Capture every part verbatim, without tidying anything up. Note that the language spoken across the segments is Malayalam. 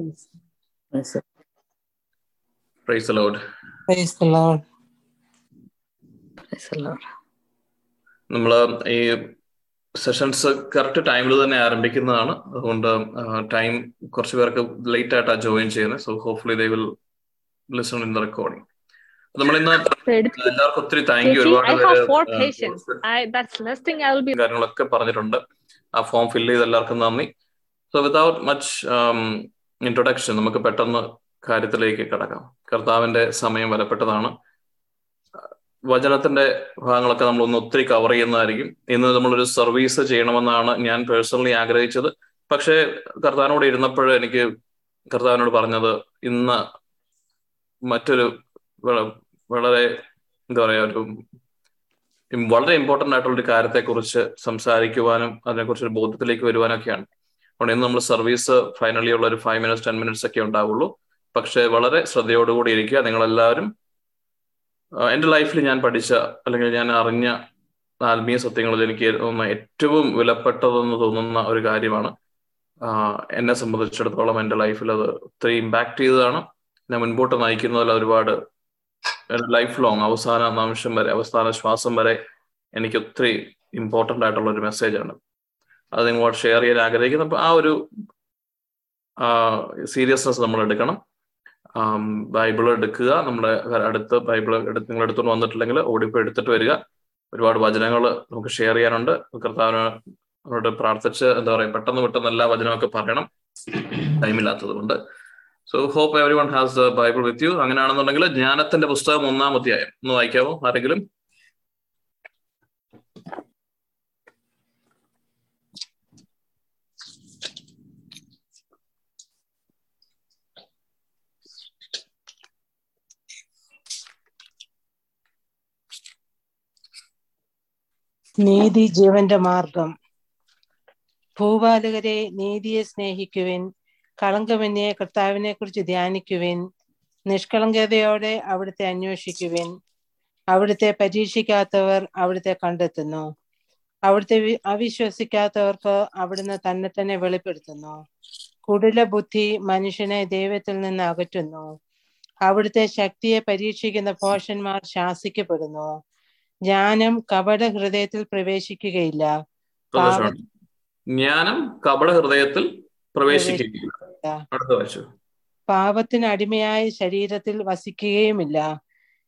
Yes. Yes, sir. Praise the Lord. Praise the Lord. Praise the Lord. നമ്മൾ ഈ സെഷൻസ് കറക്റ്റ് ടൈമിൽ തന്നെ ആരംഭിക്കുന്നതാണ്. അതുകൊണ്ട് ടൈം കുറച്ച് പേർക്ക് ലേറ്റ് ആയിട്ടാണ് ജോയിൻ ചെയ്യുന്നത്. So hopefully they will listen in the recording. നമ്മൾ ഇന്ന് എല്ലാവർക്കും ഒത്തിരി താങ്ക് യു. ഒരുപാട് കാര്യങ്ങളൊക്കെ പറഞ്ഞിട്ടുണ്ട്. ആ ഫോം ഫില്ല് ചെയ്ത് എല്ലാവർക്കും നന്ദി. സോ വിതൗട്ട് മച്ച് ഇൻട്രൊഡക്ഷൻ നമുക്ക് പെട്ടെന്ന് കാര്യത്തിലേക്ക് കടക്കാം. കർത്താവിന്റെ സമയം വിലപ്പെട്ടതാണ്. വചനത്തിന്റെ ഭാഗങ്ങളൊക്കെ നമ്മളൊന്ന് ഒത്തിരി കവർ ചെയ്യുന്നതായിരിക്കും. ഇന്ന് നമ്മളൊരു സർവീസ് ചെയ്യണമെന്നാണ് ഞാൻ പേഴ്സണലി ആഗ്രഹിച്ചത്. പക്ഷേ കർത്താവിനോട് ഇരുന്നപ്പോഴും എനിക്ക് കർത്താവിനോട് പറഞ്ഞത് ഇന്ന് മറ്റൊരു വളരെ എന്താ പറയാ ഒരു വളരെ ഇമ്പോർട്ടൻ്റ് ആയിട്ടുള്ളൊരു കാര്യത്തെക്കുറിച്ച് സംസാരിക്കുവാനും അതിനെക്കുറിച്ചൊരു ബോധ്യത്തിലേക്ക് വരുവാനൊക്കെയാണ്. അതുകൊണ്ട് ഇന്ന് നമ്മൾ സർവീസ് ഫൈനലി ഉള്ള ഒരു ഫൈവ് മിനിറ്റ്സ് ടെൻ മിനിറ്റ്സ് ഒക്കെ ഉണ്ടാവുള്ളൂ. പക്ഷെ വളരെ ശ്രദ്ധയോടുകൂടി ഇരിക്കുക. നിങ്ങളെല്ലാവരും എൻ്റെ ലൈഫിൽ ഞാൻ പഠിച്ച അല്ലെങ്കിൽ ഞാൻ അറിഞ്ഞ ആത്മീയ സത്യങ്ങളിൽ എനിക്ക് ഏറ്റവും വിലപ്പെട്ടതെന്ന് തോന്നുന്ന ഒരു കാര്യമാണ്. എന്നെ സംബന്ധിച്ചിടത്തോളം എൻ്റെ ലൈഫിൽ അത് ഒത്തിരി ഇമ്പാക്ട് ചെയ്തതാണ്. എന്നെ മുൻപോട്ട് നയിക്കുന്നതിൽ ഒരുപാട് ലൈഫ് ലോങ് അവസാന നിമിഷം വരെ അവസാന ശ്വാസം വരെ എനിക്ക് ഒത്തിരി ഇമ്പോർട്ടൻ്റ് ആയിട്ടുള്ള ഒരു മെസ്സേജാണ്. അത് നിങ്ങളോട് ഷെയർ ചെയ്യാൻ ആഗ്രഹിക്കുന്നു. അപ്പോൾ ആ ഒരു സീരിയസ്നെസ് നമ്മൾ എടുക്കണം. ബൈബിൾ എടുക്കുക. നമ്മുടെ അടുത്ത് ബൈബിൾ എടുത്ത് നിങ്ങൾ എടുത്തുകൊണ്ട് വന്നിട്ടില്ലെങ്കിൽ ഓടിപ്പോയി എടുത്തിട്ട് വരിക. ഒരുപാട് വചനങ്ങൾ നമുക്ക് ഷെയർ ചെയ്യാനുണ്ട്. കർത്താവിനോട് പ്രാർത്ഥിച്ച് എന്താ പറയുക പെട്ടെന്ന് പെട്ടെന്ന് എല്ലാ വചനമൊക്കെ പറയണം ടൈമില്ലാത്തത് കൊണ്ട്. So hope everyone has the Bible with you. അങ്ങനെയാണെന്നുണ്ടെങ്കിൽ ജ്ഞാനത്തിന്റെ പുസ്തകം ഒന്നാം അധ്യായം ഒന്ന് വായിക്കാമോ ആരെങ്കിലും? നീതി ജീവന്റെ മാർഗം. ഭൂപാലകരെ, നീതിയെ സ്നേഹിക്കുവിൻ, കളങ്കമെന്നിയെ കർത്താവിനെ കുറിച്ച് ധ്യാനിക്കുവിൻ, നിഷ്കളങ്കതയോടെ അവിടുത്തെ അന്വേഷിക്കുവിൻ. അവിടുത്തെ പരീക്ഷിക്കാത്തവർ അവിടുത്തെ കണ്ടെത്തുന്നു, അവിടുത്തെ അവിശ്വസിക്കാത്തവർക്ക് അവിടുന്ന് തന്നെ തന്നെ വെളിപ്പെടുത്തുന്നു. കുടില ബുദ്ധി മനുഷ്യനെ ദൈവത്തിൽ നിന്ന് അകറ്റുന്നു. അവിടുത്തെ ശക്തിയെ പരീക്ഷിക്കുന്ന ഭോഷന്മാർ ശാസിക്കപ്പെടുന്നു. ജ്ഞാനം കപട ഹൃദയത്തിൽ പ്രവേശിക്കുകയില്ല. ജ്ഞാനം കപട ഹൃദയത്തിൽ പ്രവേശിക്കുകയില്ല. പാപത്തിന് അടിമയായ ശരീരത്തിൽ വസിക്കുകയുമില്ല.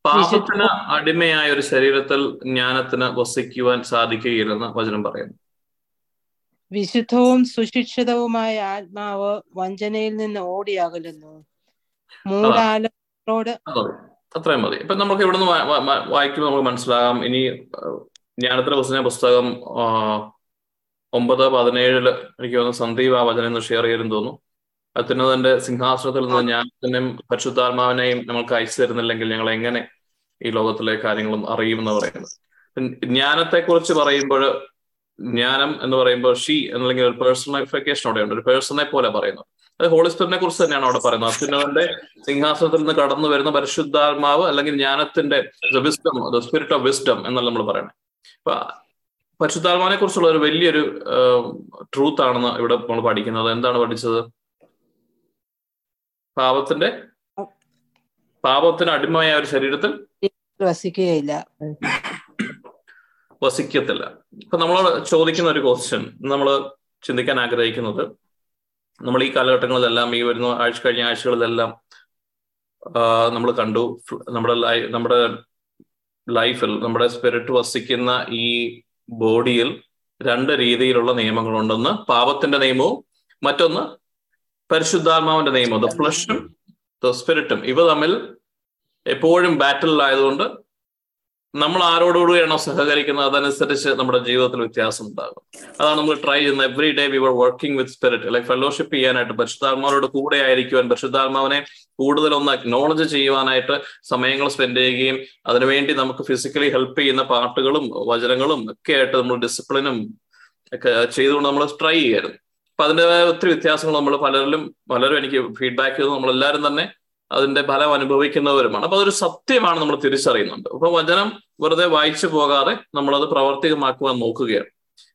പാപത്തിന് അടിമയായ ഒരു ശരീരത്തിൽ ജ്ഞാനത്തിന് വസിക്കുവാൻ സാധിക്കുകയില്ലെന്ന് വചനം പറയുന്നു. വിശുദ്ധവും സുശിക്ഷിതവുമായ ആത്മാവ് വഞ്ചനയിൽ നിന്ന് ഓടിയകലുന്നു. മൂഢാലോചനയോട് അത്രയും മതി. ഇപ്പൊ നമുക്ക് ഇവിടുന്ന് വായിക്കുമ്പോൾ നമുക്ക് മനസ്സിലാകാം. ഇനി ജ്ഞാനത്തിന്റെ വചന പുസ്തകം ഒമ്പത് പതിനേഴില് എനിക്ക് തോന്നുന്നു സന്ദീപ് ആ വചനം ഒന്ന് ഷെയർ ചെയ്തെന്ന് തോന്നുന്നു. അതിന് തന്റെ സിംഹാസനത്തിൽ നിന്ന് ജ്ഞാനത്തിനെയും പരിശുദ്ധാത്മാവിനെയും നമ്മൾക്ക് അയച്ചു തരുന്നില്ലെങ്കിൽ ഞങ്ങൾ എങ്ങനെ ഈ ലോകത്തിലെ കാര്യങ്ങളും അറിയുമെന്ന് പറയുന്നത്. ജ്ഞാനത്തെ കുറിച്ച് പറയുമ്പോൾ ജ്ഞാനം എന്ന് പറയുമ്പോൾ ഷീ എന്നല്ലെങ്കിൽ ഒരു പേഴ്സണൈഫിക്കേഷൻ അവിടെയുണ്ട്. ഒരു പേഴ്സണെ പോലെ പറയുന്നത് അത് ഹോളിസ്പിരിറ്റിനെ കുറിച്ച് തന്നെയാണ് അവിടെ പറയുന്നത്. അത്യുന്നതന്റെ സിംഹാസനത്തിൽ നിന്ന് കടന്നു വരുന്ന പരിശുദ്ധാത്മാവ് അല്ലെങ്കിൽ ജ്ഞാനത്തിന്റെ wisdom, the spirit of wisdom എന്നല്ല നമ്മൾ പറയണേ. അപ്പൊ പരിശുദ്ധാത്മാവിനെ കുറിച്ചുള്ള ഒരു വലിയൊരു ട്രൂത്ത് ആണെന്ന് ഇവിടെ നമ്മൾ പഠിക്കുന്നത്. എന്താണ് പഠിച്ചത്? പാപത്തിന്റെ പാപത്തിന് അടിമയായ ഒരു ശരീരത്തിൽ വസിക്കുകയില്ല, വസിക്കത്തില്ല. ഇപ്പൊ നമ്മൾ ചോദിക്കുന്ന ഒരു ക്വസ്റ്റ്യൻ, നമ്മൾ ചിന്തിക്കാൻ ആഗ്രഹിക്കുന്നത്, നമ്മൾ ഈ കാലഘട്ടങ്ങളിലെല്ലാം ഈ വരുന്ന ആഴ്ച കഴിഞ്ഞ ആഴ്ചകളിലെല്ലാം നമ്മൾ കണ്ടു നമ്മുടെ നമ്മുടെ ലൈഫിൽ നമ്മുടെ സ്പിരിറ്റ് വസിക്കുന്ന ഈ ബോഡിയിൽ രണ്ട് രീതിയിലുള്ള നിയമങ്ങളുണ്ടെന്ന്. പാപത്തിന്റെ നിയമവും മറ്റൊന്ന് പരിശുദ്ധാത്മാവിന്റെ നിയമവും. ദ ഫ്ലഷും ദ സ്പിരിറ്റും ഇവ തമ്മിൽ എപ്പോഴും ബാറ്റിലായതുകൊണ്ട് നമ്മൾ ആരോടുകൂടിയാണോ സഹകരിക്കുന്നത് അതനുസരിച്ച് നമ്മുടെ ജീവിതത്തിൽ വ്യത്യാസം ഉണ്ടാകും. അതാണ് നമ്മൾ ട്രൈ ചെയ്യുന്നത്. Every day we were working with spirit, like fellowship ചെയ്യാനായിട്ട്, പരിശുദ്ധാത്മാവോട് കൂടെ ആയിരിക്കുവാൻ, പരിശുദ്ധാത്മാവിനെ കൂടുതലൊന്ന് അക്നോളജ് ചെയ്യുവാനായിട്ട് സമയങ്ങൾ സ്പെൻഡ് ചെയ്യുകയും അതിനുവേണ്ടി നമുക്ക് ഫിസിക്കലി ഹെൽപ്പ് ചെയ്യുന്ന പാട്ടുകളും വചനങ്ങളും ഒക്കെ ആയിട്ട് നമ്മൾ ഡിസിപ്ലിനും ഒക്കെ ചെയ്തുകൊണ്ട് നമ്മൾ ട്രൈ ചെയ്യായിരുന്നു. അപ്പൊ അതിൻ്റെതായ ഒത്തിരി വ്യത്യാസങ്ങൾ നമ്മൾ പലരിലും പലരും എനിക്ക് ഫീഡ്ബാക്ക് ചെയ്തു. നമ്മളെല്ലാവരും തന്നെ അതിന്റെ ഫലം അനുഭവിക്കുന്നവരുമാണ്. അപ്പൊ അതൊരു സത്യമാണ് നമ്മൾ തിരിച്ചറിയുന്നുണ്ട്. അപ്പൊ വചനം വെറുതെ വായിച്ചു പോകാതെ നമ്മളത് പ്രാവർത്തികമാക്കുവാൻ നോക്കുകയാണ്.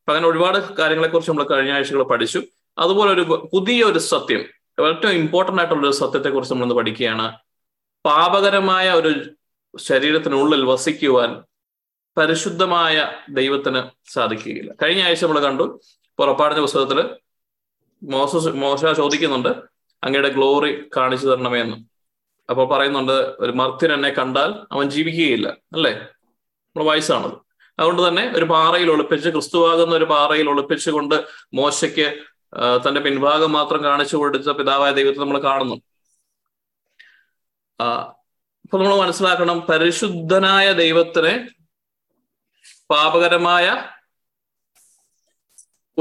അപ്പൊ അങ്ങനെ ഒരുപാട് കാര്യങ്ങളെക്കുറിച്ച് നമ്മൾ കഴിഞ്ഞ ആഴ്ചകൾ പഠിച്ചു. അതുപോലെ ഒരു പുതിയ ഒരു സത്യം വളരെ ഇമ്പോർട്ടൻ്റ് ആയിട്ടുള്ളൊരു സത്യത്തെക്കുറിച്ച് നമ്മളൊന്ന് പഠിക്കുകയാണ്. പാപകരമായ ഒരു ശരീരത്തിനുള്ളിൽ വസിക്കുവാൻ പരിശുദ്ധമായ ദൈവത്തിന് സാധിക്കുകയില്ല. കഴിഞ്ഞ ആഴ്ച നമ്മൾ കണ്ടു, പുറപ്പാടിന്റെ പുസ്തകത്തിൽ മോശ മോശ ചോദിക്കുന്നുണ്ട്, അങ്ങയുടെ ഗ്ലോറി കാണിച്ചു തരണമേ എന്ന്. അപ്പോൾ പറയുന്നുണ്ട്, ഒരു മർത്യൻ എന്നെ കണ്ടാൽ അവൻ ജീവിക്കുകയില്ല, അല്ലേ? നമ്മുടെ വയസ്സാണത്. അതുകൊണ്ട് തന്നെ ഒരു പാറയിൽ ഒളിപ്പിച്ച്, ക്രിസ്തുവാകുന്ന ഒരു പാറയിൽ ഒളിപ്പിച്ചുകൊണ്ട് മോശയ്ക്ക് തന്റെ പിൻഭാഗം മാത്രം കാണിച്ചു കൊടുത്ത പിതാവായ ദൈവത്തെ നമ്മൾ കാണുന്നു. ആ അപ്പൊ നമ്മൾ മനസ്സിലാക്കണം, പരിശുദ്ധനായ ദൈവത്തിനെ പാപകരമായ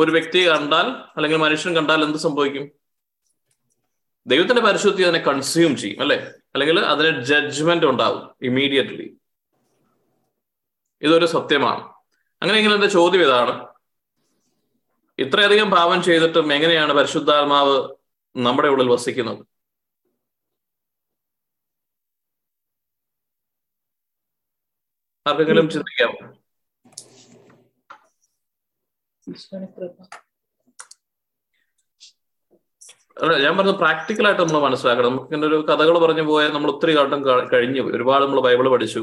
ഒരു വ്യക്തി കണ്ടാൽ അല്ലെങ്കിൽ മനുഷ്യൻ കണ്ടാൽ എന്ത് സംഭവിക്കും? ദൈവത്തിന്റെ പരിശുദ്ധി അതിനെ കൺസ്യൂം ചെയ്യും, അല്ലെ? അല്ലെങ്കിൽ അതിന് ജഡ്ജ്മെന്റ് ഉണ്ടാവും ഇമ്മീഡിയറ്റ്ലി. ഇതൊരു സത്യമാണ്. അങ്ങനെയെങ്കിൽ എന്റെ ചോദ്യം ഇതാണ്, ഇത്രയധികം പാപം ചെയ്തിട്ടും എങ്ങനെയാണ് പരിശുദ്ധാത്മാവ് നമ്മുടെ ഉള്ളിൽ വസിക്കുന്നത്? ആർക്കെങ്കിലും ചിന്തിക്കാമോ? ഞാൻ പറഞ്ഞ പ്രാക്ടിക്കൽ ആയിട്ട് നമ്മൾ മനസ്സിലാക്കണം. നമുക്ക് ഇങ്ങനെ ഒരു കഥകൾ പറഞ്ഞു പോയാൽ നമ്മൾ ഒത്തിരി കാലം കഴിഞ്ഞു പോയി. ഒരുപാട് നമ്മൾ ബൈബിള് പഠിച്ചു,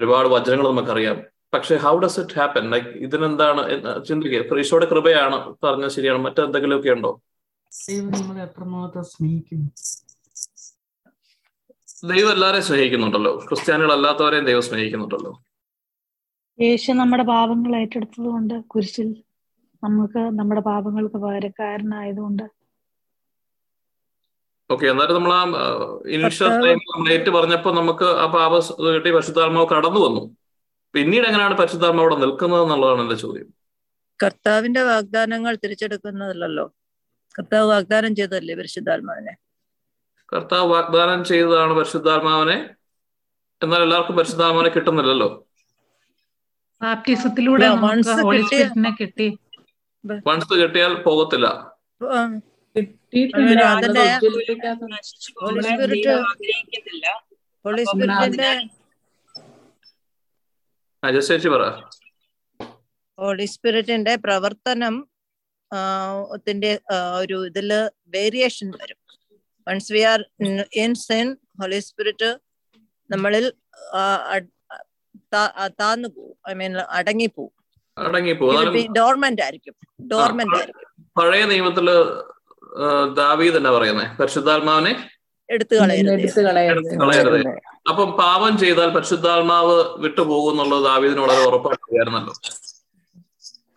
ഒരുപാട് വചനങ്ങൾ നമുക്കറിയാം. പക്ഷെ how does it happen? Like ഇതിനെന്താണ് ചിന്തിക്കുക. ഈശോയുടെ കൃപയാണ് പറഞ്ഞത് ശരിയാണ്, മറ്റെന്തെങ്കിലുമൊക്കെ ഉണ്ടോ? ദൈവം എല്ലാവരെയും സ്നേഹിക്കുന്നുണ്ടല്ലോ, ക്രിസ്ത്യാനികളല്ലാത്തവരെയും ദൈവം സ്നേഹിക്കുന്നുണ്ടല്ലോ. യേശു നമ്മുടെ പാപങ്ങൾ ഏറ്റെടുത്തത് കൊണ്ട് കുരിശിൽ നമുക്ക് നമ്മുടെ പാപങ്ങൾക്ക് പകരക്കാരനായതുകൊണ്ട് ഓക്കെ. എന്നാലും നമ്മൾ ആ ഇനിഷ്യൽ ഏറ്റു പറഞ്ഞപ്പോൾ നമുക്ക് ആ പാപ കിട്ടി, പരിശുദ്ധാത്മാവ് കടന്നു വന്നു. പിന്നീട് എങ്ങനെയാണ് പരിശുദ്ധാത്മാവ് അവിടെ നിൽക്കുന്നത് എന്നുള്ളതാണ് എന്റെ ചോദ്യം. കർത്താവിന്റെ വാഗ്ദാനങ്ങൾ തിരിച്ചെടുക്കുന്നതല്ലോ, കർത്താവ് വാഗ്ദാനം ചെയ്തതല്ലേ പരിശുദ്ധാത്മാവിനെ. കർത്താവ് വാഗ്ദാനം ചെയ്തതാണ് പരിശുദ്ധാത്മാവിനെ. എന്നാൽ എല്ലാവർക്കും പരിശുദ്ധാത്മാവിനെ കിട്ടുന്നില്ലല്ലോ. ബാപ്റ്റിസത്തിലൂടെ കിട്ടി, വൺസ് കിട്ടിയാൽ പോകത്തില്ല. ഹോളി സ്പിരിറ്റിന്റെ പ്രവർത്തനം ഒരു ഇതില് വേരിയേഷൻ വരും. Once we are in sin, holy spirit നമ്മളിൽ താന്നു പോവും, ഐ മീൻ അടങ്ങി പോവും, അടങ്ങി പോവും, ഡോർമെന്റ് ആയിരിക്കും, ഡോർമെന്റ് ആയിരിക്കും. പഴയ നിയമത്തില് ദാവീദ് എന്നാ പറയുന്നേ, പരിശുദ്ധാത്മാവിനെ എടുത്തു കളയരുത്. അപ്പം പാപം ചെയ്താൽ പരിശുദ്ധാത്മാവ് വിട്ടുപോകും എന്നുള്ളത് ദാവീദിന് വളരെ ഉറപ്പായിട്ടുണ്ടായിരുന്നല്ലോ.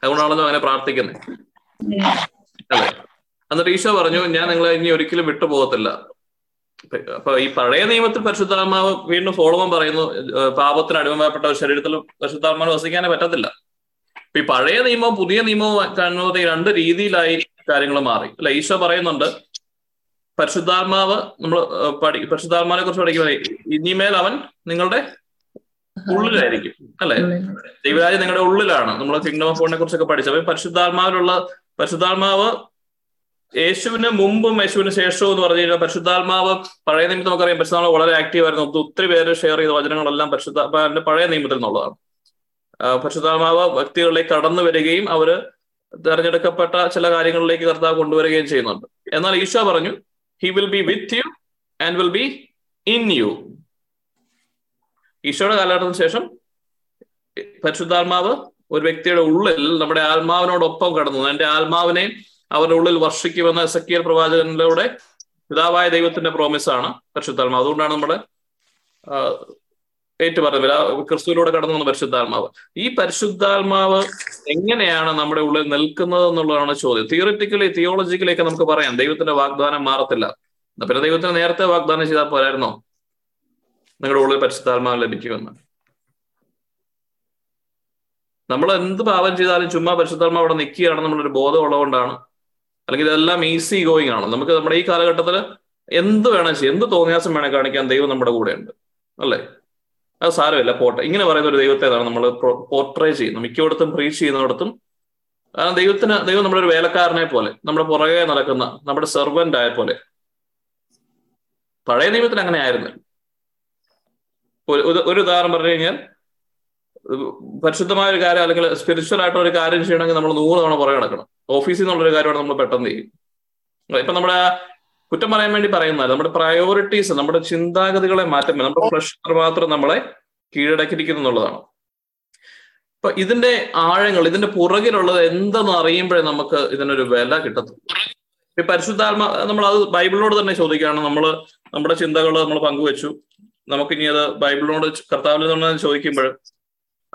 അതുകൊണ്ടാണല്ലോ അങ്ങനെ പ്രാർത്ഥിക്കുന്നത്, അല്ലെ? എന്നിട്ട് ഈശോ പറഞ്ഞു, ഞാൻ നിങ്ങളെ ഇനി ഒരിക്കലും വിട്ടുപോകത്തില്ല. അപ്പൊ ഈ പഴയ നിയമത്തിൽ പരിശുദ്ധാത്മാവ് വീണ്ടും ഫോളോവൻ പറയുന്നു, പാപത്തിന് അടിമപ്പെട്ട ഒരു ശരീരത്തിൽ പരിശുദ്ധാത്മാവ് വസിക്കാനേ പറ്റത്തില്ല. അപ്പൊ ഈ പഴയ നിയമവും പുതിയ നിയമവും കാണുന്നത് രണ്ട് രീതിയിലായി കാര്യങ്ങൾ മാറി, അല്ലെ? ഈശോ പറയുന്നുണ്ട്, പരിശുദ്ധാത്മാവ് നമ്മൾ പഠി പരിശുദ്ധാത്മാവിനെ കുറിച്ച് പഠിക്കുന്നത്, ഇനിമേൽ അവൻ നിങ്ങളുടെ ഉള്ളിലായിരിക്കും, അല്ലെ? ദൈവരാജ്യം നിങ്ങളുടെ ഉള്ളിലാണ്. നമ്മൾ കിങ്ഡം ഓഫ് ഗോഡിനെ കുറിച്ചൊക്കെ പഠിച്ചു. അപ്പൊ പരിശുദ്ധാത്മാവിലുള്ള പരിശുദ്ധാത്മാവ് യേശുവിന് മുമ്പും യേശുവിന് ശേഷവും എന്ന് പറഞ്ഞു കഴിഞ്ഞാൽ, പരിശുദ്ധാത്മാവ് പഴയ നിയമത്തിൽ നമുക്കറിയാം പരിശുദ്ധാത്മാവ് വളരെ ആക്റ്റീവ് ആയിരുന്നു. ഒത്തിരി പേര് ഷെയർ ചെയ്ത വചനങ്ങളെല്ലാം പരിശുദ്ധാത്മാവിന്റെ പഴയ നിയമത്തിൽ നിന്നുള്ളതാണ്. പരിശുദ്ധാത്മാവ് വ്യക്തികളിലേക്ക് കടന്നു വരികയും അവര് തെരഞ്ഞെടുക്കപ്പെട്ട ചില കാര്യങ്ങളിലേക്ക് കർത്താവ് കൊണ്ടുവരികയും ചെയ്യുന്നുണ്ട്. എന്നാൽ ഈശോ പറഞ്ഞു, he will be with you and will be in you. ഈശോയുടെ കാലഘട്ടത്തിന് ശേഷം പരിശുദ്ധാത്മാവ് ഒരു വ്യക്തിയുടെ ഉള്ളിൽ നമ്മുടെ ആത്മാവിനോടൊപ്പം കടന്നു, എന്റെ ആത്മാവിനെ അവരുടെ ഉള്ളിൽ വർഷിക്കുമെന്ന എസക്കിയേൽ പ്രവാചകനിലൂടെ പിതാവായ ദൈവത്തിന്റെ പ്രോമിസാണ് പരിശുദ്ധാത്മാവ്. അതുകൊണ്ടാണ് നമ്മുടെ ഏറ്റുപറഞ്ഞ ക്രിസ്തുവിലൂടെ കടന്നു വന്ന പരിശുദ്ധാത്മാവ്. ഈ പരിശുദ്ധാത്മാവ് എങ്ങനെയാണ് നമ്മുടെ ഉള്ളിൽ നിൽക്കുന്നത് എന്നുള്ളതാണ് ചോദ്യം. തിയറിറ്റിക്കലി തിയോളജിക്കലി ഒക്കെ നമുക്ക് പറയാം, ദൈവത്തിന്റെ വാഗ്ദാനം മാറത്തില്ല. പിന്നെ ദൈവത്തിന് നേരത്തെ വാഗ്ദാനം ചെയ്താൽ പോരായിരുന്നോ നിങ്ങളുടെ ഉള്ളിൽ പരിശുദ്ധാത്മാവ് ലഭിക്കുമെന്ന്? നമ്മൾ എന്ത് പാപം ചെയ്താലും ചുമ്മാ പരിശുദ്ധാത്മാവ് അവിടെ നിൽക്കുകയാണ് നമ്മളൊരു ബോധം ഉള്ളതുകൊണ്ടാണ്. അല്ലെങ്കിൽ ഇതെല്ലാം ഈസി ഗോയിങ് ആണ്. നമുക്ക് നമ്മുടെ ഈ കാലഘട്ടത്തിൽ എന്ത് വേണം ചെയ്യും, എന്ത് തോന്നിയാസം വേണം കാണിക്കാൻ, ദൈവം നമ്മുടെ കൂടെ ഉണ്ട്, അല്ലേ? അത് സാരമില്ല പോട്ടെ. ഇങ്ങനെ പറയുന്ന ഒരു ദൈവത്തേതാണ് നമ്മൾ പോർട്രേ ചെയ്യുന്നത് മിക്കയിടത്തും, പ്രീച്ച് ചെയ്യുന്നിടത്തും. കാരണം ദൈവത്തിന് ദൈവം നമ്മുടെ ഒരു വേലക്കാരനെ പോലെ, നമ്മുടെ പുറകെ നടക്കുന്ന നമ്മുടെ സെർവന്റ് ആയ പോലെ. പഴയ ദൈവത്തിൽ അങ്ങനെ ആയിരുന്നു. ഒരു ഉദാഹരണം പറഞ്ഞു കഴിഞ്ഞാൽ, പരിശുദ്ധമായ ഒരു കാര്യം അല്ലെങ്കിൽ സ്പിരിച്വൽ ആയിട്ടുള്ള ഒരു കാര്യം ചെയ്യണമെങ്കിൽ നമ്മൾ നൂറ് തവണ പുറകെ നടക്കണം. ഓഫീസിൽ നിന്നുള്ളൊരു കാര്യമാണ് നമ്മൾ പെട്ടെന്ന് ചെയ്യും. ഇപ്പൊ നമ്മുടെ കുറ്റം പറയാൻ വേണ്ടി പറയുന്നത് നമ്മുടെ പ്രയോറിറ്റീസ്, നമ്മുടെ ചിന്താഗതികളെ മാറ്റം, നമ്മുടെ പ്രഷർ മാത്രം നമ്മളെ കീഴടക്കിയിരിക്കുന്നു എന്നുള്ളതാണ്. അപ്പൊ ഇതിന്റെ ആഴങ്ങൾ, ഇതിന്റെ പുറകിലുള്ളത് എന്തെന്ന് അറിയുമ്പോഴേ നമുക്ക് ഇതിനൊരു വില കിട്ടത്തുള്ളൂ. പരിശുദ്ധാത്മ നമ്മൾ അത് ബൈബിളിനോട് തന്നെ ചോദിക്കുകയാണ്. നമ്മൾ നമ്മുടെ ചിന്തകൾ നമ്മൾ പങ്കുവെച്ചു, നമുക്കിനി അത് ബൈബിളിനോട് കർത്താവിൽ നിന്ന് ചോദിക്കുമ്പോൾ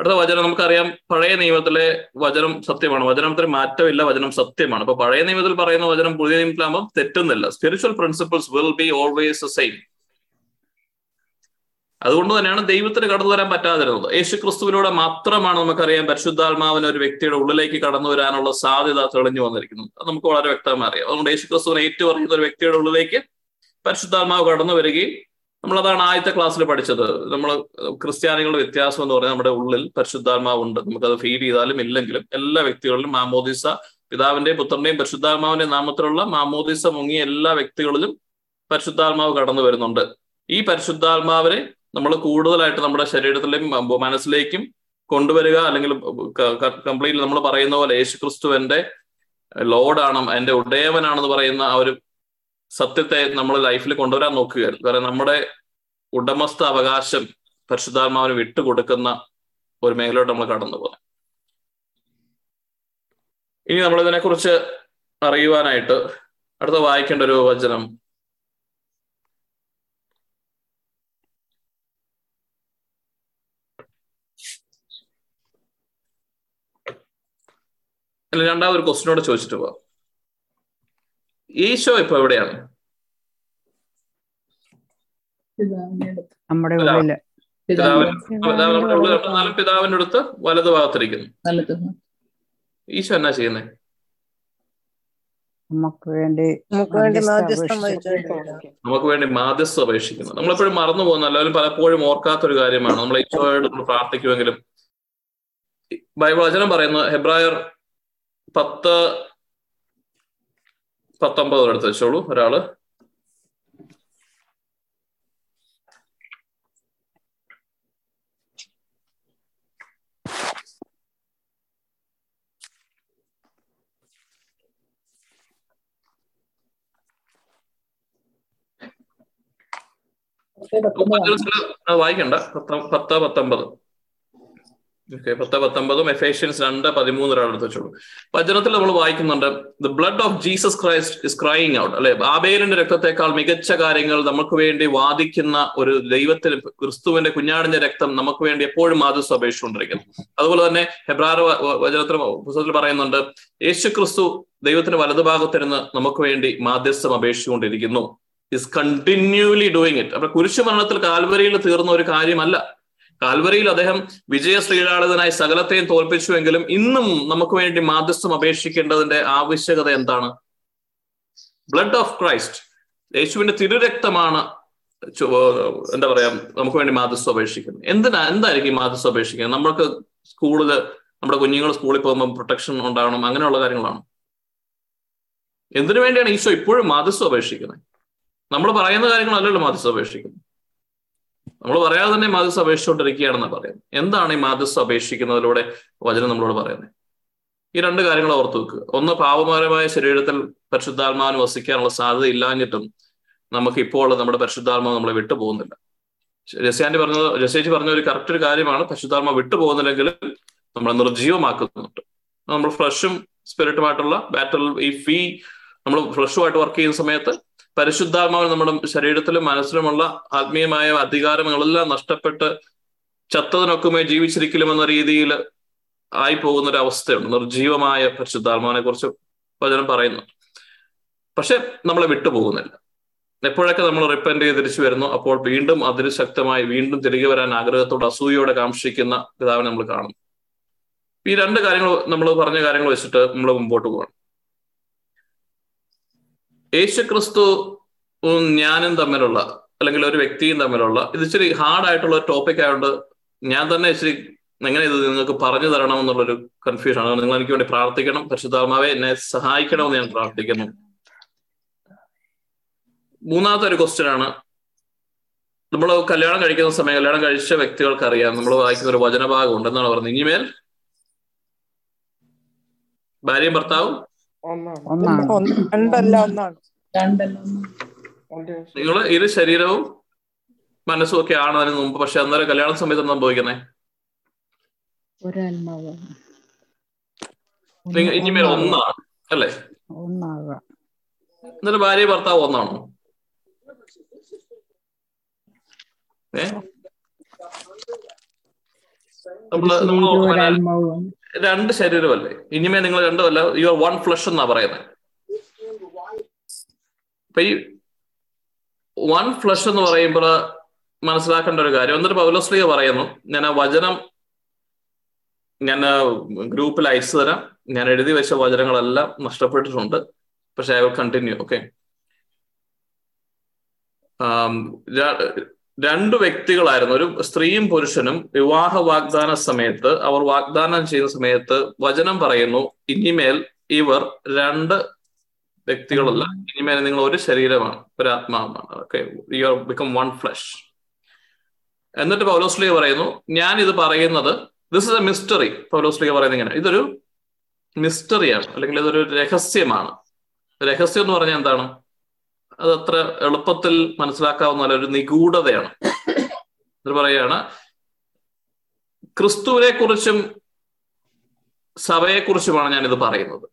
അടുത്ത വചനം നമുക്കറിയാം, പഴയ നിയമത്തിലെ വചനം സത്യമാണ്, വചനത്തിന് മാറ്റമില്ല, വചനം സത്യമാണ്. അപ്പൊ പഴയ നിയമത്തിൽ പറയുന്ന വചനം പുതിയ നിയമത്തിലാകുമ്പോൾ തെറ്റുന്നില്ല. Spiritual principles will be always the same. അതുകൊണ്ട് തന്നെയാണ് ദൈവത്തിന് കടന്നു വരാൻ പറ്റാതിരുന്നത്. യേശു ക്രിസ്തുവിലൂടെ മാത്രമാണ് നമുക്കറിയാം പരിശുദ്ധാത്മാവിന് ഒരു വ്യക്തിയുടെ ഉള്ളിലേക്ക് കടന്നു വരാനുള്ള സാധ്യത തെളിഞ്ഞു വന്നിരിക്കുന്നത്. അത് നമുക്ക് വളരെ വ്യക്തമായി അറിയാം. അതുകൊണ്ട് യേശു ക്രിസ്തുവിനെ ഏറ്റുപറയുന്ന ഒരു വ്യക്തിയുടെ ഉള്ളിലേക്ക് പരിശുദ്ധാത്മാവ് കടന്നു വരികയും, നമ്മളതാണ് ആദ്യത്തെ ക്ലാസ്സിൽ പഠിച്ചത്, നമ്മൾ ക്രിസ്ത്യാനികളുടെ വ്യത്യാസം എന്ന് പറഞ്ഞാൽ നമ്മുടെ ഉള്ളിൽ പരിശുദ്ധാത്മാവുണ്ട്. നമുക്കത് ഫീൽ ചെയ്താലും ഇല്ലെങ്കിലും എല്ലാ വ്യക്തികളിലും മാമോദിസ, പിതാവിന്റെയും പുത്രന്റെയും പരിശുദ്ധാത്മാവിന്റെ നാമത്തിലുള്ള മാമോദിസ മുങ്ങിയ എല്ലാ വ്യക്തികളിലും പരിശുദ്ധാത്മാവ് കടന്നു വരുന്നുണ്ട്. ഈ പരിശുദ്ധാത്മാവിനെ നമ്മൾ കൂടുതലായിട്ട് നമ്മുടെ ശരീരത്തിലേക്കും മനസ്സിലേക്കും കൊണ്ടുവരിക, അല്ലെങ്കിൽ കംപ്ലീറ്റ് നമ്മൾ പറയുന്ന പോലെ യേശു ക്രിസ്തു എൻ്റെ ലോഡാണ്, എൻ്റെ ഉടയവനാണെന്ന് പറയുന്ന ആ ഒരു സത്യത്തെ നമ്മൾ ലൈഫിൽ കൊണ്ടുവരാൻ നോക്കുക. കാരണം നമ്മുടെ ഉടമസ്ഥ അവകാശം പരിശുദ്ധാത്മാവിന് വിട്ടുകൊടുക്കുന്ന ഒരു മേഖലയോട്ട് നമ്മൾ കടന്നു പോകും. ഇനി നമ്മളിതിനെ കുറിച്ച് അറിയുവാനായിട്ട് അടുത്ത വായിക്കേണ്ട ഒരു വചനം രണ്ടാമത് ഒരു ക്വസ്റ്റിനോട് ചോദിച്ചിട്ട് പോവാം. ഈശോ ഇപ്പൊ എവിടെയാണ്? പിതാവിന്റെ അടുത്ത് വലതു ഭാഗത്തിരിക്കുന്നു. ഈശോ എന്നാ ചെയ്യുന്നേ? നമുക്ക് വേണ്ടി നമുക്ക് വേണ്ടി മാധ്യസ്ഥ അപേക്ഷിക്കുന്നു. നമ്മളെപ്പോഴും മറന്നു പോകുന്നല്ല, അല്ലെങ്കിൽ പലപ്പോഴും ഓർക്കാത്തൊരു കാര്യമാണ്. നമ്മൾ ഈശോയോട് പ്രാർത്ഥിക്കുമെങ്കിലും ബൈബിൾ വചനം പറയുന്നു, ഹെബ്രായർ പത്ത് പത്തൊമ്പത് എടുത്ത് വെച്ചോളൂ. ഒരാള് വായിക്കണ്ട, പത്ത് പത്തൊമ്പത്. ഓക്കെ, പത്ത് പത്തൊമ്പതും എഫേഷ്യൻസ് രണ്ട് പതിമൂന്ന് ഒരാൾ എടുത്ത് വെച്ചോളൂ. വചനത്തിൽ നമ്മൾ വായിക്കുന്നുണ്ട്, the blood of Jesus Christ is crying out, അല്ലെ, ആബേലിന്റെ രക്തത്തെക്കാൾ മികച്ച കാര്യങ്ങൾ നമുക്ക് വേണ്ടി വാദിക്കുന്ന ഒരു ദൈവത്തിന് ക്രിസ്തുവിന്റെ കുഞ്ഞാടിന്റെ രക്തം നമുക്ക് വേണ്ടി എപ്പോഴും മാധ്യസ്ഥ അപേക്ഷിച്ചുകൊണ്ടിരിക്കുന്നു. അതുപോലെ തന്നെ ഹെബ്രായർ വചനത്തിൽ പുസ്തകത്തിൽ പറയുന്നുണ്ട്, യേശു ക്രിസ്തു ദൈവത്തിന്റെ വലതുഭാഗത്തിരുന്ന് നമുക്ക് വേണ്ടി മാധ്യസ്ഥം അപേക്ഷിച്ചുകൊണ്ടിരിക്കുന്നു. Is continually doing it. അപ്പൊ കുരിശുമരണത്തിൽ കാൽവരിയിൽ തീർന്ന ഒരു കാര്യമല്ല. കാൽവരിയിൽ അദ്ദേഹം വിജയ ശ്രീലാളിതനായി സകലത്തെയും തോൽപ്പിച്ചുവെങ്കിലും ഇന്നും നമുക്ക് വേണ്ടി മാധ്യസ്ഥം അപേക്ഷിക്കേണ്ടതിന്റെ ആവശ്യകത എന്താണ്? ബ്ലഡ് ഓഫ് ക്രൈസ്റ്റ്, യേശുവിന്റെ തിരുരക്തമാണ് എന്താ പറയാ നമുക്ക് വേണ്ടി മാധ്യസ്ഥം അപേക്ഷിക്കുന്നത്. എന്തിനാ എന്തായിരിക്കും മാധ്യസ്ഥം അപേക്ഷിക്കുന്നത്? നമ്മൾക്ക് സ്കൂളിൽ നമ്മുടെ കുഞ്ഞുങ്ങൾ സ്കൂളിൽ പോകുമ്പോൾ പ്രൊട്ടക്ഷൻ ഉണ്ടാകണം, അങ്ങനെയുള്ള കാര്യങ്ങളാണ്. എന്തിനു വേണ്ടിയാണ് ഈശോ ഇപ്പോഴും മാധ്യസ്ഥം അപേക്ഷിക്കുന്നത്? നമ്മൾ പറയുന്ന കാര്യങ്ങളല്ലല്ലോ മാധ്യസ്ഥം അപേക്ഷിക്കുന്നത്, നമ്മൾ പറയാതെ തന്നെ മാധ്യസ്ഥ അപേക്ഷിച്ചുകൊണ്ടിരിക്കുകയാണെന്നാണ് പറയുന്നത്. എന്താണ് ഈ മാധ്യസ്ഥ അപേക്ഷിക്കുന്നതിലൂടെ വചനം നമ്മളോട് പറയുന്നത്? ഈ രണ്ട് കാര്യങ്ങൾ ഓർത്തു വെക്കുക. ഒന്ന്, പാപമാരമായ ശരീരത്തിൽ പരിശുദ്ധാത്മാവിന് വസിക്കാനുള്ള സാധ്യത ഇല്ലാഞ്ഞിട്ടും നമുക്ക് ഇപ്പോൾ നമ്മുടെ പരിശുദ്ധാത്മാവ് നമ്മളെ വിട്ടുപോകുന്നില്ല. ജസ്യാൻ്റെ പറഞ്ഞത് ജസ്യേജി പറഞ്ഞ ഒരു കറക്റ്റ് ഒരു കാര്യമാണ്. പരിശുദ്ധാത്മാവ് വിട്ടുപോകുന്നില്ലെങ്കിലും നമ്മളെ നിർജീവമാക്കുന്നുണ്ട്. നമ്മൾ ഫ്രഷും സ്പിരിറ്റുമായിട്ടുള്ള ബാറ്റൽ, ഈ ഫീ നമ്മൾ ഫ്രഷുമായിട്ട് വർക്ക് ചെയ്യുന്ന സമയത്ത് പരിശുദ്ധാത്മാവ് നമ്മുടെ ശരീരത്തിലും മനസ്സിലുമുള്ള ആത്മീയമായ അധികാരങ്ങളെല്ലാം നഷ്ടപ്പെട്ട് ചത്തതിനൊക്കുമേ ജീവിച്ചിരിക്കലുമെന്ന രീതിയിൽ ആയി പോകുന്ന ഒരു അവസ്ഥയുണ്ട്. നിർജീവമായ പരിശുദ്ധാത്മാവിനെ കുറിച്ച് വചനം പറയുന്നു. പക്ഷെ നമ്മളെ വിട്ടുപോകുന്നില്ല. എപ്പോഴൊക്കെ നമ്മൾ റിപ്പൻറ് ചെയ്ത് തിരിച്ചു വരുന്നു, അപ്പോൾ വീണ്ടും അതിൽ ശക്തമായി വീണ്ടും തിരികെ വരാൻ ആഗ്രഹത്തോടെ അസൂയോടെ കാംക്ഷിക്കുന്ന പിതാവിനെ നമ്മൾ കാണുന്നു. ഈ രണ്ട് കാര്യങ്ങൾ, നമ്മൾ പറഞ്ഞ കാര്യങ്ങൾ വെച്ചിട്ട് നമ്മൾ മുമ്പോട്ട് പോകണം. യേശുക്രിസ്തു ഞാനും തമ്മിലുള്ള, അല്ലെങ്കിൽ ഒരു വ്യക്തിയും തമ്മിലുള്ള, ഇത് ഇച്ചിരി ഹാർഡായിട്ടുള്ള ടോപ്പിക് ആയതുകൊണ്ട് ഞാൻ തന്നെ ഇച്ചിരി എങ്ങനെ ഇത് നിങ്ങൾക്ക് പറഞ്ഞു തരണം എന്നുള്ളൊരു കൺഫ്യൂഷനാണ്. നിങ്ങൾ എനിക്ക് വേണ്ടി പ്രാർത്ഥിക്കണം, പരിശുദ്ധാത്മാവെ എന്നെ സഹായിക്കണമെന്ന് ഞാൻ പ്രാർത്ഥിക്കുന്നു. മൂന്നാമത്തെ ഒരു ക്വസ്റ്റ്യൻ ആണ്, നമ്മൾ കല്യാണം കഴിക്കുന്ന സമയം കല്യാണം കഴിച്ച വ്യക്തികൾക്കറിയാം, നമ്മൾ വായിക്കുന്ന ഒരു വചനഭാഗം ഉണ്ടെന്നാണ് പറഞ്ഞത്, ഇനിമേൽ ഭാര്യയും ഭർത്താവും നിങ്ങള് ഇത് ശരീരവും മനസ്സും ഒക്കെ ആണ് അതിന് മുമ്പ്. പക്ഷെ അന്നേരം കല്യാണ സമയത്ത് സംഭവിക്കുന്നേ ഇനിമേൽ ഒന്നാണ് അല്ലേ? എന്നിട്ട് ഭാര്യ ഭർത്താവ് ഒന്നാണോ? ഏ നമ്മള് നമ്മള് രണ്ട് ശരീരമല്ലേ? ഇനിമേ നിങ്ങൾ രണ്ടുമല്ല, യു ആർ വൺ ഫ്ലഷ് എന്നാ പറയുന്നത്. അപ്പൊ ഈ വൺ ഫ്ലഷ് എന്ന് പറയുമ്പോൾ മനസ്സിലാക്കേണ്ട ഒരു കാര്യം, എന്നിട്ട് പൗലോസ്ലീഹ പറയുന്നു, ഞാൻ ആ വചനം ഞാൻ ഗ്രൂപ്പിൽ അയച്ചു തരാം, ഞാൻ എഴുതി വെച്ച വചനങ്ങളെല്ലാം നഷ്ടപ്പെട്ടിട്ടുണ്ട്, പക്ഷെ ഐ വിൽ കണ്ടിന്യൂ. ഓക്കെ, രണ്ടു വ്യക്തികളായിരുന്നു, ഒരു സ്ത്രീയും പുരുഷനും. വിവാഹ വാഗ്ദാന സമയത്ത് അവർ വാഗ്ദാനം ചെയ്യുന്ന സമയത്ത് വചനം പറയുന്നു, ഇനിമേൽ ഇവർ രണ്ട് വ്യക്തികളല്ല, ഇനിമേൽ നിങ്ങൾ ഒരു ശരീരമാണ്, ഒരു ആത്മാവാണ്. Okay, you are become one flesh. എന്നിട്ട് പൗലോസ്ലീഹ പറയുന്നു, ഞാൻ ഇത് പറയുന്നത് ദിസ് ഇസ് എ മിസ്റ്ററി. പൗലോസ്ലീഹ പറയുന്നത് ഇങ്ങനെ, ഇതൊരു മിസ്റ്ററിയാണ്, അല്ലെങ്കിൽ ഇതൊരു രഹസ്യമാണ്. രഹസ്യം എന്ന് പറഞ്ഞാൽ എന്താണ്? അത് അത്ര എളുപ്പത്തിൽ മനസ്സിലാക്കാവുന്ന ഒരു നിഗൂഢതയാണ്. ഇത് പറയുകയാണ്, ക്രിസ്തുവിനെ കുറിച്ചും സഭയെക്കുറിച്ചുമാണ് ഞാനിത് പറയുന്നത്.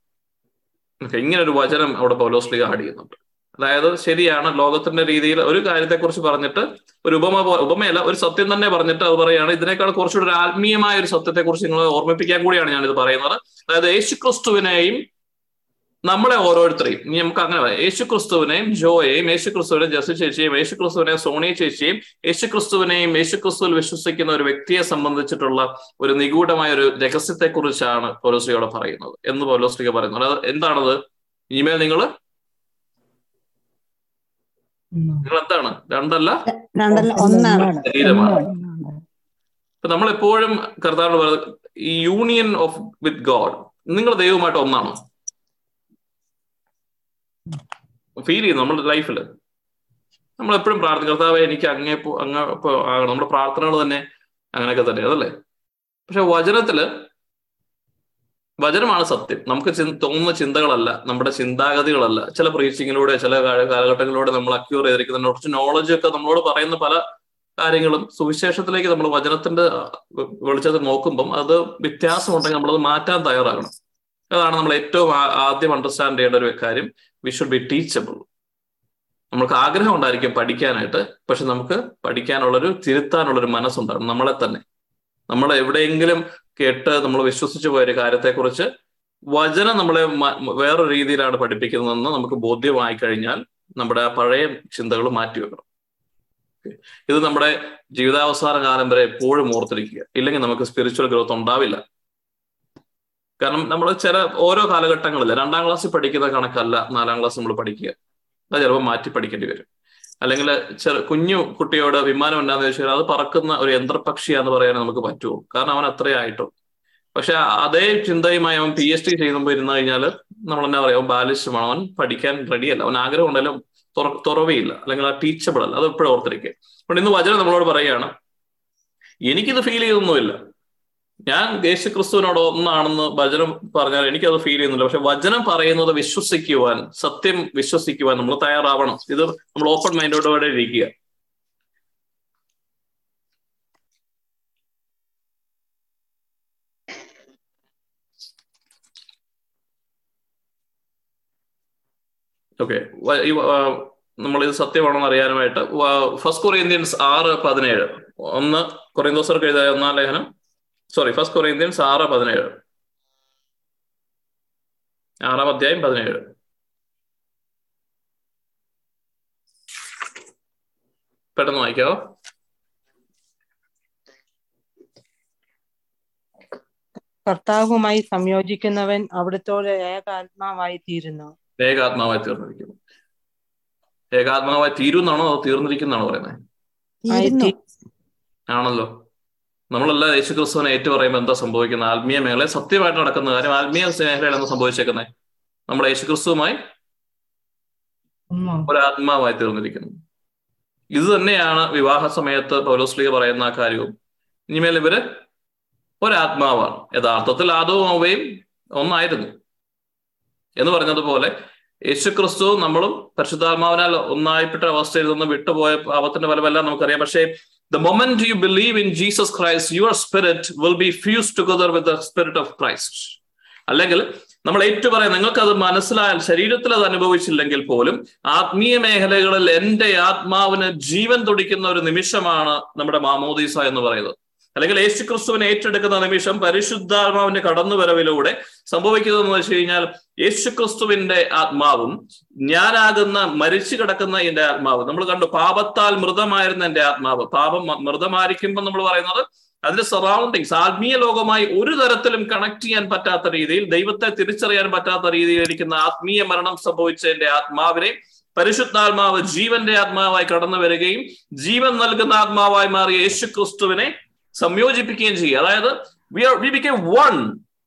ഇങ്ങനൊരു വചനം അവിടെ പൗലോസ്ലീഹ ആഡ് ചെയ്യുന്നുണ്ട്. അതായത് ശരിയാണ്, ലോകത്തിന്റെ രീതിയിൽ ഒരു കാര്യത്തെക്കുറിച്ച് പറഞ്ഞിട്ട്, ഒരു ഉപമ ഉപമയല്ല ഒരു സത്യം തന്നെ പറഞ്ഞിട്ട് അത് പറയുകയാണ്, ഇതിനേക്കാൾ കുറച്ചുകൂടി ഒരു ആത്മീയമായ ഒരു സത്യത്തെക്കുറിച്ച് നിങ്ങളെ ഓർമ്മിപ്പിക്കാൻ കൂടിയാണ് ഞാനിത് പറയുന്നത്. അതായത് യേശു ക്രിസ്തുവിനെയും നമ്മളെ ഓരോരുത്തരെയും, ഇനി നമുക്ക് അങ്ങനെ പറയാം, യേശു ക്രിസ്തുവിനെയും ജോയെയും, യേശു ക്രിസ്തുവിനെ ജസി ചേച്ചിയെയും, യേശു ക്രിസ്തുവിനെ സോണി ചേച്ചിയെയും, യേശു ക്രിസ്തുവിനെയും യേശു ക്രിസ്തുവിൽ വിശ്വസിക്കുന്ന ഒരു വ്യക്തിയെ സംബന്ധിച്ചിട്ടുള്ള ഒരു നിഗൂഢമായ ഒരു രഹസ്യത്തെക്കുറിച്ചാണ് പൗലോസ്ലീഹയോട് പറയുന്നത് എന്ന് പൗലോസ്ലീഹ പറയുന്നത്. അത് എന്താണത്? ഇനിമേൽ നിങ്ങൾ നിങ്ങൾ എന്താണ്? രണ്ടല്ല, ശരീരമാണ്. ഇപ്പൊ നമ്മളെപ്പോഴും കർത്താവ് പറയുന്നത് ഈ യൂണിയൻ ഓഫ് വിത്ത് ഗോഡ്, നിങ്ങൾ ദൈവമായിട്ട് ഒന്നാണോ ഫീൽ ചെയ്യുന്നു നമ്മുടെ ലൈഫിൽ? നമ്മളെപ്പോഴും പ്രാർത്ഥന, കർത്താവേ എനിക്ക് അങ്ങേ അങ്ങ ആകണം, നമ്മുടെ പ്രാർത്ഥനകൾ തന്നെ അങ്ങനെയൊക്കെ തന്നെ അതല്ലേ? പക്ഷെ വചനത്തില്, വചനമാണ് സത്യം, നമുക്ക് തോന്നുന്ന ചിന്തകളല്ല, നമ്മുടെ ചിന്താഗതികളല്ല. ചില പ്രീച്ചിങ്ങിലൂടെ, ചില കാലഘട്ടങ്ങളിലൂടെ നമ്മൾ അക്യൂർ ചെയ്തിരിക്കുന്ന കുറച്ച് നോളജൊക്കെ നമ്മളോട് പറയുന്ന പല കാര്യങ്ങളും സുവിശേഷത്തിലേക്ക് നമ്മൾ വചനത്തിന്റെ വെളിച്ചത്തിൽ നോക്കുമ്പം അത് വ്യത്യാസമുണ്ടെങ്കിൽ നമ്മളത് മാറ്റാൻ തയ്യാറാകണം. അതാണ് നമ്മൾ ഏറ്റവും ആദ്യം അണ്ടർസ്റ്റാൻഡ് ചെയ്യേണ്ട ഒരു കാര്യം. We should be teachable. നമ്മൾക്ക് ആഗ്രഹം ഉണ്ടായിരിക്കും പഠിക്കാനായിട്ട്, പക്ഷെ നമുക്ക് പഠിക്കാനുള്ളൊരു തിരുത്താനുള്ളൊരു മനസ്സുണ്ടാകും. നമ്മളെ തന്നെ നമ്മൾ എവിടെയെങ്കിലും കേട്ട് നമ്മൾ വിശ്വസിച്ചു പോയൊരു കാര്യത്തെക്കുറിച്ച് വചനം നമ്മളെ വേറൊരു രീതിയിലാണ് പഠിപ്പിക്കുന്നതെന്ന് നമുക്ക് ബോധ്യമായി കഴിഞ്ഞാൽ നമ്മുടെ ആ പഴയ ചിന്തകൾ മാറ്റിവെക്കണം. ഇത് നമ്മുടെ ജീവിതാവസാന കാലം വരെ എപ്പോഴും ഓർത്തിരിക്കുക. ഇല്ലെങ്കിൽ നമുക്ക് സ്പിരിച്വൽ ഗ്രോത്ത് ഉണ്ടാവില്ല. കാരണം നമ്മൾ ചില ഓരോ കാലഘട്ടങ്ങളിൽ രണ്ടാം ക്ലാസ്സിൽ പഠിക്കുന്ന കണക്കല്ല നാലാം ക്ലാസ് നമ്മൾ പഠിക്കുക. അത് ചിലപ്പോൾ മാറ്റി പഠിക്കേണ്ടി വരും. അല്ലെങ്കിൽ ചെറു കുഞ്ഞു കുട്ടിയോട് വിമാനം ഉണ്ടാകുന്ന ചോദിച്ചാൽ അത് പറക്കുന്ന ഒരു യന്ത്രപക്ഷിയാന്ന് പറയാൻ നമുക്ക് പറ്റുള്ളൂ, കാരണം അവൻ അത്രേ ആയിട്ടുള്ളൂ. പക്ഷെ അതേ ചിന്തയുമായി അവൻ പി എച്ച് ഡി ചെയ്യുമ്പോൾ ഇരുന്ന് കഴിഞ്ഞാൽ നമ്മൾ എന്നാ പറയാം, അവൻ ബാലിശമാണ്, അവൻ പഠിക്കാൻ റെഡിയല്ല, അവൻ ആഗ്രഹം ഉണ്ടെങ്കിലും തുറ തുറവയില്ല, അല്ലെങ്കിൽ ആ ടീച്ചബിൾ അല്ല. അത് എപ്പോഴും ഓർത്തിരിക്കുക. അതുകൊണ്ട് ഇന്ന് വചനം നമ്മളോട് പറയുകയാണ്, എനിക്കിത് ഫീൽ ചെയ്തൊന്നുമില്ല, ഞാൻ യേശു ക്രിസ്തുവിനോട് ഒന്നാണെന്ന് വചനം പറഞ്ഞാൽ എനിക്കത് ഫീൽ ചെയ്യുന്നില്ല. പക്ഷെ വചനം പറയുന്നത് വിശ്വസിക്കുവാൻ, സത്യം വിശ്വസിക്കുവാൻ നമ്മൾ തയ്യാറാവണം. ഇത് നമ്മൾ ഓപ്പൺ മൈൻഡോടെ ഇരിക്കുക. ഓക്കെ, നമ്മളിത് സത്യമാണെന്ന് അറിയാനുമായിട്ട് ഫസ്റ്റ് കൊറിന്ത്യൻസ് ആറ് പതിനേഴ് ഒന്ന് കൊറിന്തോസർക്ക് എഴുതായ ഒന്നാം ലേഖനം സോറി ഫസ്റ്റ് കൊറിന്ത്യൻസ് ആറ് പതിനേഴ് ആറാം അധ്യായം പതിനേഴ് പെട്ടെന്ന് വായിക്കാവോ? കർത്താവുമായി സംയോജിക്കുന്നവൻ അവിടുത്തെ ഏകാത്മാവായി തീരുന്നു. ഏകാത്മാവായി തീർന്നിരിക്കുന്നു. ഏകാത്മാവായി തീരുന്നാണോ അതോ തീർന്നിരിക്കുന്നാണോ പറയുന്നത്? ആണല്ലോ. നമ്മളെല്ലാം യേശു ക്രിസ്തുവിനെ ഏറ്റു പറയുമ്പോൾ എന്താ സംഭവിക്കുന്നത്? ആത്മീയ മേഖല സത്യമായിട്ട് നടക്കുന്ന കാര്യം, ആത്മീയ മേഖലയാണ് സംഭവിച്ചേക്കുന്നത്. നമ്മുടെ യേശു ക്രിസ്തുവുമായി ഒരാത്മാവായി തീർന്നിരിക്കുന്നു. ഇത് തന്നെയാണ് വിവാഹ സമയത്ത് പൗലോസ്ലീഹ പറയുന്ന ആ കാര്യവും. ഇനിമേൽ ഇവര് ഒരാത്മാവാണ്. യഥാർത്ഥത്തിൽ ആദവും അവയും ഒന്നായിരുന്നു. എന്ന് പറഞ്ഞതുപോലെ യേശുക്രിസ്തു നമ്മളും പരിശുദ്ധാത്മാവിനാൽ ഒന്നായിപ്പെട്ട അവസ്ഥയിൽ നിന്ന് വിട്ടുപോയ പാപത്തിന്റെ ഫലമെല്ലാം നമുക്കറിയാം. പക്ഷേ the moment you believe in Jesus Christ, your spirit will be fused together with the spirit of Christ. അല്ലെങ്കിൽ നമ്മൾ ഏറ്റു പറയാം, നിങ്ങൾക്കത് മനസ്സിലായാൽ, ശരീരത്തിൽ അത് അനുഭവിച്ചില്ലെങ്കിൽ പോലും ആത്മീയ മേഖലകളിൽ എൻ്റെ ആത്മാവിന് ജീവൻ തുടിക്കുന്ന ഒരു നിമിഷമാണ് നമ്മുടെ മാമോദീസ എന്ന് പറയുന്നത്. അല്ലെങ്കിൽ യേശുക്രിസ്തുവിനെ ഏറ്റെടുക്കുന്ന നിമിഷം പരിശുദ്ധാത്മാവിന്റെ കടന്നുവരവിലൂടെ സംഭവിക്കുന്നതെന്ന് വെച്ച് കഴിഞ്ഞാൽ യേശുക്രിസ്തുവിന്റെ ആത്മാവും ഞാനാകുന്ന മരിച്ചു കിടക്കുന്ന എൻ്റെ ആത്മാവ്, നമ്മൾ കണ്ടു പാപത്താൽ മൃതമായിരുന്ന എൻ്റെ ആത്മാവ്, പാപം മൃതമായിരിക്കുമ്പോൾ നമ്മൾ പറയുന്നത് അതിന്റെ സറൗണ്ടിങ്സ് ആത്മീയ ലോകവുമായി ഒരു തരത്തിലും കണക്ട് ചെയ്യാൻ പറ്റാത്ത രീതിയിൽ, ദൈവത്തെ തിരിച്ചറിയാൻ പറ്റാത്ത രീതിയിലിരിക്കുന്ന ആത്മീയ മരണം സംഭവിച്ച എൻ്റെ ആത്മാവിനെ പരിശുദ്ധാത്മാവ് ജീവന്റെ ആത്മാവായി കടന്നു വരികയും ജീവൻ നൽകുന്ന ആത്മാവായി മാറിയ യേശുക്രിസ്തുവിനെ സംയോജിപ്പിക്കുകയും ചെയ്യുക. അതായത് we are we become one.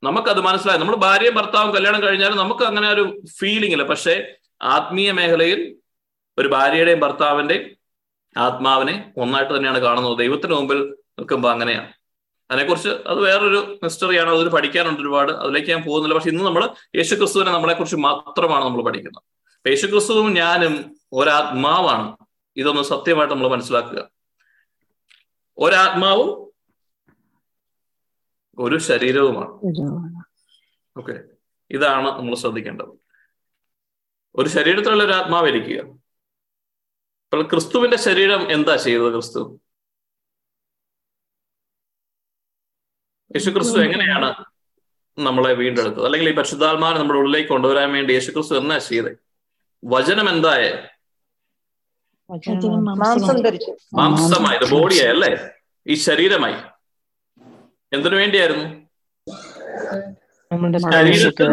നമുക്കത് മനസ്സിലായി. നമ്മൾ ഭാര്യയും ഭർത്താവും കല്യാണം കഴിഞ്ഞാലും നമുക്ക് അങ്ങനെ ഒരു ഫീലിംഗ് ഇല്ല. പക്ഷേ ആത്മീയ മേഖലയിൽ ഒരു ഭാര്യയുടെയും ഭർത്താവിൻ്റെയും ആത്മാവിനെ ഒന്നായിട്ട് തന്നെയാണ് കാണുന്നത്. ദൈവത്തിന് മുമ്പിൽ നിൽക്കുമ്പോൾ അങ്ങനെയാണ്. അതിനെക്കുറിച്ച് അത് വേറൊരു മിസ്റ്ററിയാണ്, അതൊരു പഠിക്കാനുണ്ട് ഒരുപാട്, അതിലേക്ക് ഞാൻ പോകുന്നില്ല. പക്ഷെ ഇന്ന് നമ്മൾ യേശുക്രിസ്തുവിനെ നമ്മളെക്കുറിച്ച് മാത്രമാണ് നമ്മൾ പഠിക്കുന്നത്. യേശുക്രിസ്തുവും ഞാനും ഒരാത്മാവാണ്. ഇതൊന്ന് സത്യമായിട്ട് നമ്മൾ മനസ്സിലാക്കുക. ഒരാത്മാവും ഒരു ശരീരവുമാണ്. ഓക്കെ, ഇതാണ് നമ്മൾ ശ്രദ്ധിക്കേണ്ടത്. ഒരു ശരീരത്തിലുള്ള ഒരു ആത്മാവ് ഇരിക്കുക. അപ്പോൾ ക്രിസ്തുവിന്റെ ശരീരം എന്താ ചെയ്തത്? ക്രിസ്തു യേശുക്രിസ്തു എങ്ങനെയാണ് നമ്മളെ വീണ്ടെടുത്തത്? അല്ലെങ്കിൽ ഈ പരിശുദ്ധാത്മാവിനെ നമ്മുടെ ഉള്ളിലേക്ക് കൊണ്ടുവരാൻ വേണ്ടി യേശുക്രിസ്തു എന്നാ ചെയ്തേ? വചനം എന്തായേ? മാംസമായി, ബോഡിയായി അല്ലേ, ഈ ശരീരമായി. എന്തിനു വേണ്ടിയായിരുന്നു? ശരീരത്തിൽ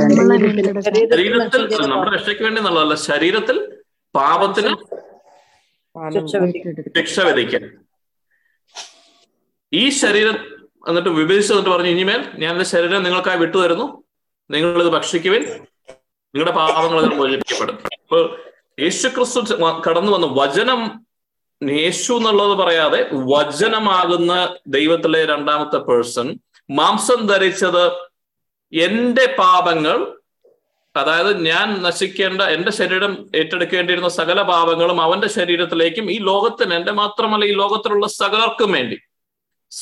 ശരീരത്തിൽ നമ്മുടെ രക്ഷയ്ക്ക് വേണ്ടി എന്നുള്ളതല്ല, ശരീരത്തിൽ പാപത്തിന് രക്ഷ വിധിക്കാൻ. ഈ ശരീരം എന്നിട്ട് വിഭജിച്ച് എന്നിട്ട് പറഞ്ഞു, ഇനിമേൽ ഞാൻ എന്റെ ശരീരം നിങ്ങൾക്കായി വിട്ടുതരുന്നു, നിങ്ങൾ ഇത് ഭക്ഷിക്കുവിൻ, നിങ്ങളുടെ പാപങ്ങൾ അതിന് മോചിപ്പിക്കപ്പെടും. അപ്പൊ യേശുക്രിസ്തു കടന്നു വന്ന വചനം, യേശു എന്നുള്ളത് പറയാതെ വചനമാകുന്ന ദൈവത്തിലെ രണ്ടാമത്തെ പേഴ്സൺ മാംസം ധരിച്ചത് എൻ്റെ പാപങ്ങൾ, അതായത് ഞാൻ നശിക്കേണ്ട, എൻ്റെ ശരീരം ഏറ്റെടുക്കേണ്ടിയിരുന്ന സകല പാപങ്ങളും അവന്റെ ശരീരത്തിലേക്കും ഈ ലോകത്തിന്, എൻ്റെ മാത്രമല്ല ഈ ലോകത്തിലുള്ള സകലർക്കും വേണ്ടി,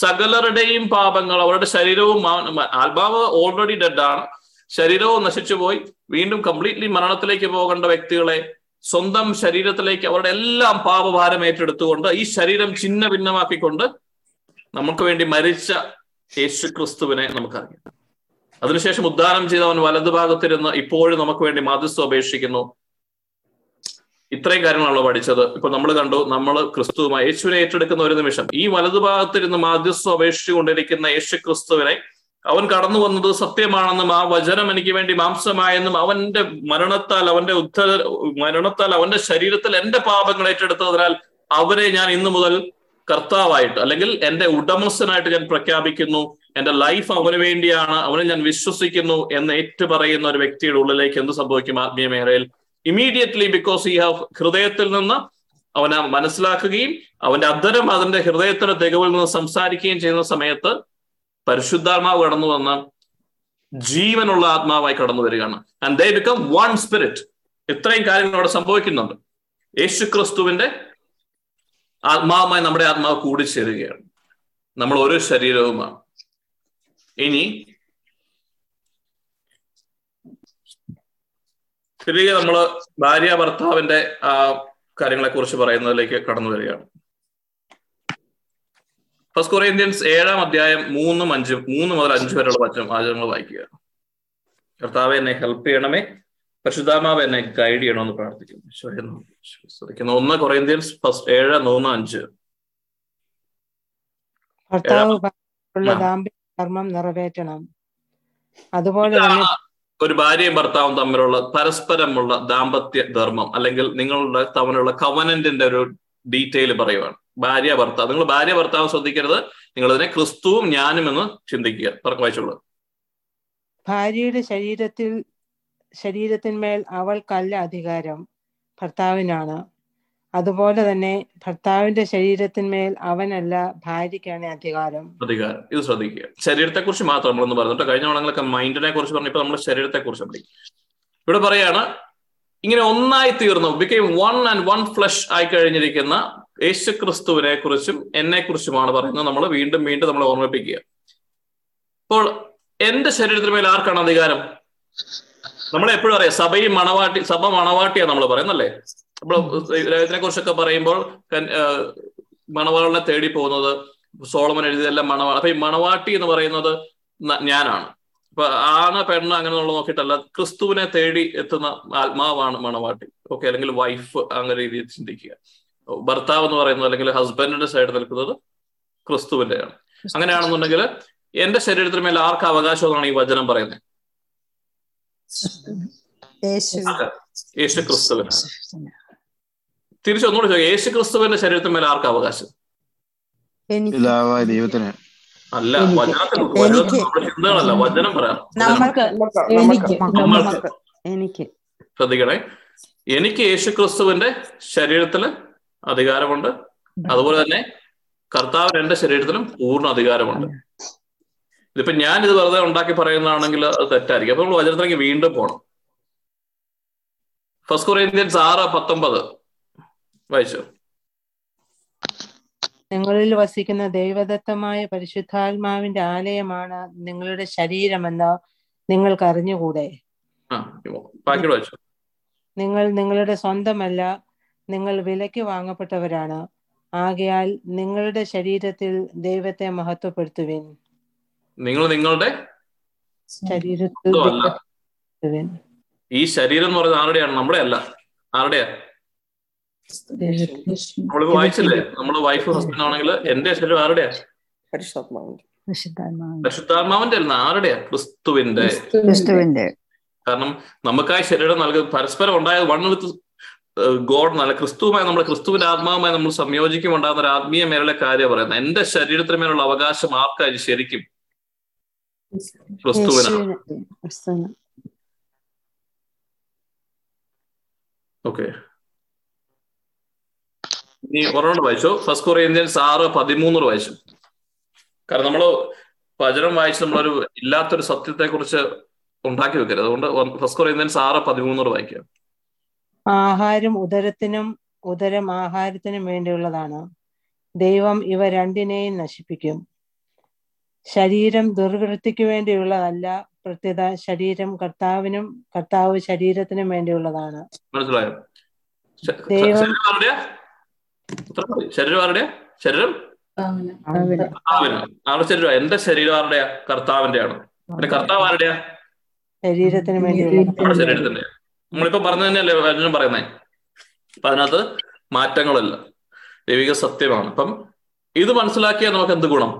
സകലരുടെയും പാപങ്ങൾ. അവരുടെ ശരീരവും ആത്മാവ് ഓൾറെഡി ഡെഡാണ്, ശരീരവും നശിച്ചു പോയി വീണ്ടും കംപ്ലീറ്റ്ലി മരണത്തിലേക്ക് പോകേണ്ട വ്യക്തികളെ സ്വന്തം ശരീരത്തിലേക്ക് അവരുടെ എല്ലാം പാപഭാരം ഏറ്റെടുത്തുകൊണ്ട് ഈ ശരീരം ഛിന്ന ഭിന്നമാക്കിക്കൊണ്ട് നമുക്ക് വേണ്ടി മരിച്ച യേശു ക്രിസ്തുവിനെ നമുക്കറിയാം. അതിനുശേഷം ഉദ്ധാനം ചെയ്ത് അവൻ വലതുഭാഗത്തിരുന്ന് ഇപ്പോഴും നമുക്ക് വേണ്ടി മാധ്യസ്ഥം അപേക്ഷിക്കുന്നു. ഇത്രയും കാര്യങ്ങളാണല്ലോ പഠിച്ചത്. ഇപ്പൊ നമ്മൾ കണ്ടു, നമ്മൾ ക്രിസ്തുവുമായി യേശുവിനെ ഏറ്റെടുക്കുന്ന ഒരു നിമിഷം ഈ വലതുഭാഗത്തിരുന്ന് മാധ്യസ്ഥം അപേക്ഷിച്ചു കൊണ്ടിരിക്കുന്ന യേശു ക്രിസ്തുവിനെ, അവൻ കടന്നു വന്നത് സത്യമാണെന്നും ആ വചനം എനിക്ക് വേണ്ടി മാംസമായെന്നും അവന്റെ മരണത്താൽ അവന്റെ ഉദ്ധ മരണത്താൽ അവന്റെ ശരീരത്തിൽ എന്റെ പാപങ്ങൾ ഏറ്റെടുത്തതിനാൽ അവരെ ഞാൻ ഇന്നു മുതൽ കർത്താവായിട്ട് അല്ലെങ്കിൽ എന്റെ ഉടമസ്ഥനായിട്ട് ഞാൻ പ്രഖ്യാപിക്കുന്നു, എന്റെ ലൈഫ് അവന് വേണ്ടിയാണ്, അവനെ ഞാൻ വിശ്വസിക്കുന്നു എന്ന് ഏറ്റു പറയുന്ന ഒരു വ്യക്തിയുടെ ഉള്ളിലേക്ക് എന്ത് സംഭവിക്കും ആത്മീയ മേഖലയിൽ? ഇമീഡിയറ്റ്ലി, ബിക്കോസ് ഈ ഹാവ് ഹൃദയത്തിൽ നിന്ന് അവനെ മനസ്സിലാക്കുകയും അവന്റെ അധരം അതിന്റെ ഹൃദയത്തിന്റെ തികവിൽ നിന്ന് സംസാരിക്കുകയും ചെയ്യുന്ന സമയത്ത് പരിശുദ്ധാത്മാവ് കടന്നു വന്ന ജീവനുള്ള ആത്മാവായി കടന്നു വരികയാണ്. And they become one spirit. ഇത്രയും കാര്യങ്ങൾ അവിടെ സംഭവിക്കുന്നുണ്ട്. യേശു ക്രിസ്തുവിന്റെ ആത്മാവുമായി നമ്മുടെ ആത്മാവ് കൂടിച്ചേരുകയാണ്. നമ്മൾ ഓരോ ശരീരവുമാണ്. ഇനി തിരികെ നമ്മൾ ഭാര്യ ഭർത്താവിന്റെ ആ കാര്യങ്ങളെ കുറിച്ച് പറയുന്നതിലേക്ക് കടന്നു വരികയാണ്. ഫസ്റ്റ് കൊറിന്ത്യൻസ് ഏഴാം അധ്യായം മൂന്നും അഞ്ചും മൂന്ന് മുതൽ അഞ്ച് വരെയുള്ള വചനം വാചകങ്ങൾ വായിക്കുക. കർത്താവ് എന്നെ ഹെൽപ്പ് ചെയ്യണമേ, പരിശുദ്ധാത്മാവ് എന്നെ ഗൈഡ് ചെയ്യണമെന്ന് പ്രാർത്ഥിക്കുന്നു. ഒന്ന് കൊറിന്ത്യൻസ് ഫസ്റ്റ് ഏഴ് മൂന്ന് അഞ്ച്. നിറവേറ്റണം. അതുപോലെ ഒരു ഭാര്യയും ഭർത്താവും തമ്മിലുള്ള പരസ്പരമുള്ള ദാമ്പത്യ ധർമ്മം അല്ലെങ്കിൽ നിങ്ങളുടെ തമ്മിലുള്ള കവനന്റിന്റെ ഒരു ഡീറ്റെയിൽ പറയുവാണ്. ഭാര്യ ഭർത്താവ്, നിങ്ങൾ ഭാര്യ ഭർത്താവ് ശ്രദ്ധിക്കരുത്, നിങ്ങളതിനെ ക്രിസ്തുവും ഞാനും എന്ന് ചിന്തിക്കുക. വായിച്ചോളൂ. ഭാര്യയുടെ ശരീരത്തിൽ ശരീരത്തിന്മേൽ അവൾക്കല്ല അധികാരം, ഭർത്താവിനാണ്. അതുപോലെ തന്നെ ഭർത്താവിന്റെ ശരീരത്തിന്മേൽ അവനല്ല, ഭാര്യയ്ക്കാണ് അധികാരം. അധികാരം ഇത് ശ്രദ്ധിക്കുക. ശരീരത്തെ കുറിച്ച് മാത്രം നമ്മളൊന്ന് പറഞ്ഞു. കഴിഞ്ഞ തവണ മൈൻഡിനെ കുറിച്ച് പറഞ്ഞു, ഇപ്പൊ നമ്മുടെ ശരീരത്തെ കുറിച്ച് പഠിക്കും. ഇവിടെ പറയാണ് ഇങ്ങനെ ഒന്നായി തീർന്നു, became one and one flesh ആയി കഴിഞ്ഞിരിക്കുന്ന യേശു ക്രിസ്തുവിനെ കുറിച്ചും എന്നെ കുറിച്ചുമാണ് പറയുന്നത്. നമ്മൾ വീണ്ടും വീണ്ടും നമ്മളെ ഓർമ്മിപ്പിക്കുക. അപ്പോൾ എന്റെ ശരീരത്തിന് മേൽ ആർക്കാണ് അധികാരം? നമ്മളെപ്പോഴും അറിയാം, സഭയും മണവാട്ടി സഭ മണവാട്ടിയാണ് നമ്മൾ പറയുന്നല്ലേ. അപ്പോൾ ഇതിനെ കുറിച്ചൊക്കെ പറയുമ്പോൾ മണവാളനെ തേടി പോകുന്നത് സോളമൻ എഴുതിയതെല്ലാം മണവാള. അപ്പൊ ഈ മണവാട്ടി എന്ന് പറയുന്നത് ഞാനാണ്. അപ്പൊ ആണ് പെണ്ണ് അങ്ങനെയുള്ള നോക്കിയിട്ടല്ല, ക്രിസ്തുവിനെ തേടി എത്തുന്ന ആത്മാവാണ് മണവാട്ടി. ഓക്കെ, അല്ലെങ്കിൽ വൈഫ്, അങ്ങനെ രീതിയിൽ ചിന്തിക്കുക. ഭർത്താവ് എന്ന് പറയുന്നത് അല്ലെങ്കിൽ ഹസ്ബൻഡിന്റെ സൈഡ് നിൽക്കുന്നത് ക്രിസ്തുവിന്റെയാണ്. അങ്ങനെയാണെന്നുണ്ടെങ്കിൽ എന്റെ ശരീരത്തിന് മേലെ ആർക്ക് അവകാശം എന്നാണ് ഈ വചനം പറയുന്നത്? യേശു ക്രിസ്തുവിന്. തിരിച്ചു ഒന്നുകൂടി ചോദിക്കാം, യേശു ക്രിസ്തുവിന്റെ ശരീരത്തിന് മേലെ ആർക്ക് അവകാശം? അല്ല, വചനത്തിന് ചിന്തകളല്ല, വചനം പറയാം. നമ്മൾക്ക് ശ്രദ്ധിക്കണേ, എനിക്ക് യേശു ക്രിസ്തുവിന്റെ ശരീരത്തില് അധികാരമുണ്ട്. അതുപോലെ തന്നെ കർത്താവിന് എന്റെ ശരീരത്തിലും പൂർണ്ണ അധികാരമുണ്ട്. ഇതിപ്പോ ഞാൻ ഇത് വെറുതെ ഉണ്ടാക്കി പറയുന്നതാണെങ്കിൽ അത് തെറ്റായിരിക്കും. അപ്പൊ നമ്മൾ വചനത്തിലേക്ക് വീണ്ടും പോകണം. ഫസ്റ്റ് കൊറിന്ത്യൻസ് ആറ് പത്തൊമ്പത് വായിച്ചോ. നിങ്ങളിൽ വസിക്കുന്ന ദൈവദത്തമായ പരിശുദ്ധാത്മാവിന്റെ ആലയമാണ് നിങ്ങളുടെ ശരീരമെന്ന് നിങ്ങൾക്ക് അറിഞ്ഞുകൂടെ? നിങ്ങൾ നിങ്ങളുടെ സ്വന്തമല്ല, നിങ്ങൾ വിലയ്ക്ക് വാങ്ങപ്പെട്ടവരാണ്. ആകയാൽ നിങ്ങളുടെ ശരീരത്തിൽ ദൈവത്തെ മഹത്വപ്പെടുത്തുവിൻ. നിങ്ങൾ നിങ്ങളുടെ ശരീരത്തിൽ ഈ ശരീരം എന്ന് പറയുന്നത് ആരുടെയാണ്? നമ്മുടെ അല്ല, ആരുടെയാ? നമ്മളിപ്പോ വായിച്ചില്ലേ, നമ്മള് വൈഫ് ഹസ്ബൻഡ് ആണെങ്കിൽ എന്റെ ശരീരം ആരുടെയാ? പരിശുദ്ധാത്മാവിന്റെ അല്ല, ആരുടെയാ? ക്രിസ്തുവിന്റെ. കാരണം നമുക്കായി ശരീരം നൽകി പരസ്പരം ഉണ്ടായത് വൺ വിത്ത് ഗോഡ് എന്നല്ല, ക്രിസ്തുവുമായി നമ്മൾ, ക്രിസ്തുവിന്റെ ആത്മാവുമായി നമ്മൾ സംയോജിക്കുമുണ്ടാകുന്ന ഒരു ആത്മീയ മേലുള്ള കാര്യം പറയുന്നത്. എന്റെ ശരീരത്തിന് മേലുള്ള അവകാശം ആർക്കായി? ശരിക്കും ക്രിസ്തുവിനാണ്. ഓക്കെ, ഇനി ഒരെണ്ണം വായിച്ചു. ഫസ്റ്റ് കൊറിന്ത്യൻസ് ആറ് പതിമൂന്ന് വായിച്ചു. കാരണം നമ്മള് വചനം വായിച്ച് നമ്മളൊരു ഇല്ലാത്തൊരു സത്യത്തെ കുറിച്ച് ഉണ്ടാക്കി വെക്കരുത്. അതുകൊണ്ട് ഫസ്റ്റ് കൊറിന്ത്യൻസ് ആറ് പതിമൂന്ന് വായിക്കാം. ആഹാരം ഉദരത്തിനും ഉദരം ആഹാരത്തിനും വേണ്ടിയുള്ളതാണ്. ദൈവം ഇവ രണ്ടിനെയും നശിപ്പിക്കും. ശരീരം ദുർവൃത്തിക്ക് വേണ്ടിയുള്ളതല്ല, പ്രത്യേക ശരീരം കർത്താവിനും കർത്താവ് ശരീരത്തിനും വേണ്ടിയുള്ളതാണ്. മനസ്സിലായോ? ദൈവം ശരീരം ശരീരം ആരുടെ ശരീരം? എന്റെ ശരീരം ആരുടെയാ? കർത്താവിന്റെയാണ്. പിന്നെ കർത്താവ് ആരുടെയാ? ശരീരത്തിന് വേണ്ടിയുള്ള ശരീരത്തിന്റെ. നമ്മളിപ്പോ പറഞ്ഞു തന്നെയല്ലേ വചനം പറയുന്നേ. അപ്പൊ അതിനകത്ത് മാറ്റങ്ങളല്ല, ദൈവിക സത്യമാണ്. അപ്പം ഇത് മനസ്സിലാക്കിയാൽ നമുക്ക് എന്ത് ഗുണം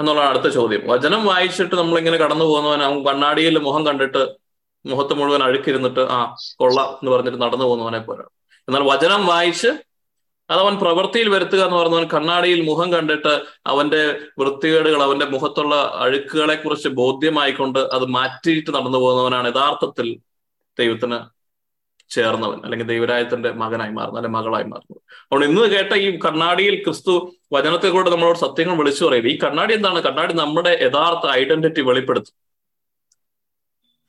എന്നുള്ളതാണ് അടുത്ത ചോദ്യം. വചനം വായിച്ചിട്ട് നമ്മളിങ്ങനെ കടന്നു പോകുന്നവൻ, അവൻ കണ്ണാടിയിൽ മുഖം കണ്ടിട്ട് മുഖത്ത് മുഴുവൻ അഴുക്കിരുന്നിട്ട് ആ കൊള്ളാം എന്ന് പറഞ്ഞിട്ട് നടന്നു പോകുന്നവനെ പോലെയാണ്. എന്നാൽ വചനം വായിച്ച് അതവൻ പ്രവൃത്തിയിൽ വരുത്തുക എന്ന് പറഞ്ഞവൻ കണ്ണാടിയിൽ മുഖം കണ്ടിട്ട് അവന്റെ വൃത്തികേടുകൾ, അവന്റെ മുഖത്തുള്ള അഴുക്കുകളെ കുറിച്ച് ബോധ്യമായിക്കൊണ്ട് അത് മാറ്റിയിട്ട് നടന്നു പോകുന്നവനാണ് യഥാർത്ഥത്തിൽ ദൈവത്തിന് ചേർന്നവൻ, അല്ലെങ്കിൽ ദൈവരാജ്യത്തിന്റെ മകനായി മാറുന്നത്, അല്ലെങ്കിൽ മകളായി മാറുന്നത്. അതുകൊണ്ട് ഇന്ന് കേട്ട ഈ കണ്ണാടിയിൽ ക്രിസ്തു വചനത്തെ കൂടെ നമ്മളോട് സത്യങ്ങൾ വിളിച്ചു പറയും. ഈ കണ്ണാടി എന്താണ്? കണ്ണാടി നമ്മുടെ യഥാർത്ഥ ഐഡന്റിറ്റി വെളിപ്പെടുത്തും.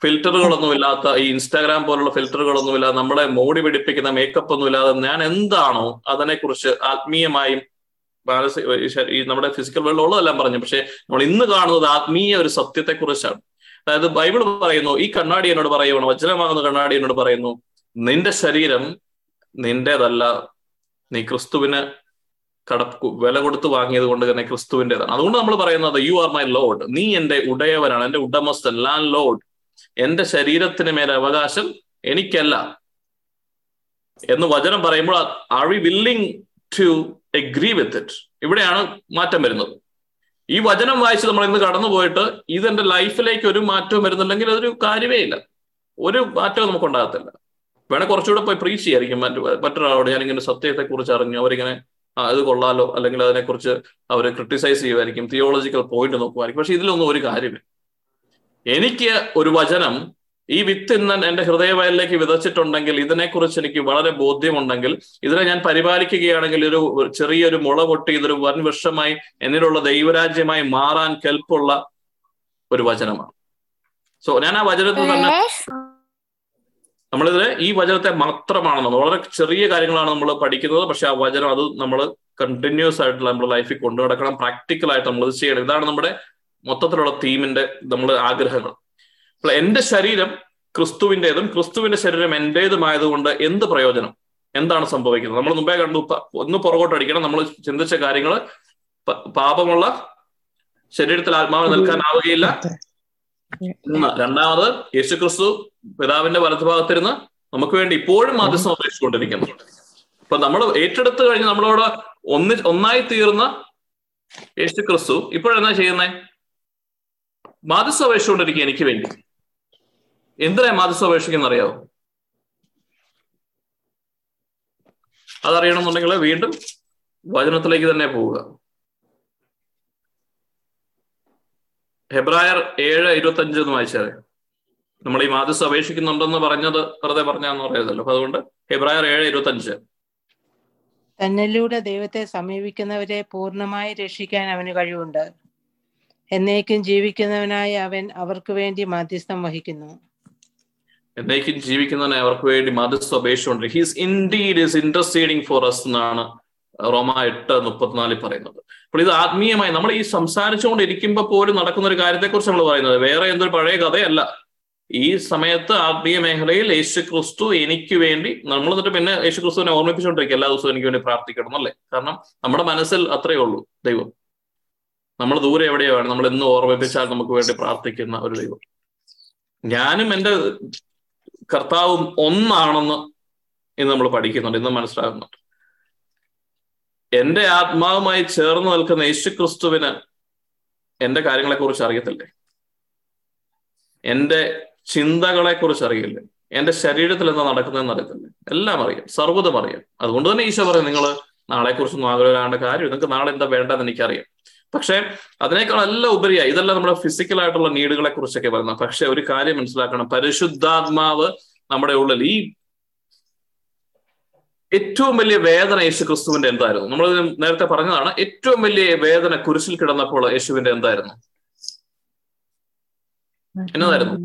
ഫിൽറ്ററുകളൊന്നും ഇല്ലാത്ത, ഈ ഇൻസ്റ്റാഗ്രാം പോലുള്ള ഫിൽറ്ററുകളൊന്നും ഇല്ലാതെ, നമ്മളെ മോടി പിടിപ്പിക്കുന്ന മേക്കപ്പ് ഒന്നും ഇല്ലാതെ ഞാൻ എന്താണോ അതിനെക്കുറിച്ച് ആത്മീയമായും മാനസിക, ഈ നമ്മുടെ ഫിസിക്കൽ വേൾഡിൽ ഉള്ളതെല്ലാം പറഞ്ഞു. പക്ഷെ നമ്മൾ ഇന്ന് കാണുന്നത് ആത്മീയ ഒരു സത്യത്തെക്കുറിച്ചാണ്. അതായത് ബൈബിൾ പറയുന്നു, ഈ കണ്ണാടി എന്നോട് പറയുവാണ്, വചനമാകുന്ന കണ്ണാടി എന്നോട് പറയുന്നു, നിന്റെ ശരീരം നിന്റേതല്ല, നീ ക്രിസ്തുവിന് കട വില കൊടുത്ത് വാങ്ങിയത് കൊണ്ട് തന്നെ ക്രിസ്തുവിൻ്റെതാണ്. അതുകൊണ്ട് നമ്മൾ പറയുന്നത് യു ആർ മൈ ലോഡ്, നീ എൻ്റെ ഉടയവനാണ്, എൻ്റെ ഉടമസ്ഥൻ, ലാൻഡ് ലോഡ്. എന്റെ ശരീരത്തിന് മേലെ അവകാശം എനിക്കല്ല എന്ന് വചനം പറയുമ്പോൾ are we willing to agree with it? ഇവിടെയാണ് മാറ്റം വരുന്നത്. ഈ വചനം വായിച്ച് നമ്മൾ ഇന്ന് കടന്നു പോയിട്ട് ഇതെന്റെ ലൈഫിലേക്ക് ഒരു മാറ്റവും വരുന്നുണ്ടെങ്കിൽ അതൊരു കാര്യമേ ഇല്ല, ഒരു മാറ്റവും നമുക്ക് ഉണ്ടാകത്തില്ല. വേണേൽ കുറച്ചുകൂടെ പോയി പ്രീച്ച് ചെയ്യായിരിക്കും മറ്റു മറ്റൊരാളോട്, ഞാനിങ്ങനെ സത്യത്തെ കുറിച്ച് അറിഞ്ഞു, അവരിങ്ങനെ അത് കൊള്ളാലോ, അല്ലെങ്കിൽ അതിനെക്കുറിച്ച് അവർ ക്രിട്ടിസൈസ് ചെയ്യുമായിരിക്കും, തിയോളജിക്കൽ പോയിന്റ് നോക്കുമായിരിക്കും. പക്ഷെ ഇതിലൊന്നും ഒരു കാര്യമില്ല. എനിക്ക് ഒരു വചനം ഈ വിത്ത് ഇന്ന് എൻ്റെ ഹൃദയവയലിലേക്ക് വിതച്ചിട്ടുണ്ടെങ്കിൽ, ഇതിനെക്കുറിച്ച് എനിക്ക് വളരെ ബോധ്യമുണ്ടെങ്കിൽ, ഇതിനെ ഞാൻ പരിപാലിക്കുകയാണെങ്കിൽ, ഒരു ചെറിയൊരു മുള പൊട്ടി ഇതൊരു വൻ വൃക്ഷമായി എന്നിലുള്ള ദൈവരാജ്യമായി മാറാൻ കെൽപ്പുള്ള ഒരു വചനമാണ്. സോ ഞാൻ ആ വചനത്തിൽ തന്നെ നമ്മളിതിൽ ഈ വചനത്തെ മാത്രമാണ് നമ്മൾ വളരെ ചെറിയ കാര്യങ്ങളാണ് നമ്മൾ പഠിക്കുന്നത്. പക്ഷെ ആ വചനം അത് നമ്മൾ കണ്ടിന്യൂസ് ആയിട്ടുള്ള നമ്മുടെ ലൈഫിൽ കൊണ്ടു നടക്കണം, പ്രാക്ടിക്കലായിട്ട് നമ്മളത് ചെയ്യണം. ഇതാണ് നമ്മുടെ മൊത്തത്തിലുള്ള തീമിന്റെ നമ്മൾ ആഗ്രഹങ്ങൾ. അപ്പോൾ എൻ്റെ ശരീരം ക്രിസ്തുവിൻ്റെതും ക്രിസ്തുവിന്റെ ശരീരം എൻ്റേതുമായത് കൊണ്ട് എന്ത് പ്രയോജനം? എന്താണ് സംഭവിക്കുന്നത്? നമ്മൾ മുമ്പേ കണ്ടു, ഒന്ന് പുറകോട്ടടിക്കണം. നമ്മൾ ചിന്തിച്ച കാര്യങ്ങൾ, പാപമുള്ള ശരീരത്തിൽ ആത്മാവ് നിൽക്കാനാവുകയില്ല. രണ്ടാമത്, യേശുക്രിസ്തു പിതാവിന്റെ വലതുഭാഗത്തിരുന്ന് നമുക്ക് വേണ്ടി ഇപ്പോഴും മാധ്യസ്ഥം അപേക്ഷിച്ചുകൊണ്ടിരിക്കുന്നുണ്ട്. അപ്പൊ നമ്മൾ ഏറ്റെടുത്ത് കഴിഞ്ഞ് നമ്മളോട് ഒന്ന് ഒന്നായി തീർന്ന യേശുക്രിസ്തു ഇപ്പോഴെന്നാ ചെയ്യുന്നേ? മാധ്യസ്ഥം അപേക്ഷിച്ചുകൊണ്ടിരിക്കുക എനിക്ക് വേണ്ടി. എന്തിനാ മാധ്യസ്ഥം അപേക്ഷിക്കുന്ന അറിയാവോ? അതറിയണമെന്നുണ്ടെങ്കിൽ വീണ്ടും വചനത്തിലേക്ക് തന്നെ പോവുക. ഹെബ്രായർ ഏഴ് ഇരുപത്തി അഞ്ച് എന്ന് വായിച്ചാൽ നമ്മൾ ഈ മാധ്യസ്ഥം അപേക്ഷിക്കുന്നുണ്ടെന്ന് പറഞ്ഞത് വെറുതെ പറഞ്ഞാന്ന് പറയുന്നല്ലോ. അപ്പൊ അതുകൊണ്ട് ഹെബ്രായർ ഏഴ് ഇരുപത്തി അഞ്ച്, തന്നിലൂടെ ദൈവത്തെ സമീപിക്കുന്നവരെ പൂർണ്ണമായി രക്ഷിക്കാൻ അവന് കഴിവുണ്ട്, എന്നേക്കും ജീവിക്കുന്നവനായി അവൻ അവർക്ക് വേണ്ടി മാധ്യസ്ഥം വഹിക്കുന്നു. എന്നേക്കും ജീവിക്കുന്നവനെ അവർക്ക് വേണ്ടി മാധ്യസ്ഥം അപേക്ഷിച്ചുകൊണ്ട് he is indeed is interceding for us എന്നാണ് റോമ എട്ട് മുപ്പത്തിനാലിൽ പറയുന്നത്. അപ്പോൾ ഇത് ആത്മീയമായി നമ്മൾ ഈ സംസാരിച്ചുകൊണ്ടിരിക്കുമ്പോൾ പോലും നടക്കുന്ന ഒരു കാര്യത്തെക്കുറിച്ച് നമ്മൾ പറയുന്നത്. വേറെ എന്തൊരു പഴയ കഥയല്ല. ഈ സമയത്ത് ആത്മീയ മേഖലയിൽ യേശു ക്രിസ്തു എനിക്ക് വേണ്ടി, നമ്മൾ എന്നിട്ട് പിന്നെ യേശു ക്രിസ്തുവിനെ ഓർമ്മിപ്പിച്ചുകൊണ്ടിരിക്കുക, എല്ലാ ദിവസവും എനിക്ക് വേണ്ടി പ്രാർത്ഥിക്കണം അല്ലേ? കാരണം നമ്മുടെ മനസ്സിൽ അത്രയേ ഉള്ളൂ ദൈവം. നമ്മൾ ദൂരെ എവിടെയാണ്, നമ്മൾ എന്ന് ഓർമ്മിപ്പിച്ചാൽ നമുക്ക് വേണ്ടി പ്രാർത്ഥിക്കുന്ന ഒരു ദൈവം. ഞാനും എൻ്റെ കർത്താവും ഒന്നാണെന്ന് ഇന്ന് നമ്മൾ പഠിക്കുന്നുണ്ട്, ഇന്ന് മനസ്സിലാകുന്നുണ്ട്. എന്റെ ആത്മാവുമായി ചേർന്ന് നിൽക്കുന്ന യേശു ക്രിസ്തുവിന് എൻ്റെ കാര്യങ്ങളെ കുറിച്ച് അറിയത്തില്ലേ? എൻ്റെ ചിന്തകളെ കുറിച്ച് അറിയില്ലേ? എൻ്റെ ശരീരത്തിൽ എന്താ നടക്കുന്നതെന്ന് അറിയത്തില്ലേ? എല്ലാം അറിയാം, സർവ്വതും അറിയാം. അതുകൊണ്ട് തന്നെ ഈശോ പറയും, നിങ്ങൾ നാളെക്കുറിച്ചൊന്നും ആഗ്രഹമില്ലാണ്ട് കാര്യം, നിങ്ങൾക്ക് നാളെ എന്താ വേണ്ടതെന്ന് എനിക്കറിയാം. പക്ഷെ അതിനേക്കാൾ എല്ലാം ഉപരിയായി ഇതെല്ലാം നമ്മുടെ ഫിസിക്കലായിട്ടുള്ള നീഡുകളെ കുറിച്ചൊക്കെ പറയുന്നത്. പക്ഷെ ഒരു കാര്യം മനസ്സിലാക്കണം, പരിശുദ്ധാത്മാവ് നമ്മുടെ ഉള്ളിൽ. ഈ ഏറ്റവും വലിയ വേദന യേശു ക്രിസ്തുവിന്റെ എന്തായിരുന്നു? നമ്മൾ നേരത്തെ പറഞ്ഞതാണ്, ഏറ്റവും വലിയ വേദന കുരിശിൽ കിടന്നപ്പോൾ യേശുവിന്റെ എന്തായിരുന്നു? എന്നതായിരുന്നു?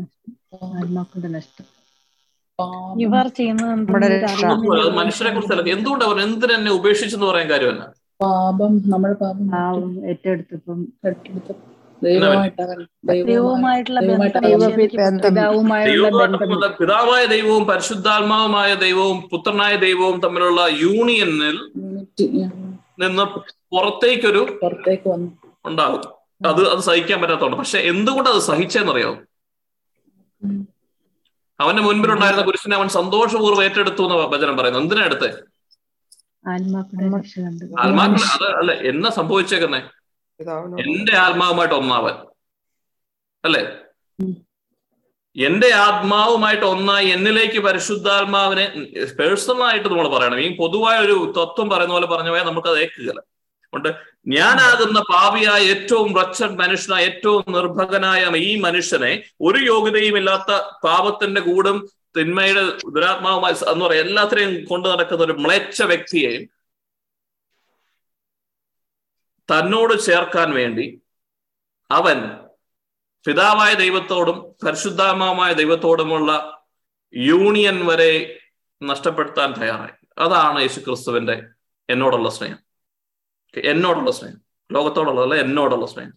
മനുഷ്യരെ കുറിച്ച് എന്തുകൊണ്ട് അവർ എന്തിനെ ഉപേക്ഷിച്ചെന്ന് പറയാൻ കാര്യമല്ല. പാപം, നമ്മുടെ പാപം ഏറ്റെടുത്തപ്പം പിതാവായ ദൈവവും പരിശുദ്ധാത്മാവുമായ ദൈവവും പുത്രനായ ദൈവവും തമ്മിലുള്ള യൂണിയനിൽ നിന്ന് പുറത്തേക്കൊരു പുറത്തേക്ക് ഉണ്ടാകും. അത് അത് സഹിക്കാൻ പറ്റാത്തതുകൊണ്ട്. പക്ഷെ എന്തുകൊണ്ട് അത് സഹിച്ചെന്നറിയാവോ? അവന്റെ മുൻപിലുണ്ടായിരുന്ന കുരിശിനെ അവൻ സന്തോഷപൂർവ്വം ഏറ്റെടുത്തു എന്ന് വചനം പറയുന്നു. എന്തിനാ എടുത്തേ? ആത്മാക്കളെ. അത് അല്ലെ എന്നാ സംഭവിച്ചേക്കുന്നേ? എന്റെ ആത്മാവുമായിട്ട് ഒന്നാവൻ അല്ലേ? എന്റെ ആത്മാവുമായിട്ട് ഒന്നായി എന്നിലേക്ക് പരിശുദ്ധാത്മാവിനെ പേഴ്സണലായിട്ട് നമ്മൾ പറയണം. ഈ പൊതുവായ ഒരു തത്വം പറയുന്ന പോലെ പറഞ്ഞ പോയാൽ നമുക്കത് ഏക്കുകയല്ല. അതുകൊണ്ട് ഞാനാകുന്ന പാപിയായ ഏറ്റവും റച്ചഡ് മനുഷ്യനായ ഏറ്റവും നിർഭകനായ ഈ മനുഷ്യനെ ഒരു യോഗ്യതയും ഇല്ലാത്ത പാപത്തിന്റെ കൂടും തിന്മയുടെ ദുരാത്മാവുമായി എന്ന് പറയാം എല്ലാത്തിനെയും കൊണ്ടു നടക്കുന്ന ഒരു മ്ലേച്ഛ വ്യക്തിയെയും തന്നോട് ചേർക്കാൻ വേണ്ടി അവൻ പിതാവായ ദൈവത്തോടും പരിശുദ്ധാത്മാവുമായ ദൈവത്തോടുമുള്ള യൂണിയൻ വരെ നഷ്ടപ്പെടുത്താൻ തയ്യാറായി. അതാണ് യേശു ക്രിസ്തുവിന്റെ എന്നോടുള്ള സ്നേഹം. എന്നോടുള്ള സ്നേഹം, ലോകത്തോടുള്ളതല്ല, എന്നോടുള്ള സ്നേഹം.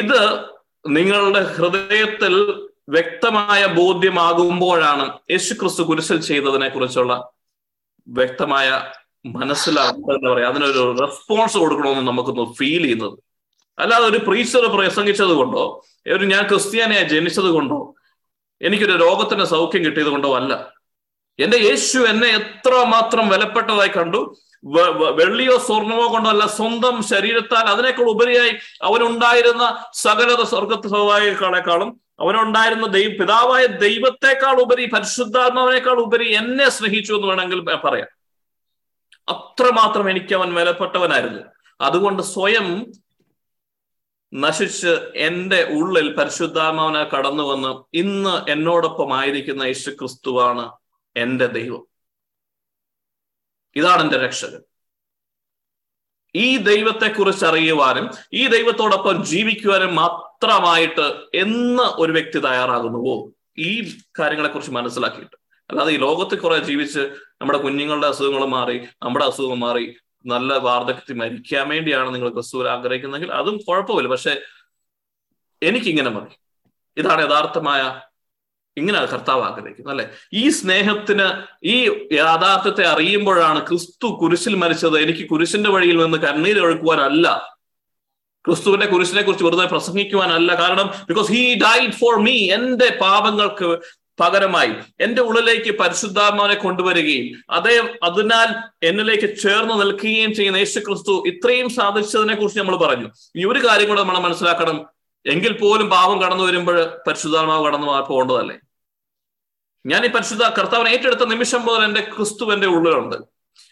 ഇത് നിങ്ങളുടെ ഹൃദയത്തിൽ വ്യക്തമായ ബോധ്യമാകുമ്പോഴാണ് യേശു ക്രിസ്തു കുരിശിൽ ചെയ്തതിനെ കുറിച്ചുള്ള വ്യക്തമായ മനസ്സിലാക്കുക എന്താ പറയാ, അതിനൊരു റെസ്പോൺസ് കൊടുക്കണമെന്ന് നമുക്കൊന്ന് ഫീൽ ചെയ്യുന്നത്. അല്ലാതെ ഒരു പ്രീച്ചർ പ്രസംഗിച്ചത് കൊണ്ടോ ഒരു ഞാൻ ക്രിസ്ത്യാനിയായി ജനിച്ചത് കൊണ്ടോ എനിക്കൊരു രോഗത്തിന്റെ സൗഖ്യം കിട്ടിയത് കൊണ്ടോ അല്ല. എൻ്റെ യേശു എന്നെ എത്ര മാത്രം വിലപ്പെട്ടതായി കണ്ടു, വെള്ളിയോ സ്വർണമോ കൊണ്ടോ അല്ല, സ്വന്തം ശരീരത്താൽ. അതിനേക്കാൾ ഉപരിയായി അവനുണ്ടായിരുന്ന സകലത സ്വർഗത്ത് സൗഭാഗ്യങ്ങളെക്കാളും അവനുണ്ടായിരുന്ന ദൈവ പിതാവായ ദൈവത്തെക്കാൾ ഉപരി പരിശുദ്ധാത്മാവിനേക്കാൾ ഉപരി എന്നെ സ്നേഹിച്ചു എന്ന് വേണമെങ്കിൽ പറയാം. അത്രമാത്രം എനിക്ക് അവൻ വിലപ്പെട്ടവനായിരുന്നു. അതുകൊണ്ട് സ്വയം നശിച്ച് എൻ്റെ ഉള്ളിൽ പരിശുദ്ധാത്മാവിനെ കടന്നു വന്ന് ഇന്ന് എന്നോടൊപ്പം ആയിരിക്കുന്ന യേശു ക്രിസ്തുവാണ് എൻ്റെ ദൈവം. ഇതാണ് എൻ്റെ രക്ഷകൻ. ഈ ദൈവത്തെക്കുറിച്ച് അറിയുവാനും ഈ ദൈവത്തോടൊപ്പം ജീവിക്കുവാനും മാത്രമായിട്ട് എന്ന് ഒരു വ്യക്തി തയ്യാറാകുന്നുവോ ഈ കാര്യങ്ങളെക്കുറിച്ച് മനസ്സിലാക്കിയിട്ട്. അല്ലാതെ ഈ ലോകത്തിൽ കുറെ ജീവിച്ച് നമ്മുടെ കുഞ്ഞുങ്ങളുടെ അസുഖങ്ങൾ മാറി നമ്മുടെ അസുഖം മാറി നല്ല വാർദ്ധക്യത്തിൽ മരിക്കാൻ വേണ്ടിയാണ് നിങ്ങൾ ക്രിസ്തുവിൽ ആഗ്രഹിക്കുന്നെങ്കിൽ അതും കുഴപ്പമില്ല. പക്ഷെ എനിക്കിങ്ങനെ മതി, ഇതാണ് യഥാർത്ഥമായ, ഇങ്ങനെയാണ് കർത്താവ് ആഗ്രഹിക്കുന്നത് അല്ലെ. ഈ സ്നേഹത്തിന് ഈ യാഥാർത്ഥ്യത്തെ അറിയുമ്പോഴാണ് ക്രിസ്തു കുരിശിൽ മരിച്ചത് എനിക്ക് കുരിശിന്റെ വഴിയിൽ നിന്ന് കണ്ണീര് ഒഴുക്കുവാനല്ല, ക്രിസ്തുവിന്റെ കുരിശിനെ കുറിച്ച് വെറുതെ പ്രസംഗിക്കുവാനല്ല. കാരണം because he died for me, എന്റെ പാപങ്ങൾക്ക് പകരമായി എന്റെ ഉള്ളിലേക്ക് പരിശുദ്ധാത്മാവിനെ കൊണ്ടുവരികയും അതേ അതിനാൽ എന്നിലേക്ക് ചേർന്ന് നിൽക്കുകയും ചെയ്യുന്ന യേശു ക്രിസ്തു ഇത്രയും സാധിച്ചതിനെ കുറിച്ച് നമ്മൾ പറഞ്ഞു. ഈ ഒരു കാര്യം കൂടെ നമ്മൾ മനസ്സിലാക്കണം. എങ്കിൽ പോലും പാപം കടന്നു വരുമ്പോൾ പരിശുദ്ധാത്മാവ് കടന്നു പോകേണ്ടതല്ലേ. ഞാൻ ഈ പരിശുദ്ധ കർത്താവിനെ ഏറ്റെടുത്ത നിമിഷം മുതൽ എന്റെ ക്രിസ്തു എന്റെ ഉള്ളിലുണ്ട്,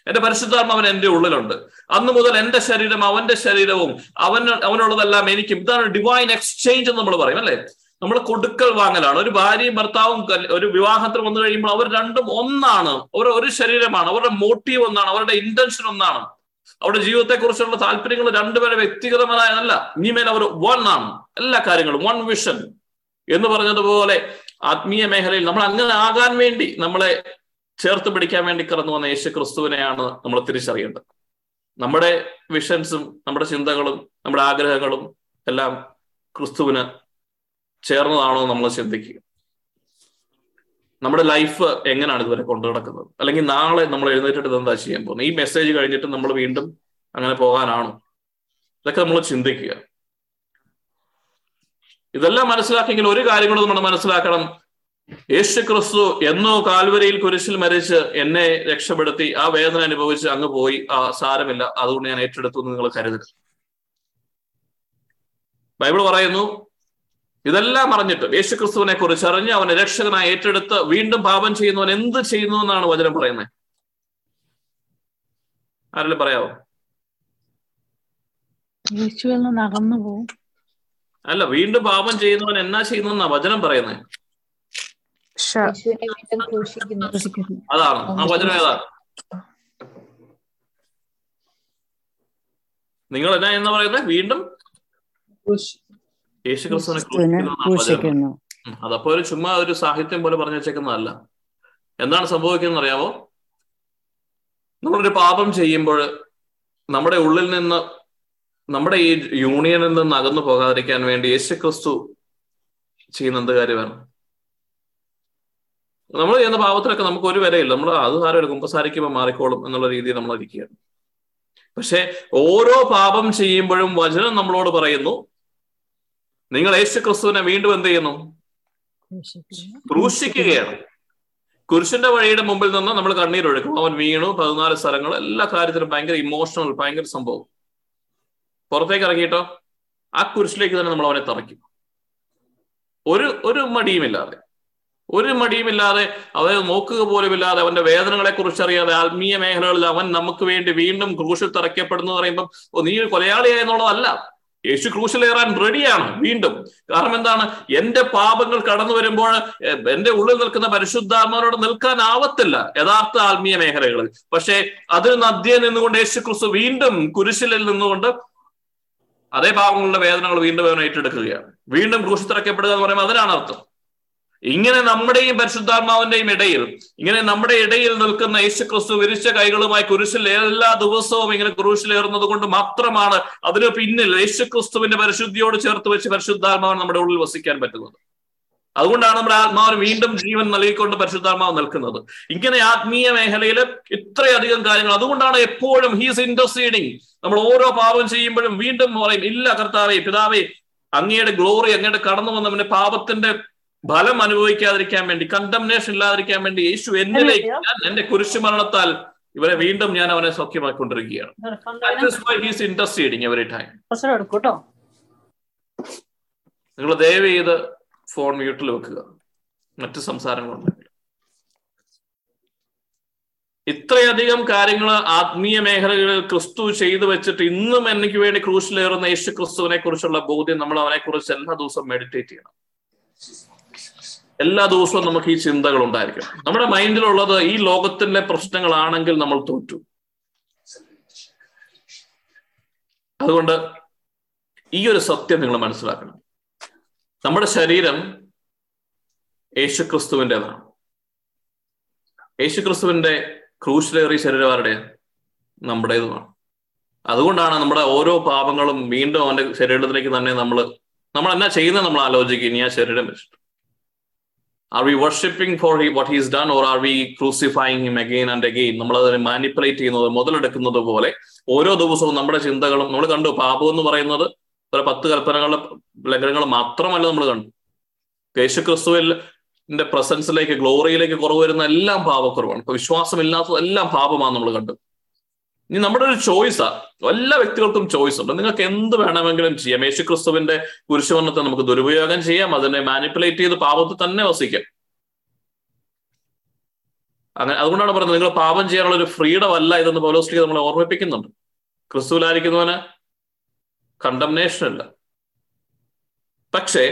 എന്റെ പരിശുദ്ധാത്മാവൻ എന്റെ ഉള്ളിലുണ്ട്. അന്ന് മുതൽ എന്റെ ശരീരം അവന്റെ ശരീരവും അവന് അവനുള്ളതെല്ലാം എനിക്കും. ഇതാണ് ഡിവൈൻ എക്സ്ചേഞ്ച് എന്ന് നമ്മൾ പറയും അല്ലെ. നമ്മൾ കൊടുക്കൽ വാങ്ങലാണ്. ഒരു ഭാര്യയും ഭർത്താവും ഒരു വിവാഹത്തിൽ വന്നു കഴിയുമ്പോൾ അവർ രണ്ടും ഒന്നാണ്, അവർ ഒരു ശരീരമാണ്, അവരുടെ മോട്ടീവ് ഒന്നാണ്, അവരുടെ ഇന്റൻഷൻ ഒന്നാണ്, അവരുടെ ജീവിതത്തെക്കുറിച്ചുള്ള താല്പര്യങ്ങൾ രണ്ടുപേരെ വ്യക്തിഗതമായതല്ല. ഇനിമേൽ അവർ വൺ ആണ്, എല്ലാ കാര്യങ്ങളും വൺ വിഷൻ എന്ന് പറഞ്ഞതുപോലെ ആത്മീയ മേഖലയിൽ നമ്മൾ അങ്ങനെ ആകാൻ വേണ്ടി നമ്മളെ ചേർത്ത് പിടിക്കാൻ വേണ്ടി കടന്നു വന്ന യേശു ക്രിസ്തുവിനെയാണ് നമ്മൾ തിരിച്ചറിയേണ്ടത്. നമ്മുടെ വിഷൻസും നമ്മുടെ ചിന്തകളും നമ്മുടെ ആഗ്രഹങ്ങളും എല്ലാം ക്രിസ്തുവിന് ചേർന്നതാണോ നമ്മൾ ചിന്തിക്കുക. നമ്മുടെ ലൈഫ് എങ്ങനെയാണ് ഇതുവരെ കൊണ്ടു നടക്കുന്നത്, അല്ലെങ്കിൽ നാളെ നമ്മൾ എഴുന്നേറ്റിട്ട് എന്താ ചെയ്യാൻ പോകുന്നത്, ഈ മെസ്സേജ് കഴിഞ്ഞിട്ട് നമ്മൾ വീണ്ടും അങ്ങനെ പോകാനാണോ, ഇതൊക്കെ നമ്മൾ ചിന്തിക്കുക. ഇതെല്ലാം മനസ്സിലാക്കിയെങ്കിൽ ഒരു കാര്യം കൂടെ നമ്മൾ മനസ്സിലാക്കണം. യേശു ക്രിസ്തു എന്നോ കാൽവരിയിൽ കുരിശിൽ മരിച്ച് എന്നെ രക്ഷപ്പെടുത്തി, ആ വേദന അനുഭവിച്ച് അങ്ങ് പോയി, ആ സാരമില്ല അതുകൊണ്ട് ഞാൻ ഏറ്റെടുത്തു എന്ന് നിങ്ങൾ കരുതരുത്. ബൈബിൾ പറയുന്നു ഇതെല്ലാം അറിഞ്ഞിട്ടും യേശു ക്രിസ്തുവിനെ കുറിച്ച് അറിഞ്ഞ് അവനെ രക്ഷകനായി ഏറ്റെടുത്ത് വീണ്ടും പാപം ചെയ്യുന്നവൻ എന്ത് ചെയ്യുന്നു എന്നാണ് വചനം പറയുന്നത്. ആരെങ്കിലും പറയാവോ? അല്ല, വീണ്ടും പാപം ചെയ്യുന്നവൻ എന്നാ ചെയ്യുന്നു എന്നാ വചനം പറയുന്നത്. അതാണ് ആ വചനം. ഏതാണ് നിങ്ങൾ എന്നാ എന്നാ പറയുന്നത്? വീണ്ടും യേശു ക്രിസ്തുവിനെ. അതപ്പോ ഒരു ചുമ്മാ ഒരു സാഹിത്യം പോലെ പറഞ്ഞു വെച്ചേക്കുന്നതല്ല. എന്താണ് സംഭവിക്കുന്നത് അറിയാമോ? നമ്മളൊരു പാപം ചെയ്യുമ്പോൾ നമ്മുടെ ഉള്ളിൽ നിന്ന് നമ്മുടെ ഈ യൂണിയനിൽ നിന്ന് അകന്നു പോകാതിരിക്കാൻ വേണ്ടി യേശു ക്രിസ്തു ചെയ്യുന്ന എന്ത് കാര്യമാണ്? നമ്മൾ ചെയ്യുന്ന പാപത്തിലൊക്കെ നമുക്ക് ഒരു വിലയില്ല. നമ്മൾ അത് ആരും ഒരു കുമ്പസാരിക്കുമ്പോൾ മാറിക്കോളും എന്നുള്ള രീതിയിൽ നമ്മൾ ഇരിക്കുകയാണ്. പക്ഷെ ഓരോ പാപം ചെയ്യുമ്പോഴും വചനം നമ്മളോട് പറയുന്നു നിങ്ങൾ യേശു ക്രിസ്തുവിനെ വീണ്ടും എന്ത് ചെയ്യുന്നു? ക്രൂശിക്കുകയാണ്. കുരിശിന്റെ വഴിയുടെ മുമ്പിൽ നിന്ന് നമ്മൾ കണ്ണീരൊഴുക്കും. അവൻ വീണു, പതിനാല് സ്ഥലങ്ങൾ, എല്ലാ കാര്യത്തിലും ഭയങ്കര ഇമോഷണൽ, ഭയങ്കര സംഭവം. പുറത്തേക്ക് ഇറങ്ങിയിട്ടോ ആ കുരിശിലേക്ക് തന്നെ നമ്മൾ അവനെ തറയ്ക്കും. ഒരു ഒരു മടിയുമില്ലാതെ ഒരു മടിയുമില്ലാതെ അവനെ നോക്കുക പോലുമില്ലാതെ അവന്റെ വേദനകളെ കുറിച്ചറിയാതെ ആത്മീയ മേഖലകളിൽ അവൻ നമുക്ക് വേണ്ടി വീണ്ടും ക്രൂശിൽ തറയ്ക്കപ്പെടുന്നു പറയുമ്പോൾ ഓ നീ കൊലയാളിയായെന്നുള്ളതല്ല. യേശു ക്രൂശിലേറാൻ റെഡിയാണ് വീണ്ടും. കാരണം എന്താണ്? എന്റെ പാപങ്ങൾ കടന്നു വരുമ്പോൾ എന്റെ ഉള്ളിൽ നിൽക്കുന്ന പരിശുദ്ധാത്മാവിനോട് നിൽക്കാനാവത്തില്ല യഥാർത്ഥ ആത്മീയ മേഖലകളിൽ. പക്ഷെ അതിൽ നിന്ന് അധ്യയം നിന്നുകൊണ്ട് യേശു ക്രിസ്തു വീണ്ടും കുരിശിലിൽ നിന്നുകൊണ്ട് അതേ പാപങ്ങളുടെ വേദനകൾ വീണ്ടും അവൻ ഏറ്റെടുക്കുകയാണ്. വീണ്ടും ക്രൂശിൽ തറയ്ക്കപ്പെടുക എന്ന് പറയുമ്പോൾ അതിനാണ് അർത്ഥം. ഇങ്ങനെ നമ്മുടെയും പരിശുദ്ധാത്മാവിന്റെയും ഇടയിൽ ഇങ്ങനെ നമ്മുടെ ഇടയിൽ നിൽക്കുന്ന യേശു ക്രിസ്തു വിരിച്ച കൈകളുമായി കുരിശിൽ എല്ലാ ദിവസവും ഇങ്ങനെ കുരിശിലേറുന്നത് കൊണ്ട് മാത്രമാണ് അതിന് പിന്നിൽ യേശു ക്രിസ്തുവിന്റെ പരിശുദ്ധിയോട് ചേർത്ത് വെച്ച് പരിശുദ്ധാത്മാവ് നമ്മുടെ ഉള്ളിൽ വസിക്കാൻ പറ്റുന്നത്. അതുകൊണ്ടാണ് നമ്മുടെ ആത്മാവിന് വീണ്ടും ജീവൻ നൽകിക്കൊണ്ട് പരിശുദ്ധാത്മാവ് നിൽക്കുന്നത്. ഇങ്ങനെ ആത്മീയ മേഖലയിൽ ഇത്രയധികം കാര്യങ്ങൾ. അതുകൊണ്ടാണ് എപ്പോഴും ഹീസ് ഇന്റർസീഡിങ്. നമ്മൾ ഓരോ പാപം ചെയ്യുമ്പോഴും വീണ്ടും പറയും ഇല്ല കർത്താവേ പിതാവേ അങ്ങയുടെ ഗ്ലോറി അങ്ങയുടെ കടന്നു വന്നവന്റെ പാപത്തിന്റെ ഫലം അനുഭവിക്കാതിരിക്കാൻ വേണ്ടി കണ്ടംനേഷൻ ഇല്ലാതിരിക്കാൻ വേണ്ടി യേശു എന്നിലേക്ക് ഞാൻ എന്റെ കുരിശു മരണത്താൽ ഇവരെ വീണ്ടും ഞാൻ അവനെ സൗഖ്യമാക്കിക്കൊണ്ടിരിക്കുകയാണ്. നിങ്ങൾ ദയവ് ചെയ്ത് ഫോൺ മ്യൂട്ടിൽ വെക്കുക, മറ്റു സംസാരങ്ങളുണ്ടെങ്കിൽ. ഇത്രയധികം കാര്യങ്ങൾ ആത്മീയ മേഖലകളിൽ ക്രിസ്തു ചെയ്തു വെച്ചിട്ട് ഇന്നും എനിക്ക് വേണ്ടി ക്രൂശിലേറുന്ന യേശു ക്രിസ്തുവിനെ കുറിച്ചുള്ള ബോധ്യം നമ്മൾ അവനെ കുറിച്ച് എല്ലാ ദിവസവും മെഡിറ്റേറ്റ് ചെയ്യണം. എല്ലാ ദിവസവും നമുക്ക് ഈ ചിന്തകൾ ഉണ്ടായിരിക്കും. നമ്മുടെ മൈൻഡിലുള്ളത് ഈ ലോകത്തിന്റെ പ്രശ്നങ്ങളാണെങ്കിൽ നമ്മൾ തോറ്റു. അതുകൊണ്ട് ഈ ഒരു സത്യം നിങ്ങൾ മനസ്സിലാക്കണം. നമ്മുടെ ശരീരം യേശുക്രിസ്തുവിൻ്റെതാണ്. യേശുക്രിസ്തുവിൻ്റെ ക്രൂശിലേറിയ ശരീരവാരുടെയാണ്, നമ്മുടേതുമാണ്. അതുകൊണ്ടാണ് നമ്മുടെ ഓരോ പാപങ്ങളും വീണ്ടും അവൻ്റെ ശരീരത്തിലേക്ക് തന്നെ നമ്മൾ നമ്മൾ എന്നാ ചെയ്യുന്നത് നമ്മൾ ആലോചിക്കുക. ഇനി ആ ശരീരം വെച്ചിട്ട് are we worshipping for he what he's done or are we crucifying him again and again? നമ്മളതിനെ മാനിപ്പുലേറ്റ് ചെയ്യുന്നത്, മുതലെടുക്കുന്നത് പോലെ ഓരോ ദിവസവും നമ്മുടെ ചിന്തകളും. നമ്മൾ കണ്ടു, പാപം എന്ന് പറയുന്നത് ഒരു പത്ത് കൽപ്പനകളുടെ ലംഘനങ്ങൾ മാത്രമല്ല നമ്മൾ കണ്ടു. യേശുക്രിസ്തുവിന്റെ പ്രസൻസിലേക്ക്, ഗ്ലോറിയിലേക്ക് കുറവ് വരുന്ന എല്ലാം പാപക്കുറവാണ്. ഇപ്പൊ വിശ്വാസമില്ലാത്തതെല്ലാം പാപമാണ് നമ്മൾ കണ്ടത്. ഇനി നമ്മുടെ ഒരു ചോയ്സാ, എല്ലാ വ്യക്തികൾക്കും ചോയ്സ് ഉണ്ട്. നിങ്ങൾക്ക് എന്ത് വേണമെങ്കിലും ചെയ്യാം. യേശുക്രിസ്തുവിന്റെ കുരിശുമരണത്തെ നമുക്ക് ദുരുപയോഗം ചെയ്യാം, അതിനെ മാനിപ്പുലേറ്റ് ചെയ്ത് പാപത്തിൽ തന്നെ വസിക്കാം. അങ്ങനെ അതുകൊണ്ടാണ് പറയുന്നത്, നിങ്ങൾ പാപം ചെയ്യാനുള്ള ഒരു ഫ്രീഡം അല്ല ഇതെന്ന് പൗലോസ് നമ്മളെ ഓർമ്മിപ്പിക്കുന്നുണ്ട്. ക്രിസ്തുവിലായിരിക്കുന്നവന് കണ്ടംനേഷൻ ഇല്ല. പക്ഷേ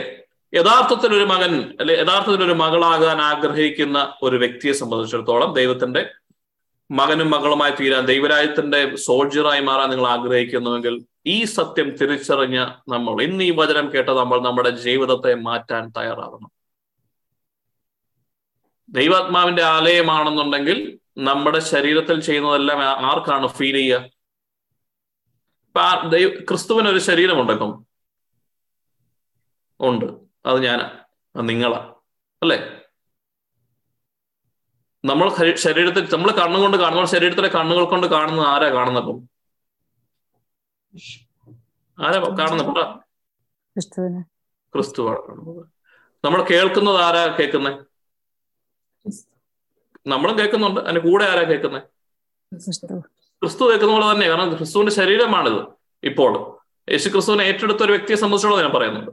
യഥാർത്ഥത്തിൽ ഒരു മകൻ അല്ലെ യഥാർത്ഥത്തിൽ ഒരു മകളാകാൻ ആഗ്രഹിക്കുന്ന ഒരു വ്യക്തിയെ സംബന്ധിച്ചിടത്തോളം, ദൈവത്തിന്റെ മകനും മകളുമായി തീരാൻ, ദൈവരാജ്യത്തിന്റെ സോൾജറായി മാറാൻ നിങ്ങൾ ആഗ്രഹിക്കുന്നുവെങ്കിൽ ഈ സത്യം തിരിച്ചറിഞ്ഞ നമ്മൾ, ഇന്ന് ഈ വചനം കേട്ട നമ്മൾ നമ്മുടെ ജീവിതത്തെ മാറ്റാൻ തയ്യാറാകണം. ദൈവാത്മാവിന്റെ ആലയമാണെന്നുണ്ടെങ്കിൽ നമ്മുടെ ശരീരത്തിൽ ചെയ്യുന്നതെല്ലാം ആർക്കാണ് ഫീൽ ചെയ്യുക? ഇപ്പൊ ദൈവ ക്രിസ്തുവിനൊരു ശരീരമുണ്ടെങ്കിൽ ഉണ്ട്, അത് ഞാനാ, അത് നിങ്ങളാ, അല്ലേ? നമ്മൾ ശരീരത്തിൽ, നമ്മൾ കണ്ണുകൊണ്ട് കാണുന്ന, ശരീരത്തിലെ കണ്ണുകൾ കൊണ്ട് കാണുന്നത് ആരാ കാണുന്നത്? ആരാ കാണുന്നത്? പറ. ക്രിസ്തുവാണ് കാണുന്നത്. നമ്മൾ കേൾക്കുന്നത് ആരാ കേൾക്കുന്നത്? നമ്മളും കേൾക്കുന്നുണ്ട്. അതിന് കൂടെ ആരാ കേൾക്കുന്നത്? ക്രിസ്തു കേൾക്കുന്ന പോലെ തന്നെയാണ്. കാരണം ക്രിസ്തുവിന്റെ ശരീരമാണിത്. ഇപ്പോൾ യേശുക്രിസ്തുവിനെ ഏറ്റെടുത്ത ഒരു വ്യക്തിയെ സംബന്ധിച്ചോളം ഞാൻ പറയുന്നുണ്ട്,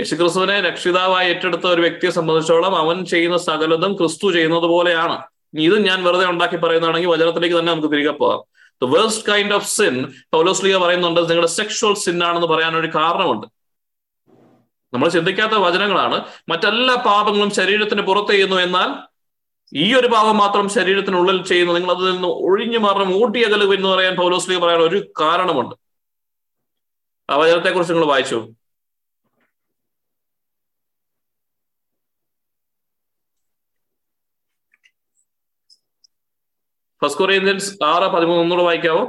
യേശുക്രിസ്തുവിനെ രക്ഷിതാവായി ഏറ്റെടുത്ത ഒരു വ്യക്തിയെ സംബന്ധിച്ചോളം അവൻ ചെയ്യുന്ന സകലതും ക്രിസ്തു ചെയ്യുന്നത് പോലെയാണ്. ഇത് ഞാൻ വെറുതെ ഉണ്ടാക്കി പറയുന്നതാണെങ്കിൽ വചനത്തിലേക്ക് തന്നെ നമുക്ക് തിരികെ പോകാം. The worst kind of sin പൗലോസ് ശ്ലീഹ പറയുന്നുണ്ട്, നിങ്ങളുടെ സെക്ഷുവൽ സിൻ ആണെന്ന് പറയാനൊരു കാരണമുണ്ട്. നമ്മൾ ചിന്തിക്കാത്ത വചനങ്ങളാണ്. മറ്റെല്ലാ പാപങ്ങളും ശരീരത്തിന് പുറത്ത് ചെയ്യുന്നു, എന്നാൽ ഈ ഒരു പാപം മാത്രം ശരീരത്തിനുള്ളിൽ ചെയ്യുന്നു. നിങ്ങൾ അതിൽ നിന്ന് ഒഴിഞ്ഞു മാറണം, ഊട്ടിയകലുക എന്ന് പറയാൻ പൗലോസ് ശ്ലീഹ പറയാൻ ഒരു കാരണമുണ്ട്. ആ വചനത്തെ കുറിച്ച് നിങ്ങൾ വായിച്ചു. ഫസ്റ്റ് കൊറിന്ത്യൻസ് ആറ് പതിമൂന്ന് ഒന്നുകൂടെ വായിക്കാവോ?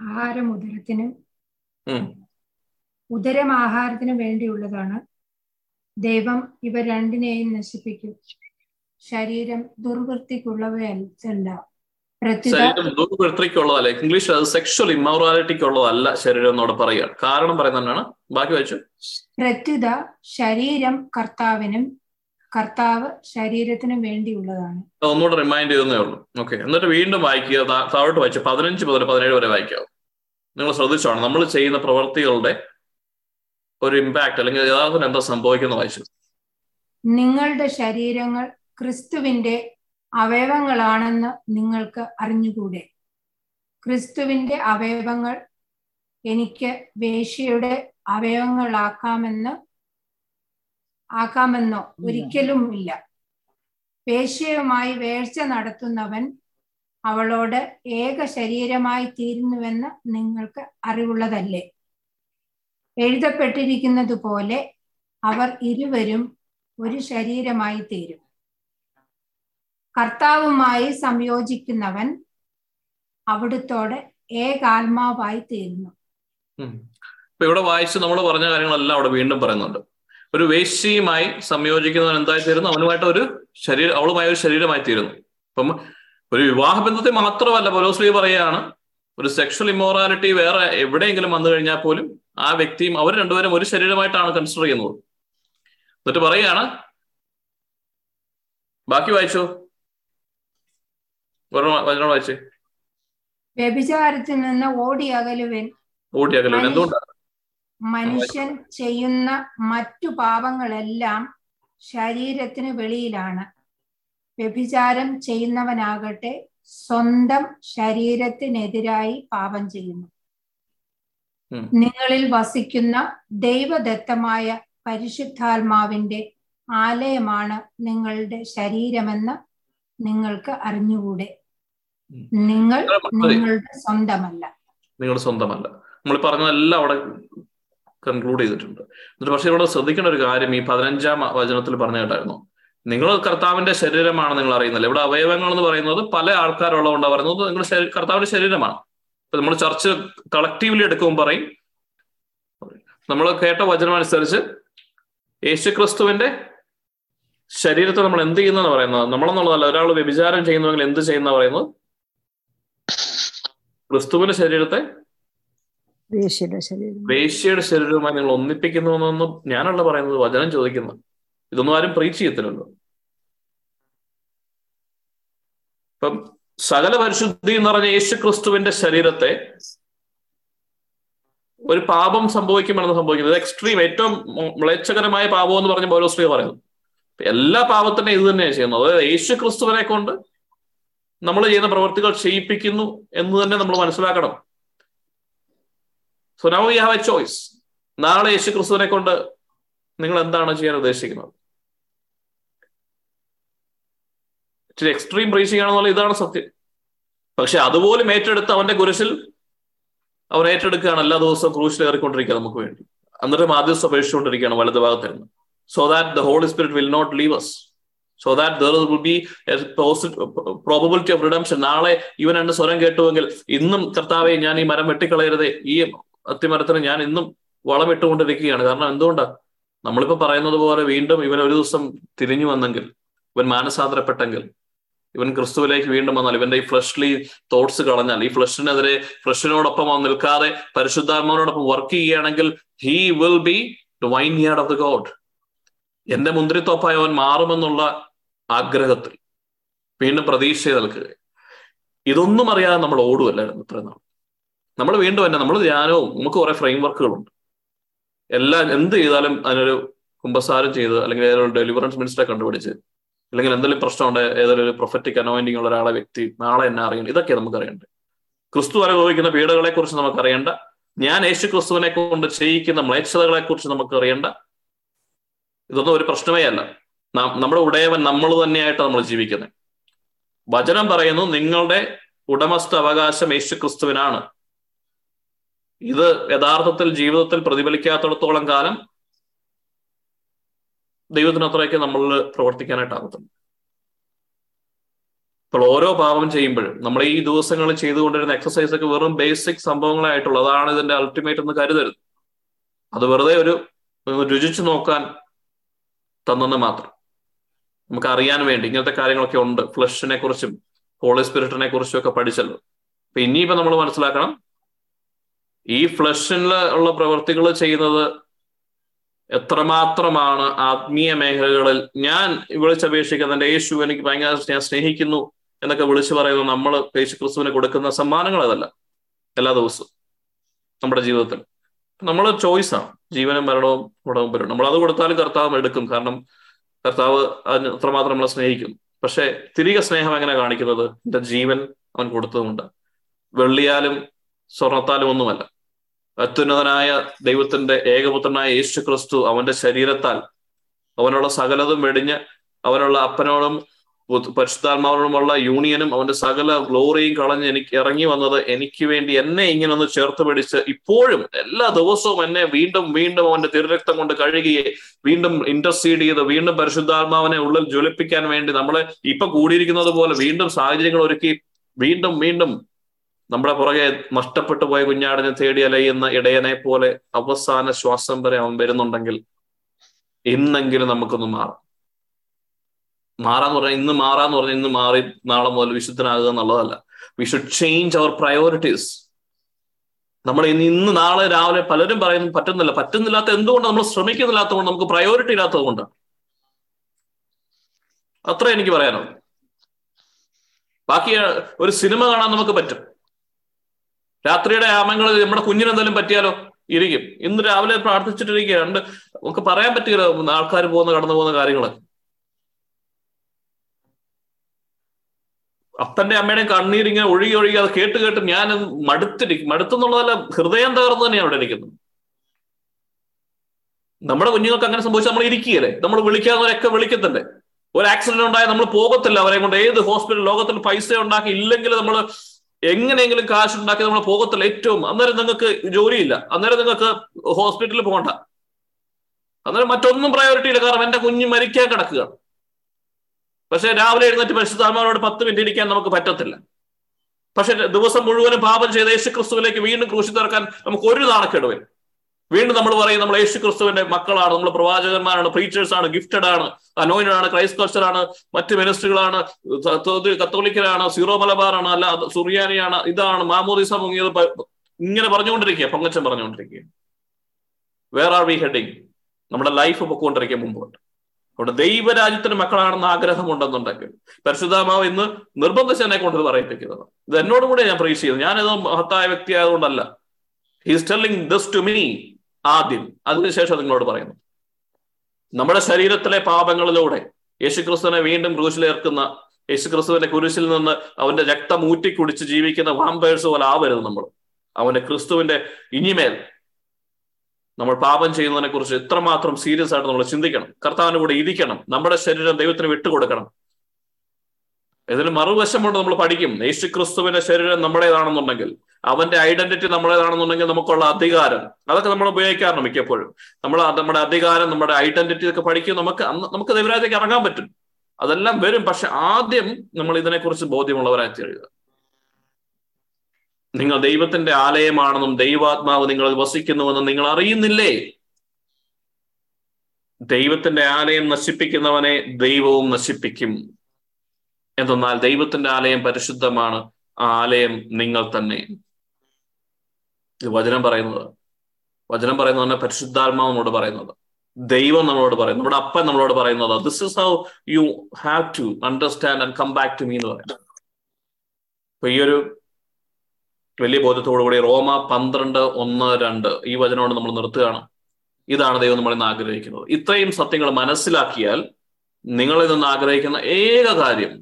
ആഹാരം ഉദരത്തിനും ഉദരം ആഹാരത്തിനും വേണ്ടിയുള്ളതാണ്. ദൈവം ഇവ രണ്ടിനെയും നശിപ്പിക്കും. ശരീരം ദുർവൃത്തിക്കുള്ളവയല്ല. ശരീരം ദുർവൃത്തിക്കുള്ളതല്ല. ഇംഗ്ലീഷ് അത് സെക്ഷൽ ഇമ്മോറാലിറ്റിക്കുള്ളതല്ല ശരീരം എന്നോട് പറയുക. കാരണം പറയുന്നതാണ്, ബാക്കി വായിച്ചു. പ്രത്യുത ശരീരം കർത്താവിനും കർത്താവ് ശരീരത്തിനും വേണ്ടിയുള്ളതാണ്. ഒന്നുകൂടെ റിമൈൻഡ് ചെയ്തേ ഉള്ളൂ. ഓക്കെ, എന്നിട്ട് വീണ്ടും വായിക്കുക. താഴോട്ട് വായിച്ചു പതിനഞ്ച് മുതൽ പതിനേഴ് വരെ വായിക്കാവും. നിങ്ങൾ ശ്രദ്ധിച്ചോണം, നമ്മൾ ചെയ്യുന്ന പ്രവൃത്തികളുടെ ഒരു ഇമ്പാക്ട് അല്ലെങ്കിൽ യഥാർത്ഥത്തിൽ എന്താ സംഭവിക്കുന്ന വായിച്ചു. നിങ്ങളുടെ ശരീരങ്ങൾ ക്രിസ്തുവിന്റെ അവയവങ്ങളാണെന്ന് നിങ്ങൾക്ക് അറിഞ്ഞുകൂടെ? ക്രിസ്തുവിന്റെ അവയവങ്ങൾ എനിക്ക് വേശ്യയുടെ അവയവങ്ങളാക്കാമെന്ന് ആക്കാമെന്നോ ഒരിക്കലും ഇല്ല. വേശ്യയുമായി വേഴ്ച നടത്തുന്നവൻ അവളോട് ഏക ശരീരമായി തീരുന്നുവെന്ന് നിങ്ങൾക്ക് അറിവുള്ളതല്ലേ? എഴുതപ്പെട്ടിരിക്കുന്നതുപോലെ അവർ ഇരുവരും ഒരു ശരീരമായി തീരും. കർത്താവുമായി സംയോജിക്കുന്നവൻ അവിടുത്തോടെ ഏകാത്മാവായി തീരുന്നു. ഇപ്പൊ ഇവിടെ വായിച്ച് നമ്മൾ പറഞ്ഞ കാര്യങ്ങളെല്ലാം അവിടെ വീണ്ടും പറയുന്നുണ്ട്. ഒരു വേശ്യയുമായി സംയോജിക്കുന്നവൻ എന്തായി തീരുന്നു? അവനുമായിട്ട് ഒരു ശരീരം, അവളുമായി ഒരു ശരീരമായി തീരുന്നു. അപ്പം ഒരു വിവാഹബന്ധത്തെ മാത്രമല്ല പൗലോസ് ശ്ലീഹ പറയുകയാണ്, ഒരു സെക്ഷൽ ഇമ്മോറാലിറ്റി വേറെ എവിടെയെങ്കിലും വന്നു കഴിഞ്ഞാൽ പോലും ആ വ്യക്തിയും അവർ രണ്ടുപേരും ഒരു ശരീരമായിട്ടാണ് കൺസിഡർ ചെയ്യുന്നത്. എന്നിട്ട് പറയുകയാണ്, ബാക്കി വായിച്ചോ, വായിച്ചേ. വ്യഭിചാരത്തിൽ നിന്ന് ഓടിയകലുവൻ. ഓടിയകലുവൻ എന്തുകൊണ്ടാണ്? മനുഷ്യൻ ചെയ്യുന്ന മറ്റു പാപങ്ങളെല്ലാം ശരീരത്തിന് വെളിയിലാണ്. വ്യഭിചാരം ചെയ്യുന്നവനാകട്ടെ സ്വന്തം ശരീരത്തിനെതിരായി പാപം ചെയ്യുന്നു. നിങ്ങളിൽ വസിക്കുന്ന ദൈവദത്തമായ പരിശുദ്ധാത്മാവിന്റെ ആലയമാണ് നിങ്ങളുടെ ശരീരമെന്ന് നിങ്ങൾക്ക് അറിഞ്ഞുകൂടെ? നിങ്ങൾ നിങ്ങളുടെ സ്വന്തമല്ല, നിങ്ങളുടെ സ്വന്തമല്ല. നമ്മൾ പറഞ്ഞതെല്ലാം അവിടെ കൺക്ലൂഡ് ചെയ്തിട്ടുണ്ട്. എന്നിട്ട് പക്ഷെ ഇവിടെ ശ്രദ്ധിക്കേണ്ട ഒരു കാര്യം, ഈ പതിനഞ്ചാം വചനത്തിൽ പറഞ്ഞു കേട്ടായിരുന്നു, നിങ്ങൾ കർത്താവിന്റെ ശരീരമാണ് നിങ്ങൾ അറിയുന്നില്ല. ഇവിടെ അവയവങ്ങൾ എന്ന് പറയുന്നത് പല ആൾക്കാരുള്ളതുകൊണ്ടാണ് പറയുന്നത് നിങ്ങൾ കർത്താവിന്റെ ശരീരമാണ്. ഇപ്പൊ നമ്മൾ ചർച്ച് കളക്റ്റീവ്ലി എടുക്കുമ്പോൾ പറയും, നമ്മൾ കേട്ട വചനമനുസരിച്ച് യേശു ക്രിസ്തുവിന്റെ ശരീരത്തെ നമ്മൾ എന്ത് ചെയ്യുന്ന പറയുന്നത് നമ്മളെന്നുള്ളതല്ല. ഒരാൾ വ്യഭിചാരം ചെയ്യുന്നുവെങ്കിൽ എന്ത് ചെയ്യുന്ന പറയുന്നത്, ക്രിസ്തുവിന്റെ ശരീരത്തെ വേശ്യയുടെ ശരീരവുമായി നിങ്ങൾ ഒന്നിപ്പിക്കുന്നുവെന്നൊന്നും ഞാനല്ല പറയുന്നത്, വചനം ചോദിക്കുന്നത്. ഇതൊന്നും ആരും പ്രീച്ച് ചെയ്യത്തില്ലല്ലോ. ഇപ്പം സകല പരിശുദ്ധി എന്ന് പറഞ്ഞ യേശു ക്രിസ്തുവിന്റെ ശരീരത്തെ ഒരു പാപം സംഭവിക്കുമെന്ന് സംഭവിക്കുന്നത് എക്സ്ട്രീം, ഏറ്റവും മ്ലേച്ഛകരമായ പാപം എന്ന് പറഞ്ഞ പൗലോസ് പറയുന്നു. എല്ലാ പാപത്തിനെയും ഇത് തന്നെയാണ് ചെയ്യുന്നത്. അതായത് യേശു ക്രിസ്തുവിനെ കൊണ്ട് നമ്മൾ ചെയ്യുന്ന പ്രവൃത്തികൾ ചെയ്യിപ്പിക്കുന്നു എന്ന് തന്നെ നമ്മൾ മനസ്സിലാക്കണം. So now you have a choice. നാളെ യേശു ക്രിസ്തുവിനെ കൊണ്ട് നിങ്ങൾ എന്താണ് ചെയ്യാൻ ഉദ്ദേശിക്കുന്നത്? എക്സ്ട്രീം ബ്രീച്ചിങ് ആണെന്നുള്ള ഇതാണ് സത്യം. പക്ഷെ അതുപോലും ഏറ്റെടുത്ത് അവന്റെ കുരിശിൽ അവൻ ഏറ്റെടുക്കുകയാണ്. എല്ലാ ദിവസവും ക്രൂശിൽ കയറിക്കൊണ്ടിരിക്കുക നമുക്ക് വേണ്ടി. എന്നിട്ട് മാധ്യസ്ഥ സപേക്ഷിച്ചുകൊണ്ടിരിക്കുകയാണ് വലതുഭാഗത്തിരുന്ന്. So that the Holy Spirit will not leave us. So that there will be a probability of redemption. നാളെ ഇവൻ എന്റെ സ്വരം കേട്ടുവെങ്കിൽ ഇന്നും കർത്താവെ ഞാൻ ഈ മരം വെട്ടിക്കളയരുതേ, ഈ അത്തിമരത്തിന് ഞാൻ ഇന്നും വളം ഇട്ടുകൊണ്ടിരിക്കുകയാണ്. കാരണം എന്തുകൊണ്ടാണ് നമ്മളിപ്പോൾ പറയുന്നത് പോലെ വീണ്ടും ഇവൻ ഒരു ദിവസം തിരിഞ്ഞു വന്നെങ്കിൽ, ഇവൻ മാനസാന്തരപ്പെട്ടെങ്കിൽ, ഇവൻ ക്രിസ്തുവിലേക്ക് വീണ്ടും വന്നാൽ, ഇവന്റെ ഈ ഫ്ലഷ്ലി തോട്ട്സ് കളഞ്ഞാൽ, ഈ ഫ്ലഷിനെതിരെ ഫ്ലഷിനോടൊപ്പം നിൽക്കാതെ പരിശുദ്ധാത്മാവിനോടൊപ്പം വർക്ക് ചെയ്യുകയാണെങ്കിൽ he will be the vineyard of the God. എന്റെ മുന്തിരിത്തോപ്പായ അവൻ മാറുമെന്നുള്ള ആഗ്രഹത്തിൽ വീണ്ടും പ്രതീക്ഷയെ നൽകുക. ഇതൊന്നും അറിയാതെ നമ്മൾ ഓടുമല്ലായിരുന്നു ഇത്ര നാൾ. നമ്മൾ വീണ്ടും തന്നെ നമ്മൾ ധ്യാനവും നമുക്ക് കുറെ ഫ്രെയിംവർക്കുകളുണ്ട്. എല്ലാം എന്ത് ചെയ്താലും അതിനൊരു കുമ്പസാരം ചെയ്ത്, അല്ലെങ്കിൽ ഏതൊരു ഡെലിവറൻസ് മിനിസ്റ്ററെ കണ്ടുപിടിച്ച്, അല്ലെങ്കിൽ എന്തെങ്കിലും പ്രശ്നമുണ്ട് ഏതൊരു ഒരു പ്രൊഫറ്റിക് അനോയിന്റിങ് ഉള്ള ഒരാളെ വ്യക്തി നാളെ എന്നെ അറിയണം, ഇതൊക്കെ നമുക്ക് അറിയണ്ടേ? ക്രിസ്തു അനുഭവിക്കുന്ന പീഡകളെ കുറിച്ച് നമുക്ക് അറിയണ്ട. ഞാൻ യേശു ക്രിസ്തുവിനെ കൊണ്ട് ചെയ്യിക്കുന്ന മ്ലേച്ഛതകളെ കുറിച്ച് നമുക്ക് അറിയണ്ട. ഇതൊന്നും ഒരു പ്രശ്നമേ അല്ല. നമ്മുടെ ഉടയവൻ നമ്മൾ തന്നെയായിട്ടാണ് നമ്മൾ ജീവിക്കുന്നത്. വചനം പറയുന്നു നിങ്ങളുടെ ഉടമസ്ഥ അവകാശം യേശു ക്രിസ്തുവിനാണ്. ഇത് യഥാർത്ഥത്തിൽ ജീവിതത്തിൽ പ്രതിഫലിക്കാത്തിടത്തോളം കാലം ദൈവത്തിനത്രയൊക്കെ നമ്മൾ പ്രവർത്തിക്കാനായിട്ടാകത്തുള്ളൂ. ഇപ്പോൾ ഓരോ പാപം ചെയ്യുമ്പോഴും നമ്മൾ ഈ ദിവസങ്ങളിൽ ചെയ്തുകൊണ്ടിരുന്ന എക്സസൈസ് ഒക്കെ വെറും ബേസിക് സംഭവങ്ങളായിട്ടുള്ള, അതാണ് ഇതിന്റെ അൾട്ടിമേറ്റ് എന്ന് കരുതരുത്. അത് വെറുതെ ഒരു രുചിച്ചു നോക്കാൻ തന്നെന്ന് മാത്രം. നമുക്ക് അറിയാൻ വേണ്ടി ഇങ്ങനത്തെ കാര്യങ്ങളൊക്കെ ഉണ്ട്. ഫ്ലഷിനെ കുറിച്ചും ഹോളി സ്പിരിറ്റിനെ കുറിച്ചും ഒക്കെ പഠിച്ചല്ലോ. അപ്പൊ ഇനിയിപ്പോ നമ്മൾ മനസ്സിലാക്കണം ഈ ഫ്ലഷിൽ ഉള്ള പ്രവൃത്തികൾ ചെയ്യുന്നത് എത്രമാത്രമാണ് ആത്മീയ മേഖലകളിൽ. ഞാൻ വിളിച്ചപേക്ഷിക്കുന്ന എൻ്റെ യേശു എനിക്ക് ഭയങ്കര ഞാൻ സ്നേഹിക്കുന്നു എന്നൊക്കെ വിളിച്ചു പറയുന്നത് നമ്മൾ യേശു ക്രിസ്തുവിന് കൊടുക്കുന്ന സമ്മാനങ്ങൾ അതല്ല. എല്ലാ ദിവസവും നമ്മുടെ ജീവിതത്തിൽ നമ്മൾ ചോയ്സാണ്. ജീവനും മരണവും കൂടെ മുമ്പിലുണ്ട്. നമ്മൾ അത് കൊടുത്താലും കർത്താവ് എടുക്കും. കാരണം കർത്താവ് അതിന് അത്രമാത്രം നമ്മളെ സ്നേഹിക്കും. പക്ഷെ തിരികെ സ്നേഹം എങ്ങനെ കാണിക്കുന്നത്? എൻ്റെ ജീവൻ അവൻ കൊടുത്തതുകൊണ്ട്. വെള്ളിയാലും സ്വർണത്താലും ഒന്നുമല്ല, അത്യുന്നതനായ ദൈവത്തിന്റെ ഏകപുത്രനായ യേശു ക്രിസ്തു അവന്റെ ശരീരത്താൽ അവനുള്ള സകലതും വെടിഞ്ഞ് അവനുള്ള അപ്പനോടും പരിശുദ്ധാത്മാവിനോടുമുള്ള യൂണിയനും അവന്റെ സകല ഗ്ലോറിയും കളഞ്ഞ് എനിക്ക് ഇറങ്ങി വന്നത് എനിക്ക് വേണ്ടി, എന്നെ ഇങ്ങനെ ഒന്ന് ചേർത്ത് പിടിച്ച് ഇപ്പോഴും എല്ലാ ദിവസവും എന്നെ വീണ്ടും വീണ്ടും അവന്റെ തിരുരക്തം കൊണ്ട് കഴുകിയെ, വീണ്ടും ഇന്റർസീഡ് ചെയ്ത്, വീണ്ടും പരിശുദ്ധാത്മാവിനെ ഉള്ളിൽ ജ്വലിപ്പിക്കാൻ വേണ്ടി നമ്മളെ ഇപ്പൊ കൂടിയിരിക്കുന്നത് പോലെ വീണ്ടും സാഹചര്യങ്ങൾ ഒരുക്കി, വീണ്ടും വീണ്ടും നമ്മുടെ പുറകെ നഷ്ടപ്പെട്ടു പോയ കുഞ്ഞാടിനെ തേടി അലയുന്ന ഇടയനെ പോലെ അവസാന ശ്വാസം വരെ അവൻ വരുന്നുണ്ടെങ്കിൽ ഇന്നെങ്കിലും നമുക്കൊന്ന് മാറാം. മാറാന്ന് പറഞ്ഞാൽ ഇന്ന് മാറാന്ന് പറഞ്ഞാൽ ഇന്ന് മാറി നാളെ മുതൽ വിശുദ്ധനാകുക എന്നുള്ളതല്ല. We should change our priorities. നമ്മൾ ഇന്ന് ഇന്ന് നാളെ രാവിലെ പലരും പറയുന്നത് പറ്റുന്നില്ല. പറ്റുന്നില്ലാത്ത എന്തുകൊണ്ട്? നമ്മൾ ശ്രമിക്കുന്നില്ലാത്തതുകൊണ്ട്, നമുക്ക് പ്രയോറിറ്റി ഇല്ലാത്തത് കൊണ്ടാണ്. അത്ര എനിക്ക് പറയാനുള്ളൂ. ബാക്കി ഒരു സിനിമ കാണാൻ നമുക്ക് പറ്റും. രാത്രിയുടെ ആമങ്ങൾ നമ്മുടെ കുഞ്ഞിനെന്തെങ്കിലും പറ്റിയാലോ ഇരിക്കും. ഇന്ന് രാവിലെ പ്രാർത്ഥിച്ചിട്ടിരിക്കുകയാണ്. നമുക്ക് പറയാൻ പറ്റില്ല ആൾക്കാർ പോകുന്ന കടന്നു പോകുന്ന കാര്യങ്ങളൊക്കെ. അപ്പന്റെ അമ്മയുടെയും കണ്ണീരിങ്ങനെ ഒഴുകി ഒഴുകി അത് കേട്ട് കേട്ട് ഞാൻ മടുത്തിരിക്കും. മടുത്തെന്നുള്ളതല്ല, ഹൃദയം തകർന്ന് തന്നെയാണ് അവിടെ ഇരിക്കുന്നത്. നമ്മുടെ കുഞ്ഞുങ്ങൾക്ക് അങ്ങനെ സംഭവിച്ചാൽ നമ്മൾ ഇരിക്കുകയല്ലേ? നമ്മൾ വിളിക്കാവുന്നവരൊക്കെ വിളിക്കത്തല്ലേ? ഒരു ആക്സിഡന്റ് ഉണ്ടായാൽ നമ്മൾ പോകത്തില്ല അവരെ കൊണ്ട്. ഏത് ഹോസ്പിറ്റൽ ലോകത്തിൽ പൈസ ഉണ്ടാക്കി ഇല്ലെങ്കിൽ നമ്മൾ എങ്ങനെയെങ്കിലും കാശ് ഉണ്ടാക്കി നമ്മൾ പോകത്തില്ല. ഏറ്റവും അന്നേരം നിങ്ങൾക്ക് ജോലിയില്ല, അന്നേരം നിങ്ങൾക്ക് ഹോസ്പിറ്റലിൽ പോകണ്ട, അന്നേരം മറ്റൊന്നും പ്രയോറിറ്റി ഇല്ല, കാരണം എന്റെ കുഞ്ഞ് മരിക്കാൻ കിടക്കുകയാണ്. പക്ഷെ രാവിലെ എഴുന്നേറ്റ് പരിശുദ്ധാത്മാവിനോട് പത്ത് മിനിറ്റ് ഇരിക്കാൻ നമുക്ക് പറ്റത്തില്ല. പക്ഷെ ദിവസം മുഴുവനും പാപം ചെയ്ത യേശു ക്രിസ്തുവിലേക്ക് വീണ്ടും ക്രൂശിൽ തീർക്കാൻ നമുക്ക് ഒരു നാണക്കേട് വരും. വീണ്ടും നമ്മൾ പറയും നമ്മൾ യേശു ക്രിസ്തുവിന്റെ മക്കളാണ്, നമ്മൾ പ്രവാചകന്മാരാണ്, പ്രീച്ചേഴ്സ് ആണ്, ഗിഫ്റ്റഡ് ആണ്, അനോയിന്റഡ് ആണ്, ക്രൈസ്റ്റ് കൾച്ചർ ആണ്, മറ്റ് മിനിസ്റ്ററുകളാണ്, കത്തോലിക്കലാണ്, സീറോ മലബാറാണ്, അല്ല സുറിയാനിയാണ്, ഇതാണ് മാമോദിസ മുങ്ങിയത്, ഇങ്ങനെ പറഞ്ഞുകൊണ്ടിരിക്കുക, പൊങ്ങച്ചൻ പറഞ്ഞുകൊണ്ടിരിക്കുക. Where are we heading? നമ്മുടെ ലൈഫ് പൊക്കോണ്ടിരിക്കുക മുമ്പോട്ട്. അവിടെ ദൈവരാജ്യത്തിന് മക്കളാണെന്ന് ആഗ്രഹം ഉണ്ടെന്നുണ്ടെങ്കിൽ പരിശുദ്ധാത്മാവ് ഇന്ന് നിർബന്ധിച്ച് എന്നെ കൊണ്ട് പറയിപ്പിക്കുന്നത്. ഇത് എന്നോട് കൂടെ ഞാൻ പ്രീച്ച് ചെയ്യുന്നു. ഞാനേതോ മഹത്തായ വ്യക്തി ആയതുകൊണ്ടല്ല. He is telling this to me ആദ്യം, അതിനുശേഷം നിങ്ങളോട് പറയുന്നു. നമ്മുടെ ശരീരത്തിലെ പാപങ്ങളിലൂടെ യേശുക്രിസ്തുവിനെ വീണ്ടും ക്രൂശിലേർക്കുന്ന, യേശുക്രിസ്തുവിന്റെ കുരിശിൽ നിന്ന് അവന്റെ രക്തം ഊറ്റിക്കുടിച്ച് ജീവിക്കുന്ന വാമ്പേഴ്സ് പോലെ ആവരുത് നമ്മൾ. അവന്റെ ക്രിസ്തുവിന്റെ ഇനിമേൽ നമ്മൾ പാപം ചെയ്യുന്നതിനെ കുറിച്ച് ഇത്രമാത്രം സീരിയസ് ആയിട്ട് നമ്മൾ ചിന്തിക്കണം. കർത്താവിന്റെ കൂടെ ഇരിക്കണം. നമ്മുടെ ശരീരം ദൈവത്തിന് വിട്ടുകൊടുക്കണം. ഇതിന് മറുവശം കൊണ്ട് നമ്മൾ പഠിക്കും. യേശു ക്രിസ്തുവിന്റെ ശരീരം നമ്മുടേതാണെന്നുണ്ടെങ്കിൽ, അവന്റെ ഐഡന്റിറ്റി നമ്മുടേതാണെന്നുണ്ടെങ്കിൽ, നമുക്കുള്ള അധികാരം അതൊക്കെ നമ്മൾ ഉപയോഗിക്കാറുണ്ട്. മിക്കപ്പോഴും നമ്മൾ നമ്മുടെ അധികാരം, നമ്മുടെ ഐഡന്റിറ്റി ഒക്കെ പഠിക്കും. നമുക്ക് നമുക്ക് ദൈവരാജ്യത്തേക്ക് ഇറങ്ങാൻ പറ്റും, അതെല്ലാം വരും. പക്ഷെ ആദ്യം നമ്മൾ ഇതിനെക്കുറിച്ച് ബോധ്യമുള്ളവരായി തീരുക. നിങ്ങൾ ദൈവത്തിന്റെ ആലയമാണെന്നും ദൈവാത്മാവ് നിങ്ങളിൽ വസിക്കുന്നുവെന്നും നിങ്ങൾ അറിയുന്നില്ലേ? ദൈവത്തിന്റെ ആലയം നശിപ്പിക്കുന്നവനെ ദൈവവും നശിപ്പിക്കും. എന്തെന്നാൽ ദൈവത്തിന്റെ ആലയം പരിശുദ്ധമാണ്, ആ ആലയം നിങ്ങൾ തന്നെ. ഇത് വചനം പറയുന്നത് വചനം പറയുന്നത് തന്നെ പരിശുദ്ധാത്മാവ് നമ്മളോട് പറയുന്നത്, ദൈവം നമ്മളോട് പറയും, നമ്മുടെ അപ്പൻ നമ്മളോട് പറയുന്നത്. This is how you have to understand and come back to me എന്ന് പറയുന്നത്. അപ്പൊ ഈ ഒരു വലിയ ബോധത്തോടുകൂടി റോമ പന്ത്രണ്ട് ഒന്ന് രണ്ട് ഈ വചനോട് നമ്മൾ നിർത്തുകയാണ്. ഇതാണ് ദൈവം നമ്മൾ ഇന്ന് ആഗ്രഹിക്കുന്നത്. ഇത്രയും സത്യങ്ങൾ മനസ്സിലാക്കിയാൽ നിങ്ങളിൽ നിന്ന് ആഗ്രഹിക്കുന്ന ഏക കാര്യം,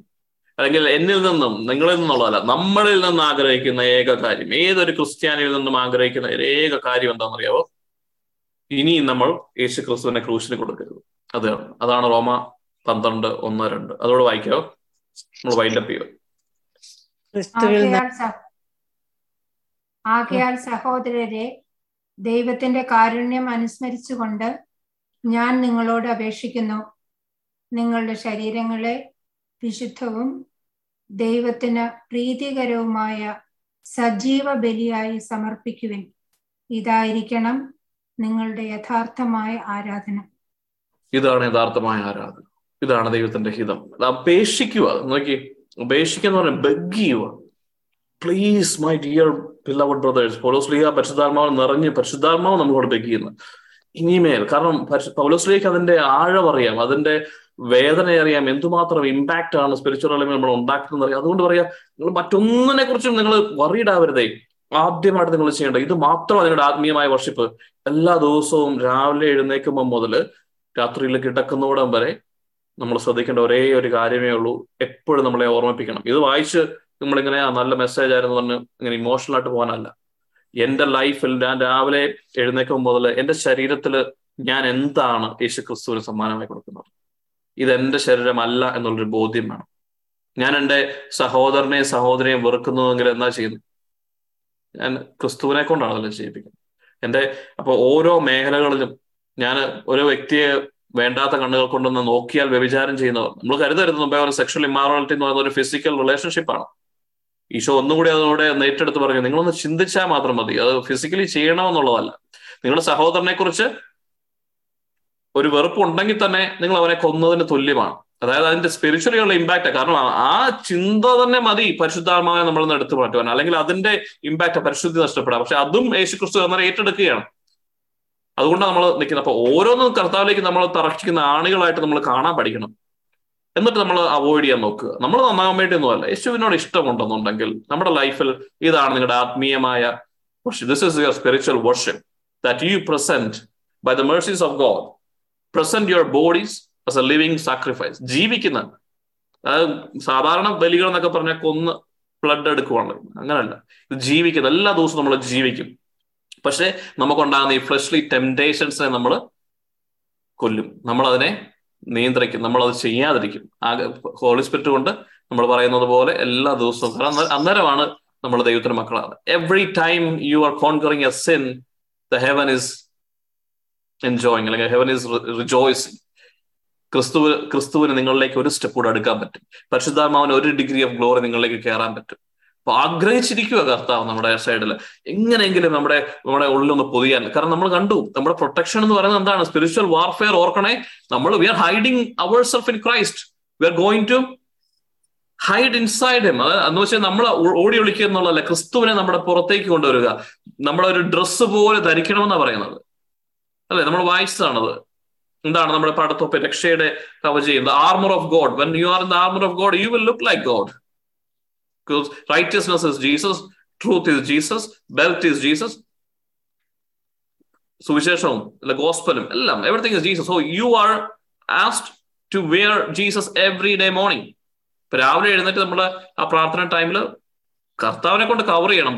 അല്ലെങ്കിൽ എന്നിൽ നിന്നും നിങ്ങളിൽ നിന്നുള്ളതല്ല, നമ്മളിൽ നിന്ന് ആഗ്രഹിക്കുന്ന ഏക കാര്യം, ഏതൊരു ക്രിസ്ത്യാനിയിൽ നിന്നും ആഗ്രഹിക്കുന്ന ഏക കാര്യം എന്താണെന്നറിയാവോ? ഇനി നമ്മൾ യേശു ക്രിസ്തുവിനെ ക്രൂശിന് കൊടുക്കരുത്. അതാണ് അതാണ് റോമ പന്ത്രണ്ട് ഒന്ന് രണ്ട്. അതോട് വായിക്കാവോ, നമ്മൾ വൈൻഡ് അപ്പ് ചെയ്യുക. ആകയാൽ സഹോദരരെ, ദൈവത്തിന്റെ കാരുണ്യം അനുസ്മരിച്ചുകൊണ്ട് ഞാൻ നിങ്ങളോട് അപേക്ഷിക്കുന്നു, നിങ്ങളുടെ ശരീരങ്ങളെ വിശുദ്ധവും ദൈവത്തിന് പ്രീതികരവുമായ സജീവ ബലിയായി സമർപ്പിക്കുവിൻ. ഇതായിരിക്കണം നിങ്ങളുടെ യഥാർത്ഥമായ ആരാധന. ഇതാണ് യഥാർത്ഥമായ ആരാധന. ഇതാണ് ദൈവത്തിന്റെ ഹിതം. അത് അപേക്ഷിക്കുക. നോക്കി, അപേക്ഷിക്കുക എന്ന് പറഞ്ഞാൽ ബെഗ് ചെയ്യുക. Please my dear beloved brothers, പൗലോസ്ലീഹ പരിശുദ്ധാത്മാവ് നിറഞ്ഞ്, പരിശുദ്ധാത്മാവ് നമ്മളോട് ബെഗ് ചെയ്യുന്നു ഇനിമേൽ. കാരണം പൗലോസ്ലീഹയ്ക്ക് അതിന്റെ ആഴമറിയാം, അതിന്റെ വേദന അറിയാം, എന്തുമാത്രം ഇമ്പാക്റ്റ് ആണ് സ്പിരിച്വൽ നമ്മൾ ഉണ്ടാക്കുന്നത് അറിയാം. അതുകൊണ്ട് പറയാ, നിങ്ങൾ മറ്റൊന്നിനെ കുറിച്ചും നിങ്ങൾ വറീഡാവരുതേ. ആദ്യമായിട്ട് നിങ്ങൾ ചെയ്യേണ്ടത് ഇത് മാത്രമാണ്. നിങ്ങളുടെ ആത്മീയമായ വർഷിപ്പ് എല്ലാ ദിവസവും രാവിലെ എഴുന്നേൽക്കുമ്പോൾ മുതൽ രാത്രിയിൽ കിടക്കുന്നോടം വരെ നമ്മൾ ശ്രദ്ധിക്കേണ്ട ഒരേ ഒരു കാര്യമേ ഉള്ളൂ. എപ്പോഴും നമ്മളെ ഓർമ്മിപ്പിക്കണം. ഇത് വായിച്ച് നമ്മളിങ്ങനെ നല്ല മെസ്സേജ് ആയിരുന്നു പറഞ്ഞ് ഇങ്ങനെ ഇമോഷണൽ ആയിട്ട് പോകാനല്ല. എൻ്റെ ലൈഫിൽ ഞാൻ രാവിലെ എഴുന്നേൽക്കുമ്പോൾ മുതൽ എൻ്റെ ശരീരത്തിൽ ഞാൻ എന്താണ് യേശു ക്രിസ്തുവിന് സമ്മാനമായി കൊടുക്കുന്നത്? ഇതെന്റെ ശരീരമല്ല എന്നുള്ളൊരു ബോധ്യം വേണം. ഞാൻ എൻ്റെ സഹോദരനെയും സഹോദരിയെയും വെറുക്കുന്നുവെങ്കിൽ എന്താ ചെയ്യുന്നത്? ഞാൻ ക്രിസ്തുവിനെ കൊണ്ടാണ് അതെല്ലാം ചെയ്യിപ്പിക്കുന്നത്. എൻ്റെ അപ്പൊ ഓരോ മേഖലകളിലും ഞാൻ ഒരു വ്യക്തിയെ വേണ്ടാത്ത കണ്ണുകൾ കൊണ്ടൊന്ന് നോക്കിയാൽ വ്യഭിചാരം ചെയ്യുന്നവർ നമ്മൾ കരുതരുത്. മുമ്പേ ഒരു സെക്ഷൽ ഇമ്മാറാലിറ്റി എന്ന് പറയുന്ന ഒരു ഫിസിക്കൽ റിലേഷൻഷിപ്പാണ്. ഈശോ ഒന്നുകൂടി അതിനോട് നേറ്റെടുത്ത് പറഞ്ഞു, നിങ്ങളൊന്ന് ചിന്തിച്ചാൽ മാത്രം മതി, അത് ഫിസിക്കലി ചെയ്യണമെന്നുള്ളതല്ല. നിങ്ങളുടെ സഹോദരനെ കുറിച്ച് ഒരു വെറുപ്പ് ഉണ്ടെങ്കിൽ തന്നെ നിങ്ങൾ അവനെ കൊന്നതിന് തുല്യമാണ്. അതായത് അതിന്റെ സ്പിരിച്വലിയുള്ള ഇമ്പാക്റ്റ്. കാരണം ആ ചിന്ത തന്നെ മതി പരിശുദ്ധാത്മാവിനെ നമ്മൾ നിന്ന് എടുത്തു മാറ്റുവാൻ, അല്ലെങ്കിൽ അതിന്റെ ഇമ്പാക്റ്റ് പരിശുദ്ധി നഷ്ടപ്പെടാം. പക്ഷെ അതും യേശു ക്രിസ്തു എന്നാൽ ഏറ്റെടുക്കുകയാണ്. അതുകൊണ്ടാണ് നമ്മൾ നിൽക്കുന്നത്. അപ്പൊ ഓരോന്നും കർത്താവിലേക്ക് നമ്മൾ തറച്ചിക്കുന്ന ആണികളായിട്ട് നമ്മൾ കാണാൻ പഠിക്കണം. എന്നിട്ട് നമ്മൾ അവോയ്ഡ് ചെയ്യാൻ നോക്കുക. നമ്മൾ നന്നാകാൻ വേണ്ടിയൊന്നുമല്ല. യേശുവിനോട് ഇഷ്ടമുണ്ടെന്നുണ്ടെങ്കിൽ നമ്മുടെ ലൈഫിൽ ഇതാണ് നിങ്ങളുടെ ആത്മീയമായ worship. This is your spiritual worship that you present by the mercies of God. present your bodies as a living sacrifice. ജീവിക്കുന്ന, അതായത് സാധാരണ ബലികൾ എന്നൊക്കെ പറഞ്ഞാൽ കൊന്ന് ബ്ലഡ് എടുക്കുവാണ്, അങ്ങനെയല്ല. ഇത് ജീവിക്കുന്ന, എല്ലാ ദിവസവും നമ്മൾ ജീവിക്കും. പക്ഷെ നമുക്കുണ്ടാകുന്ന ഈ ഫ്ലഷ്ലി ടെംപ്റ്റേഷൻസിനെ നമ്മൾ കൊല്ലും. നമ്മളതിനെ നിയന്ത്രിക്കും, നമ്മളത് ചെയ്യാതിരിക്കും. ആ ഹോളി സ്പിരിറ്റ് കൊണ്ട് നമ്മൾ പറയുന്നത് പോലെ എല്ലാ ദിവസവും, കാരണം അന്നേരമാണ് നമ്മൾ ദൈവത്തിന്റെ മക്കളാണ്. Every time you are conquering a sin, the heaven is enjoying, അല്ലെങ്കിൽ ഹെവൻ ഇസ് റിജോയ്സിങ്. ക്രിസ്തു ക്രിസ്തുവിന് നിങ്ങളിലേക്ക് ഒരു സ്റ്റെപ്പ് കൂടെ എടുക്കാൻ പറ്റും. പരിശുദ്ധാത്മാവിന് ഒരു ഡിഗ്രി ഓഫ് ഗ്ലോറി നിങ്ങളിലേക്ക് കയറാൻ പറ്റും. അപ്പൊ ആഗ്രഹിച്ചിരിക്കുക കർത്താവ് നമ്മുടെ സൈഡിൽ എങ്ങനെയെങ്കിലും നമ്മുടെ നമ്മുടെ ഉള്ളിലൊന്ന് പൊതിയാൻ. കാരണം നമ്മൾ കണ്ടു, നമ്മുടെ പ്രൊട്ടക്ഷൻ എന്ന് പറയുന്നത് എന്താണ്? Spiritual warfare. ഓർക്കണേ, നമ്മൾ we are hiding our self in Christ, we are going to hide inside him. അത് എന്ന് വെച്ചാൽ നമ്മൾ ഓടി ഒളിക്കുക എന്നുള്ളതല്ല, ക്രിസ്തുവിനെ നമ്മുടെ പുറത്തേക്ക് കൊണ്ടുവരിക. നമ്മളെ ഒരു ഡ്രസ്സ് പോലെ ധരിക്കണമെന്നാണ് പറയുന്നത്, അല്ലെ? നമ്മൾ വായിച്ചതാണത്. എന്താണ് നമ്മുടെ പാഠത്തോപ്പ്? രക്ഷയുടെ കവചം ചെയ്യുന്നത്, armour of God. When you are in the armour of God, you will look like God. Because righteousness is Jesus, truth is Jesus, belt is Jesus, suvishesham, the gospel, ellam, everything is Jesus. So you are asked to wear Jesus every day morning. Pravale eഴുന്നേറ്റ് നമ്മൾ ആ പ്രാർത്ഥന ടൈമിൽ കർത്താവിനെ കൊണ്ട് കവർ ചെയ്യണം.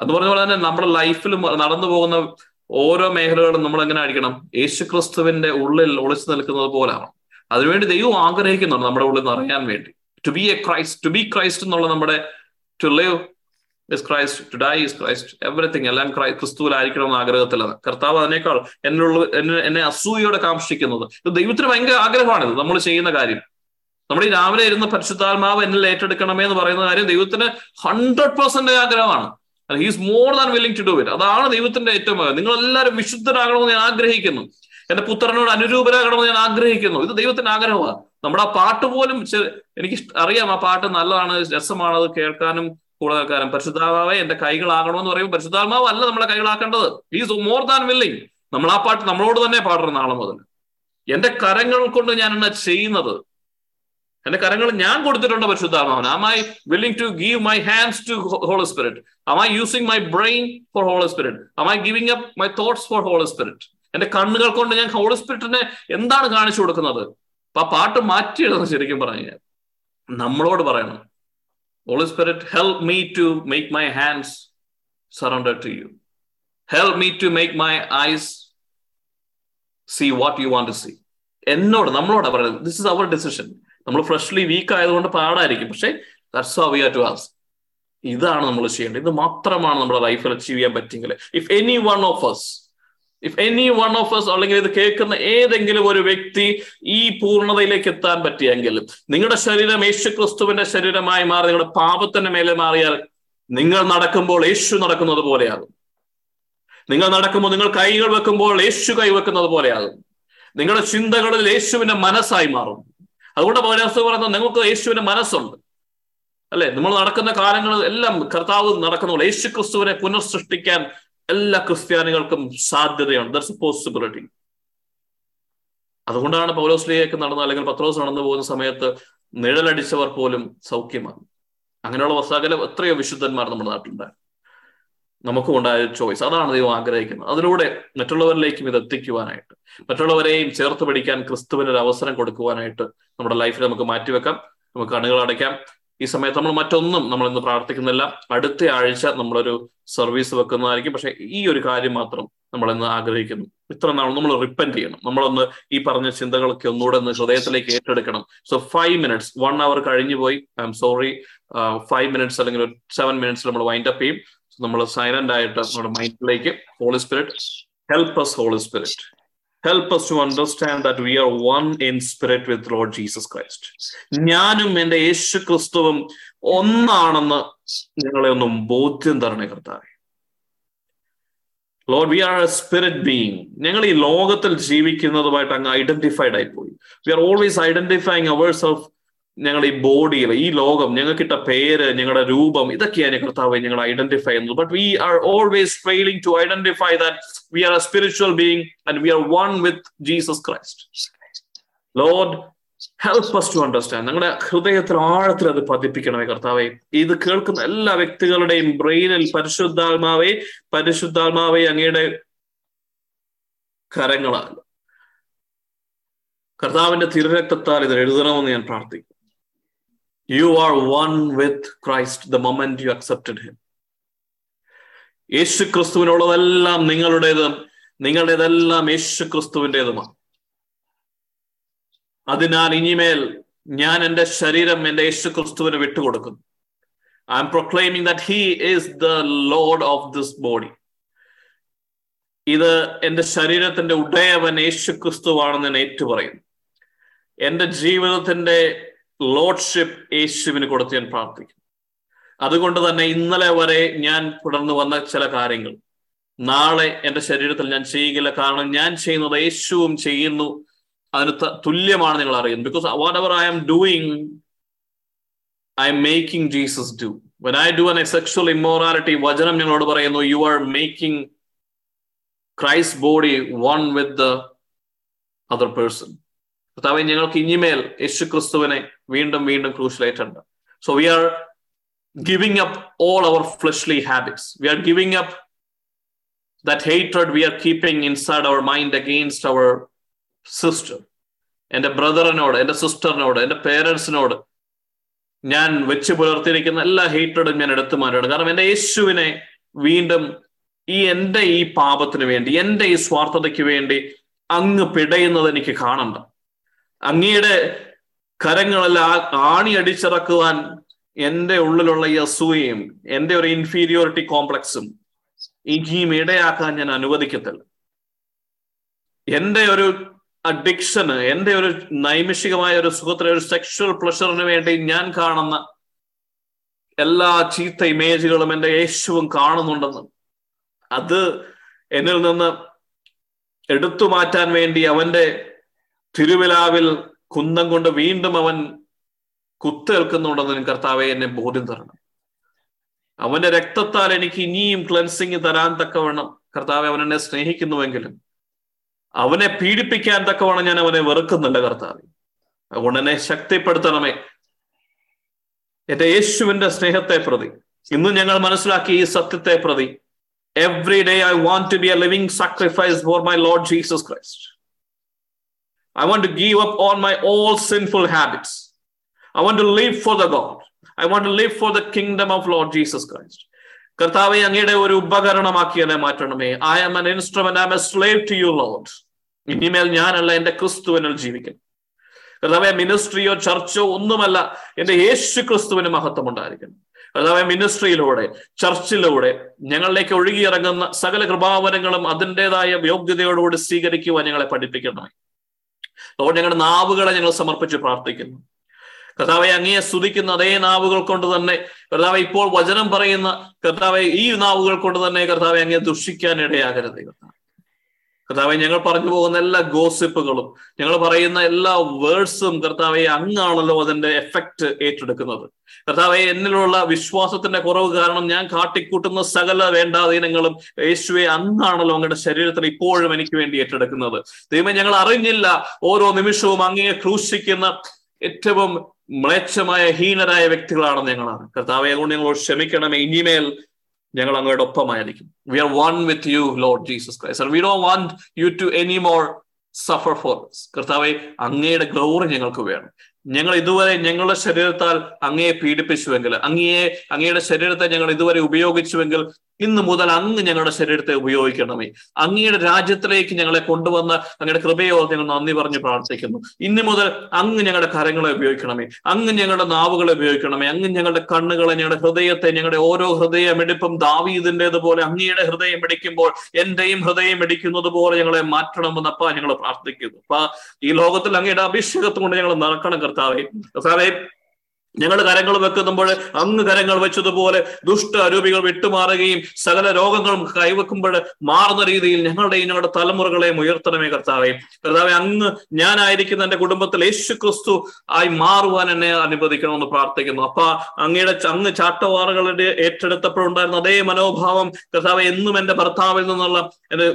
അത് പറഞ്ഞ പോലെ തന്നെ നമ്മുടെ ലൈഫിൽ നടന്നു പോകുന്ന ഓരോ മേഖലകളും നമ്മൾ എങ്ങനെ ആയിരിക്കണം? യേശു ക്രിസ്തുവിന്റെ ഉള്ളിൽ ഒളിച്ചു നിൽക്കുന്നത് പോലാണ്. അതിനുവേണ്ടി ദൈവം ആഗ്രഹിക്കുന്നുണ്ട് നമ്മുടെ ഉള്ളിൽ നിന്ന് അറിയാൻ വേണ്ടി. To be a Christ, to be Christ എന്നുള്ള നമ്മുടെ, to live is Christ, to die is Christ, everything എല്ലാം ക്രിസ്തുവിലായിരിക്കണമെന്ന് ആഗ്രഹത്തിലാണ് കർത്താവ്. അതിനേക്കാൾ എന്നുള്ള എന്നെ എന്നെ അസൂയയോടെ കാംക്ഷിക്കുന്നത്, ദൈവത്തിന് ഭയങ്കര ആഗ്രഹമാണിത്. നമ്മൾ ചെയ്യുന്ന കാര്യം, നമ്മൾ ഈ രാവിലെ ഇരുന്ന് പരിശുദ്ധാത്മാവ് എന്നിൽ ഏറ്റെടുക്കണമേ എന്ന് പറയുന്ന കാര്യം ദൈവത്തിന് ഹൺഡ്രഡ് പെർസെന്റ് ആഗ്രഹമാണ്. He is more than willing to do it. അതാണ് ദൈവത്തിന്റെ ഏറ്റവും ആഗ്രഹം. നിങ്ങൾ എല്ലാവരും വിശുദ്ധരാകണമെന്ന് ഞാൻ ആഗ്രഹിക്കുന്നു, എന്റെ പുത്രനോട് അനുരൂപരാകണമെന്ന് ഞാൻ ആഗ്രഹിക്കുന്നു. ഇത് ദൈവത്തിന്റെ ആഗ്രഹമാണ്. നമ്മുടെ ആ പാട്ട് പോലും എനിക്ക് അറിയാം, ആ പാട്ട് നല്ലതാണ്, രസമാണ്, അത് കേൾക്കാനും കൂടെ കേൾക്കാനും. പരിശുദ്ധാത്മാവേ എന്റെ കൈകളാകണമെന്ന് പറയുമ്പോൾ പരിശുദ്ധാത്മാവ് അല്ല നമ്മളെ കൈകളാക്കേണ്ടത്. Is more than willing. നമ്മൾ ആ പാട്ട് നമ്മളോട് തന്നെ പാടണം. നാളെ മുതൽ എന്റെ കരങ്ങൾ കൊണ്ട് ഞാൻ എന്നാ ചെയ്യുന്നത്? എന്റെ കരങ്ങൾ ഞാൻ കൊടുത്തിട്ടുണ്ട് പരിശുദ്ധാത്മാവൻ. Am I willing to give my hands to holy spirit? Am I using my brain for holy spirit? Am I giving up my thoughts for holy spirit? എന്റെ കണ്ണുകൾ കൊണ്ട് ഞാൻ ഹോളി സ്പിരിറ്റിനെ എന്താണ് കാണിച്ചു കൊടുക്കുന്നത്? അപ്പൊ ആ പാട്ട് മാറ്റിയിടുന്ന ശരിക്കും പറഞ്ഞു കഴിഞ്ഞാൽ നമ്മളോട് പറയണം, holy Spirit, help me to make my hands surrender to you. Help me to make my eyes see what you want to see. എന്നോട്, നമ്മളോടാ പറയുന്നത്. This is our decision. നമ്മൾ ഫ്രഷ്ലി വീക്ക് ആയതുകൊണ്ട് പാടായിരിക്കും, പക്ഷെ that's how we have to ask. ഇതാണ് നമ്മൾ ചെയ്യേണ്ടത്. ഇത് മാത്രമാണ് നമ്മുടെ ലൈഫിൽ അച്ചീവ് ചെയ്യാൻ പറ്റിയെങ്കിൽ. If any one of us if any one of us അല്ലെങ്കിൽ ഇത് കേൾക്കുന്ന ഏതെങ്കിലും ഒരു വ്യക്തി ഈ പൂർണ്ണതയിലേക്ക് എത്താൻ പറ്റിയെങ്കിൽ, നിങ്ങളുടെ ശരീരം യേശു ക്രിസ്തുവിന്റെ ശരീരമായി മാറി നിങ്ങളുടെ പാപത്തിന്റെ മേലെ മാറിയാൽ, നിങ്ങൾ നടക്കുമ്പോൾ യേശു നടക്കുന്നത് പോലെയാകും. നിങ്ങൾ നടക്കുമ്പോൾ നിങ്ങൾ കൈകൾ വെക്കുമ്പോൾ യേശു കൈവെക്കുന്നത് പോലെയാകും. നിങ്ങളുടെ ചിന്തകളിൽ യേശുവിന്റെ മനസ്സായി മാറും. അതുകൊണ്ട് പൗലോസ് പറയുന്നത്, നിങ്ങൾക്ക് യേശുവിന്റെ മനസ്സുണ്ട്, അല്ലെ? നമ്മൾ നടക്കുന്ന കാലങ്ങളിൽ എല്ലാം കർത്താവ് നടക്കുന്നുള്ളൂ. യേശു ക്രിസ്തുവിനെ പുനർസൃഷ്ടിക്കാൻ എല്ലാ ക്രിസ്ത്യാനികൾക്കും സാധ്യതയുണ്ട്. That's a possibility. അതുകൊണ്ടാണ് പൗലോസ്ലിയൊക്കെ നടന്ന അല്ലെങ്കിൽ പത്രോസ് നടന്നു പോകുന്ന സമയത്ത് നിഴലടിച്ചവർ പോലും സൗഖ്യമാണ്. അങ്ങനെയുള്ള വസ്താകല എത്രയോ വിശുദ്ധന്മാർ നമ്മുടെ നാട്ടിലുണ്ടായി. നമുക്കും ഉണ്ടായ ചോയ്സ് അതാണ് ദൈവം ആഗ്രഹിക്കുന്നത്. അതിലൂടെ മറ്റുള്ളവരിലേക്കും ഇത് എത്തിക്കുവാനായിട്ട്, മറ്റുള്ളവരെയും ചേർത്ത് പിടിക്കാൻ ക്രിസ്തുവിനൊരു അവസരം കൊടുക്കുവാനായിട്ട് നമ്മുടെ ലൈഫിൽ നമുക്ക് മാറ്റിവെക്കാം. നമുക്ക് കണ്ണുകൾ അടയ്ക്കാം. ഈ സമയത്ത് നമ്മൾ മറ്റൊന്നും നമ്മൾ ഇന്ന് പ്രാർത്ഥിക്കുന്നില്ല. അടുത്ത ആഴ്ച നമ്മളൊരു സർവീസ് വെക്കുന്നതായിരിക്കും. പക്ഷെ ഈ ഒരു കാര്യം മാത്രം നമ്മൾ ഇന്ന് ആഗ്രഹിക്കുന്നു. ഇത്ര നാൾ നമ്മൾ റിപ്പൻറ് ചെയ്യണം. നമ്മളൊന്ന് ഈ പറഞ്ഞ ചിന്തകളൊക്കെ ഒന്നുകൂടെ ഒന്ന് ഹൃദയത്തിലേക്ക് ഏറ്റെടുക്കണം. So five minutes one hour കഴിഞ്ഞു പോയി. I'm sorry. Five minutes അല്ലെങ്കിൽ ഒരു സെവൻ മിനിറ്റ്സ് നമ്മൾ വൈൻഡപ്പ് ചെയ്യും. നമ്മൾ സൈലന്റ് ആയിട്ട് നമ്മുടെ മൈൻഡിലേക്ക്, holy spirit help us, holy spirit help us to understand that we are one in spirit with Lord Jesus Christ. ഞാനും എൻ്റെ യേശു ക്രിസ്തുവും ഒന്നാണെന്ന് ഞങ്ങളെ ഒന്നും ബോധ്യം തരണേ കർത്താവേ. Lord, we are a spirit being. ഞങ്ങൾ ഈ ലോകത്തിൽ ജീവിക്കുന്നതുമായിട്ട് അങ്ങ് ഐഡന്റിഫൈഡ് ആയിപ്പോയി. We are always identifying ourselves. ഞങ്ങളുടെ ഈ ബോഡിയിൽ, ഈ ലോകം, ഞങ്ങൾക്കിട്ട പേര്, ഞങ്ങളുടെ രൂപം, ഇതൊക്കെയാണ് കർത്താവേ ഞങ്ങൾ ഐഡന്റിഫൈ ചെയ്യുന്നത്. But we are always failing to identify that we are a spiritual being and we are one with Jesus Christ. Lord, help us to understand. ഞങ്ങളുടെ ഹൃദയത്തിൽ ആഴത്തിൽ അത് പതിപ്പിക്കണമേ കർത്താവേ. ഇത് കേൾക്കുന്ന എല്ലാ വ്യക്തികളുടെയും ബ്രെയിനിൽ പരിശുദ്ധാത്മാവേ, പരിശുദ്ധാത്മാവേ അങ്ങയുടെ കരങ്ങളാൽ കർത്താവിന്റെ തിരുരക്തത്താൽ ഇത് എഴുതണമെന്ന് ഞാൻ പ്രാർത്ഥിക്കുന്നു. You are one with Christ the moment you accepted him. യേശു ക്രിസ്തുവിനുള്ളതെല്ലാം നിങ്ങളുടേതും നിങ്ങളുടേതെല്ലാം യേശു ക്രിസ്തുവിൻ്റെതുമാണ്. അതിനാൽ ഇനിമേൽ ഞാൻ എൻ്റെ ശരീരം എൻ്റെ യേശുക്രിസ്തുവിന് വിട്ടുകൊടുക്കുന്നു. I'm proclaiming that he is the Lord of this body. ഇത് എൻ്റെ ശരീരത്തിന്റെ ഉടയവൻ യേശുക്രിസ്തുവാണെന്ന് ഞാൻ ഏറ്റുപറയുന്നു. എൻ്റെ ജീവിതത്തിന്റെ ലോർഡ്ഷിപ്പ് യേശുവിന് കൊടുത്ത് ഞാൻ പ്രാർത്ഥിക്കുന്നു. അതുകൊണ്ട് തന്നെ ഇന്നലെ വരെ ഞാൻ തുടർന്ന് വന്ന ചില കാര്യങ്ങൾ നാളെ എൻ്റെ ശരീരത്തിൽ ഞാൻ ചെയ്യുകയില്ല. കാരണം ഞാൻ ചെയ്യുന്നത് യേശുവും ചെയ്യുന്നു, അതിന് തുല്യമാണ് നിങ്ങൾ അറിയുന്നത്. Because what ever I'm doing I'm making Jesus do. When I do an a sexual immorality, വചനം ഞങ്ങളോട് പറയുന്നു you are making Christ body one with the other person. കർത്താവേ, ഞങ്ങൾക്ക് ഇനിമേൽ യേശു ക്രിസ്തുവിനെ വീണ്ടും വീണ്ടും ക്രൂശിലേറ്റുണ്ട്. So we are giving up all our fleshly habits. We are giving up that hatred we are keeping inside our mind against our sister and a brother-node and a sister-node and a parents-node. ഞാൻ വെച്ച് പുലർത്തിയിരിക്കുന്ന എല്ലാ ഹേറ്റർഡും ഞാൻ എടുത്തു മാറ്റുകയാണ്. കാരണം എൻ്റെ യേശുവിനെ വീണ്ടും ഈ എൻ്റെ ഈ പാപത്തിന് വേണ്ടി, എൻ്റെ ഈ സ്വാർത്ഥതയ്ക്ക് വേണ്ടി അങ്ങ് പിടയുന്നത് എനിക്ക് കാണണ്ട. അങ്ങയുടെ കരങ്ങളെല്ലാം ആണി അടിച്ചിറക്കുവാൻ എന്റെ ഉള്ളിലുള്ള ഈ അസൂയയും എൻ്റെ ഒരു ഇൻഫീരിയോറിറ്റി കോംപ്ലക്സും ഇനിയും ഇടയാക്കാൻ ഞാൻ അനുവദിക്കത്തില്ല. എൻ്റെ ഒരു അഡിക്ഷന്, എൻ്റെ ഒരു നൈമിഷികമായ ഒരു സുഖത്തിന്, ഒരു സെക്ഷൽ പ്ലഷറിന് വേണ്ടി ഞാൻ കാണുന്ന എല്ലാ ചീത്ത ഇമേജുകളും എൻ്റെ യേശുവും കാണുന്നുണ്ടെന്നും അത് എന്നിൽ നിന്ന് എടുത്തു മാറ്റാൻ വേണ്ടി അവൻ്റെ തിരുവിലാവിൽ കുന്തം കൊണ്ട് വീണ്ടും അവൻ കുത്തേൽക്കുന്നുണ്ടെന്ന് കർത്താവെ എന്നെ ബോധ്യം തരണം. അവന്റെ രക്തത്താൽ എനിക്ക് ഇനിയും ക്ലൻസിങ് തരാൻ തക്കവണ്ണം കർത്താവെ അവൻ എന്നെ സ്നേഹിക്കുന്നുവെങ്കിലും അവനെ പീഡിപ്പിക്കാൻ തക്കവണ്ണം ഞാൻ അവനെ വെറുക്കുന്നില്ല കർത്താവെ. അതുകൊണ്ട് എന്നെ ശക്തിപ്പെടുത്തണമേ എന്റെ യേശുവിന്റെ സ്നേഹത്തെ പ്രതി. ഇന്ന് ഞങ്ങൾ മനസ്സിലാക്കി ഈ സത്യത്തെ പ്രതി. Every day I want to be a living sacrifice for my Lord Jesus Christ. I want to give up on my all sinful habits. I want to live for the God. I want to live for the kingdom of Lord Jesus Christ. കർത്താവേ, അങ്ങയുടെ ഒരു ഉപകരണമാക്കി എന്നെ മാറ്റണമേ. I am an instrument. I am a slave to you, Lord. ഇനിമേൽ ഞാനല്ല, എൻ്റെ ക്രിസ്തുവിനിൽ ജീവിക്കണം. കർത്താവേ, മിനിസ്ട്രിയോ ചർച്ചോ ഒന്നുമല്ല, എൻ്റെ യേശു ക്രിസ്തുവിന് മഹത്വം ഉണ്ടായിരിക്കണം. കർത്താവേ, മിനിസ്ട്രിയിലൂടെ ചർച്ചിലൂടെ ഞങ്ങളിലേക്ക് ഒഴുകിയിറങ്ങുന്ന സകല കൃപാവരങ്ങളും അതിൻ്റെതായ യോഗ്യതയോടുകൂടി സ്വീകരിക്കുവാൻ ഞങ്ങളെ പഠിപ്പിക്കണമേ. അതുകൊണ്ട് ഞങ്ങളുടെ നാവുകളെ ഞങ്ങൾ സമർപ്പിച്ച് പ്രാർത്ഥിക്കുന്നു. കർത്താവെ, അങ്ങയെ സ്തുതിക്കുന്ന അതേ നാവുകൾ കൊണ്ട് തന്നെ കർത്താവെ ഇപ്പോൾ വചനം പറയുന്ന കർത്താവെ ഈ നാവുകൾ കൊണ്ട് തന്നെ കർത്താവെ അങ്ങയെ ദുഷിക്കാൻ ഇടയാകരുത് കർത്താവെ. കർത്താവെ, ഞങ്ങൾ പറഞ്ഞു പോകുന്ന എല്ലാ ഗോസിപ്പുകളും ഞങ്ങൾ പറയുന്ന എല്ലാ വേർഡ്സും കർത്താവെ അങ്ങാണല്ലോ അതിന്റെ എഫക്റ്റ് ഏറ്റെടുക്കുന്നത്. കർത്താവെ, എന്നിലുള്ള വിശ്വാസത്തിന്റെ കുറവ് കാരണം ഞാൻ കാട്ടിക്കൂട്ടുന്ന സകല വേണ്ടാധീനങ്ങളും യേശുവെ അങ്ങാണല്ലോ അങ്ങയുടെ ശരീരത്തിൽ ഇപ്പോഴും എനിക്ക് വേണ്ടി ഏറ്റെടുക്കുന്നത്. ദൈവമേ, ഞങ്ങൾ അറിഞ്ഞില്ല ഓരോ നിമിഷവും അങ്ങയെ ക്രൂശിക്കുന്ന ഏറ്റവും മ്ലേച്ഛമായ ഹീനരായ വ്യക്തികളാണെന്ന് ഞങ്ങളാണ് കർത്താവെ. അതുകൊണ്ട് ഞങ്ങൾ ക്ഷമിക്കണമേ. ഇനിമേൽ ഞങ്ങൾ അങ്ങയുടെ ഒപ്പമായിരിക്കും. We are one with you Lord Jesus Christ. We don't want you to any more suffer for this. കർത്താവെ, അങ്ങയുടെ ഗ്ലോറി ഞങ്ങൾക്ക് വേണം. ഞങ്ങൾ ഇതുവരെ ഞങ്ങളുടെ ശരീരത്താൽ അങ്ങയെ പീഡിപ്പിച്ചുവെങ്കിൽ, അങ്ങയെ അങ്ങയുടെ ശരീരത്തെ ഞങ്ങൾ ഇതുവരെ ഉപയോഗിച്ചുവെങ്കിൽ, ഇന്ന് മുതൽ അങ്ങ് ഞങ്ങളുടെ ശരീരത്തെ ഉപയോഗിക്കണമേ. അങ്ങയുടെ രാജ്യത്തിലേക്ക് ഞങ്ങളെ കൊണ്ടുവന്ന അങ്ങയുടെ കൃപയോട് ഞങ്ങൾ നന്ദി പറഞ്ഞ് പ്രാർത്ഥിക്കുന്നു. ഇന്ന് മുതൽ അങ്ങ് ഞങ്ങളുടെ കരങ്ങളെ ഉപയോഗിക്കണമേ, അങ്ങ് ഞങ്ങളുടെ നാവുകളെ ഉപയോഗിക്കണമേ, അങ്ങ് ഞങ്ങളുടെ കണ്ണുകളെ, ഞങ്ങളുടെ ഹൃദയത്തെ, ഞങ്ങളുടെ ഓരോ ഹൃദയമെടുപ്പും ദാവീദിന്റേതുപോലെ അങ്ങയുടെ ഹൃദയം ഇടിക്കുമ്പോൾ എന്റെയും ഹൃദയം ഇടിക്കുന്നത് പോലെ ഞങ്ങളെ മാറ്റണമെന്നപ്പാ ഞങ്ങൾ പ്രാർത്ഥിക്കുന്നു. അപ്പൊ ഈ ലോകത്തിൽ അങ്ങയുടെ അഭിഷേകത്തുകൊണ്ട് ഞങ്ങൾ നടക്കണം കർത്താവേ. കർത്താവേ, ഞങ്ങളുടെ കരങ്ങൾ വെക്കുമ്പോൾ അങ്ങ് കരങ്ങൾ വെച്ചതുപോലെ ദുഷ്ട അരൂപികൾ വിട്ടുമാറുകയും സകല രോഗങ്ങളും കൈവെക്കുമ്പോൾ മാറുന്ന രീതിയിൽ ഞങ്ങളുടെയും ഞങ്ങളുടെ തലമുറകളെയും ഉയർത്തണമേ കർത്താവേ. കർത്താവെ, അങ്ങ് ഞാനായിരിക്കുന്ന എൻ്റെ കുടുംബത്തിൽ യേശു ക്രിസ്തു ആയി മാറുവാൻ എന്നെ അനുവദിക്കണമെന്ന് പ്രാർത്ഥിക്കുന്നു. അപ്പ അങ്ങയുടെ അങ്ങ് ചാട്ടവാറുകളുടെ ഏറ്റെടുത്തപ്പോഴുണ്ടായിരുന്ന അതേ മനോഭാവം കർത്താവെ എന്നും എൻ്റെ ഭർത്താവിൽ നിന്നുള്ള, എൻ്റെ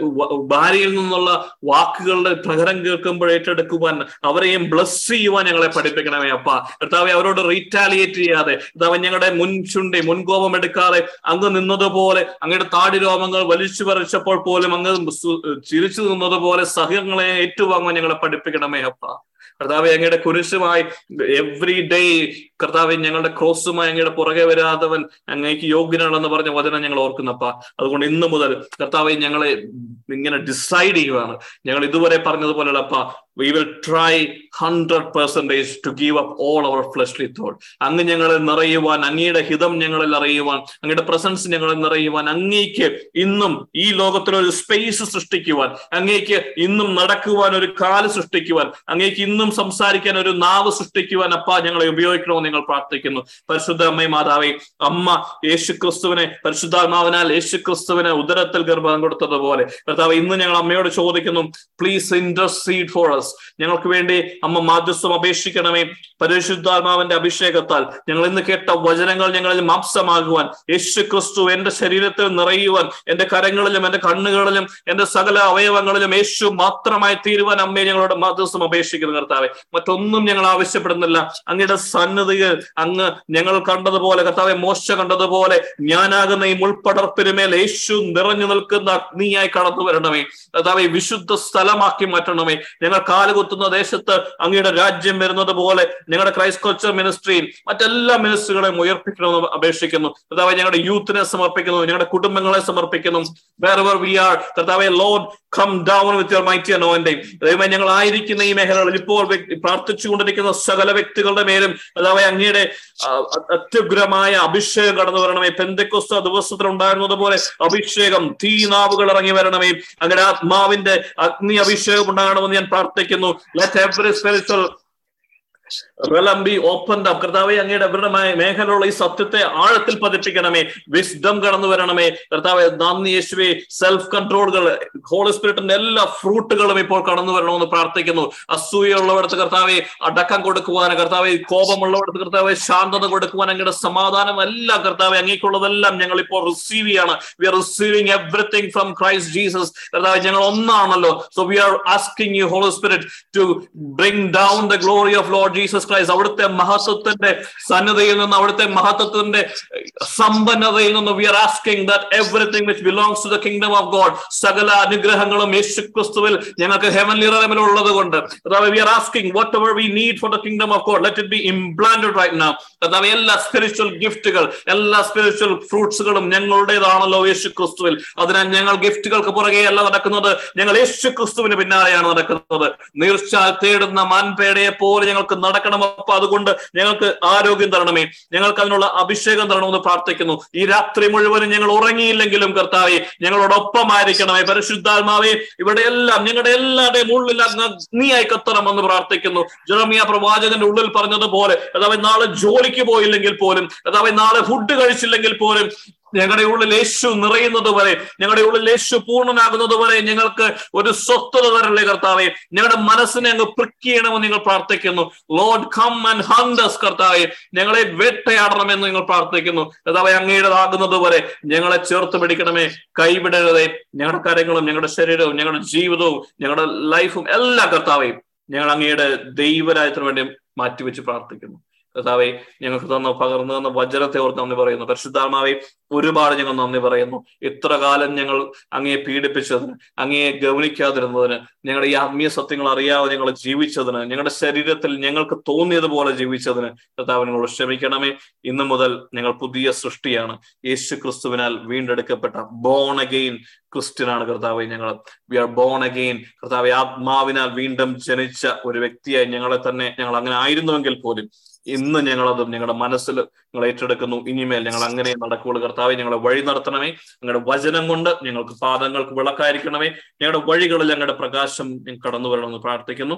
ഭാര്യയിൽ നിന്നുള്ള വാക്കുകളുടെ പ്രഹരം കേൾക്കുമ്പോൾ ഏറ്റെടുക്കുവാൻ, അവരെയും ബ്ലസ് ചെയ്യുവാൻ ഞങ്ങളെ പഠിപ്പിക്കണമേ അപ്പ. കർത്താവെ, അവരോട് റിറ്റാലിയേറ്റ് ചെയ്യാതെ, കർത്താവെ, ഞങ്ങളുടെ മുൻചുണ്ടി മുൻകോപം എടുക്കാതെ അങ്ങ് നിന്നതുപോലെ, അങ്ങയുടെ താടി രോമങ്ങൾ വലിച്ചു പറിച്ചപ്പോൾ പോലും അങ്ങ് ചിരിച്ചു നിന്നതുപോലെ സഹനങ്ങളെ ഏറ്റുവാങ്ങാൻ ഞങ്ങളെ പഠിപ്പിക്കണമേ അപ്പ. കർത്താവെ, അങ്ങയുടെ കുരിശുമായി എവ്രി ഡേ കർത്താവെ ഞങ്ങളുടെ ക്രോസുമായി അങ്ങയുടെ പുറകെ വരാത്തവൻ അങ്ങേക്ക് യോഗ്യനാണെന്ന് പറഞ്ഞ വചനം ഞങ്ങൾ ഓർക്കുന്നപ്പ. അതുകൊണ്ട് ഇന്ന് മുതൽ കർത്താവെ ഞങ്ങളെ ഇങ്ങനെ ഡിസൈഡ് ചെയ്യുവാണ്. ഞങ്ങൾ ഇതുവരെ പറഞ്ഞതുപോലെയുള്ള അപ്പ we will try one hundred percentage to give up all our fleshly thought. അങ്ങ് ഞങ്ങളെ നിറയുവാൻ, അങ്ങയുടെ ഹിതം ഞങ്ങളിൽ അറിയുവാൻ, അങ്ങയുടെ പ്രസൻസ് ഞങ്ങളിൽ നിറയുവാൻ, അങ്ങേക്ക് ഇന്നും ഈ ലോകത്തിലൊരു സ്പേസ് സൃഷ്ടിക്കുവാൻ, അങ്ങേക്ക് ഇന്നും നടക്കുവാൻ ഒരു കാല് സൃഷ്ടിക്കുവാൻ, അങ്ങേക്ക് ഇന്നും സംസാരിക്കാൻ ഒരു നാവ് സൃഷ്ടിക്കുവാൻ അപ്പ ഞങ്ങളെ ഉപയോഗിക്കണമെന്ന് ഞങ്ങൾ പ്രാർത്ഥിക്കുന്നു. പരിശുദ്ധ അമ്മ മാതാവേ, അമ്മ യേശു ക്രിസ്തുവിനെ പരിശുദ്ധാത്മാവിനാൽ യേശു ക്രിസ്തുവിനെ ഉദരത്തിൽ ഗർഭം കൊടുത്തതുപോലെ കർത്താവ് ഇന്ന് ഞങ്ങൾ അമ്മയോട് ചോദിക്കുന്നു, പ്ലീസ് ഇന്റർസീഡ് ഫോർ us. ഞങ്ങൾക്ക് വേണ്ടി അമ്മ മാധ്യസ്ഥം അപേക്ഷിക്കണമേ. പരിശുദ്ധാത്മാവിന്റെ അഭിഷേകത്താൽ ഞങ്ങൾ ഇന്ന് കേട്ട വചനങ്ങൾ ഞങ്ങളിൽ മാംസമാകുവാൻ, യേശു ക്രിസ്തു എന്റെ ശരീരത്തിൽ നിറയുവാൻ, എന്റെ കരങ്ങളിലും എന്റെ കണ്ണുകളിലും എന്റെ സകല അവയവങ്ങളിലും യേശു മാത്രമായി തീരുവാൻ അമ്മയെ ഞങ്ങളോട് മാധ്യസ്ഥം അപേക്ഷിക്കുന്നു. കർത്താവെ, മറ്റൊന്നും ഞങ്ങൾ ആവശ്യപ്പെടുന്നില്ല. അങ്ങയുടെ സന്നിധിയിൽ അങ്ങ് ഞങ്ങൾ കണ്ടതുപോലെ, കർത്താവെ മോശ കണ്ടതുപോലെ, ഞാനാകുന്ന ഈ മുൾപ്പടർപ്പിനുമേൽ യേശു നിറഞ്ഞു നിൽക്കുന്ന അഗ്നിയായി കടന്നു വരണമേ. കർത്താവെ, വിശുദ്ധ സ്ഥലമാക്കി മാറ്റണമേ. ഞങ്ങൾ കാലുകുത്തുന്ന ദേശത്ത് അങ്ങയുടെ രാജ്യം വരുന്നത് പോലെ ഞങ്ങളുടെ ക്രൈസ്റ്റ് കൾച്ചർ മിനിസ്ട്രിയും മറ്റെല്ലാ മിനിസ്ട്രികളെയും ഉയർപ്പിക്കണമെന്ന് അപേക്ഷിക്കുന്നു. കർത്താവെ, ഞങ്ങളുടെ യൂത്തിനെ സമർപ്പിക്കുന്നു, ഞങ്ങളുടെ കുടുംബങ്ങളെ സമർപ്പിക്കുന്നു. wherever we are, കർത്താവെ Lord, come down with your mighty anointing. ദൈവമേ, ഞങ്ങൾ ആയിരിക്കുന്ന ഈ മേഖലകളിൽ ഇപ്പോൾ പ്രാർത്ഥിച്ചുകൊണ്ടിരിക്കുന്ന സകല വ്യക്തികളുടെ മേലും കർത്താവെ അങ്ങയുടെ അത്യുഗ്രമായ അഭിഷേകം കടന്നു വരണമേ. പെന്തക്കോസ്ത ദിവസത്തിൽ ഉണ്ടായിരുന്നത് പോലെ അഭിഷേകം, തീനാവുകൾ ഇറങ്ങി വരണമേ. അങ്ങയുടെ ആത്മാവിന്റെ അഗ്നി അഭിഷേകം ഉണ്ടാകണമെന്ന് ഞാൻ പ്രാർത്ഥിക്കുന്നു. Let every spiritual realm be opened up. കർത്താവെ, അങ്ങയുടെ വിടമായ മേഖലയുള്ള ഈ സത്യത്തെ ആഴത്തിൽ പതിപ്പിക്കണമേ. വിസ്ഡം കടന്നു വരണമേ. കർത്താവെ, നന്ദി യേശുവേ. സെൽഫ് കൺട്രോളുകൾ, ഹോളി സ്പിരിറ്റിന്റെ എല്ലാ ഫ്രൂട്ടുകളും ഇപ്പോൾ കടന്നു വരണമെന്ന് പ്രാർത്ഥിക്കുന്നു. അസൂയുള്ളവർക്ക് കർത്താവെ അടക്കം കൊടുക്കുവാൻ, കർത്താവെ കോപമുള്ളവർക്ക് കർത്താവെ ശാന്തത കൊടുക്കുവാൻ, അങ്ങയുടെ സമാധാനം എല്ലാം കർത്താവെ അങ്ങേക്കുള്ളതെല്ലാം ഞങ്ങൾ ഇപ്പോൾ റിസീവ് ചെയ്യാണ്. We are receiving everything from Christ Jesus. കർത്താവെ, ഞങ്ങൾ ഒന്നാണല്ലോ. So we are asking you holy spirit to bring down the glory of Lord Jesus Christ. അവിടുത്തെ മഹത്വത്തിന്റെ സന്നദ്ധയിൽ നിന്ന്, അവിടുത്തെ മഹത്വത്തിന്റെ സമ്പന്നതയിൽ നിന്ന് we are asking that everything which belongs to the kingdom of God, സകല അനുഗ്രഹങ്ങളും യേശുക്രിസ്തുവിൽ ഞങ്ങൾക്ക് ഹെവൻലി റെയിമിൽ ഉള്ളതുകൊണ്ട് കർത്താവേ, we are asking whatever we need for the kingdom of God, let it be implanted right now. കർത്താവേ, എല്ലാ സ്പിരിച്വൽ ഗിഫ്റ്റുകൾ, എല്ലാ സ്പിരിച്വൽ ഫ്രൂട്ട്സുകളും ഞങ്ങളുടേതാണല്ലോ യേശുക്രിസ്തുവിൽ. അതിനാൽ ഞങ്ങൾ ഗിഫ്റ്റുകൾക്ക് പുറകെ അല്ല നടക്കുന്നത്, ഞങ്ങൾ യേശുക്രിസ്തുവിന് പിന്നാലെയാണ് നടക്കുന്നത്. നീർച്ച തേടുന്ന മാൻപേടയെ പോലെ ഞങ്ങൾക്ക് നടക്കണമപ്പ. അതുകൊണ്ട് ഞങ്ങൾക്ക് ആരോഗ്യം തരണമേ, ഞങ്ങൾക്ക് അതിനുള്ള അഭിഷേകം തരണമെന്ന് പ്രാർത്ഥിക്കുന്നു. ഈ രാത്രി മുഴുവനും ഞങ്ങൾ ഉറങ്ങിയില്ലെങ്കിലും കർത്താവെ ഞങ്ങളോടൊപ്പമായിരിക്കണമേ. പരിശുദ്ധാത്മാവേ, ഇവിടെ എല്ലാം ഞങ്ങളുടെ എല്ലാവരുടെയും ഉള്ളിൽ അഗ്നിയായി കത്തണമെന്ന് പ്രാർത്ഥിക്കുന്നു. ജെറമിയ പ്രവാചകന്റെ ഉള്ളിൽ പറഞ്ഞതുപോലെ കർത്താവെ, നാളെ ജോലിക്ക് പോയില്ലെങ്കിൽ പോലും, കർത്താവെ നാളെ ഫുഡ് കഴിച്ചില്ലെങ്കിൽ പോലും, ഞങ്ങളുടെ ഉള്ളിൽ യേശു നിറയുന്നത് വരെ, ഞങ്ങളുടെ ഉള്ളിൽ യേശു പൂർണ്ണനാകുന്നത് വരെ ഞങ്ങൾക്ക് ഒരു സ്വസ്ഥത തരല്ലേ കർത്താവെ. ഞങ്ങളുടെ മനസ്സിനെ അങ്ങ് പ്രിക്ക് ചെയ്യണമെന്ന് നിങ്ങൾ പ്രാർത്ഥിക്കുന്നു. Lord come and hunt us. കർത്താവെ, ഞങ്ങളെ വേട്ടയാടണമെന്ന് നിങ്ങൾ പ്രാർത്ഥിക്കുന്നു. കർത്താവെ, അങ്ങയുടേതാകുന്നത് വരെ ഞങ്ങളെ ചേർത്ത് പിടിക്കണമേ, കൈവിടരുതേ. ഞങ്ങളുടെ കാര്യങ്ങളും ഞങ്ങളുടെ ശരീരവും ഞങ്ങളുടെ ജീവിതവും ഞങ്ങളുടെ ലൈഫും എല്ലാം കർത്താവെ ഞങ്ങൾ അങ്ങയുടെ ദൈവരാജ്യത്തിന് വേണ്ടി മാറ്റിവെച്ച് പ്രാർത്ഥിക്കുന്നു. കർത്താവെ, ഞങ്ങൾക്ക് തന്ന പകർന്നു തന്ന വചനത്തെ ഓർത്ത് നന്ദി പറയുന്നു. പരിശുദ്ധാത്മാവെ, ഒരുപാട് ഞങ്ങൾ നന്ദി പറയുന്നു. ഇത്ര കാലം ഞങ്ങൾ അങ്ങയെ പീഡിപ്പിച്ചതിന്, അങ്ങയെ ഗൗനിക്കാതിരുന്നതിന്, ഞങ്ങളുടെ ഈ ആത്മീയ സത്യങ്ങൾ അറിയാതെ ഞങ്ങൾ ജീവിച്ചതിന്, ഞങ്ങളുടെ ശരീരത്തിൽ ഞങ്ങൾക്ക് തോന്നിയതുപോലെ ജീവിച്ചതിന് കർത്താവ് ഞങ്ങളോട് ക്ഷമിക്കണമേ. ഇന്നു മുതൽ ഞങ്ങൾ പുതിയ സൃഷ്ടിയാണ്. യേശു ക്രിസ്തുവിനാൽ വീണ്ടെടുക്കപ്പെട്ട ബോൺ അഗെയിൻ ക്രിസ്ത്യനാണ് കർത്താവെ. ഞങ്ങൾ വി ആർ ബോൺ അഗെയിൻ കർത്താവെ, ആത്മാവിനാൽ വീണ്ടും ജനിച്ച ഒരു വ്യക്തിയായി ഞങ്ങളെ തന്നെ ഞങ്ങൾ അങ്ങനെ ആയിരുന്നുവെങ്കിൽ പോലും ഇന്ന് ഞങ്ങളത് ഞങ്ങളുടെ മനസ്സിൽ ഞങ്ങൾ ഏറ്റെടുക്കുന്നു. ഇനിമേൽ ഞങ്ങൾ അങ്ങനെ നടക്കുകയുള്ളൂ. കർത്താവെ, ഞങ്ങളെ വഴി നടത്തണമേ. ഞങ്ങളുടെ വചനം കൊണ്ട് ഞങ്ങൾക്ക് പാദങ്ങൾക്ക് വിളക്കായിരിക്കണമേ. ഞങ്ങളുടെ വഴികളിൽ ഞങ്ങളുടെ പ്രകാശം കടന്നു വരണമെന്ന് പ്രാർത്ഥിക്കുന്നു.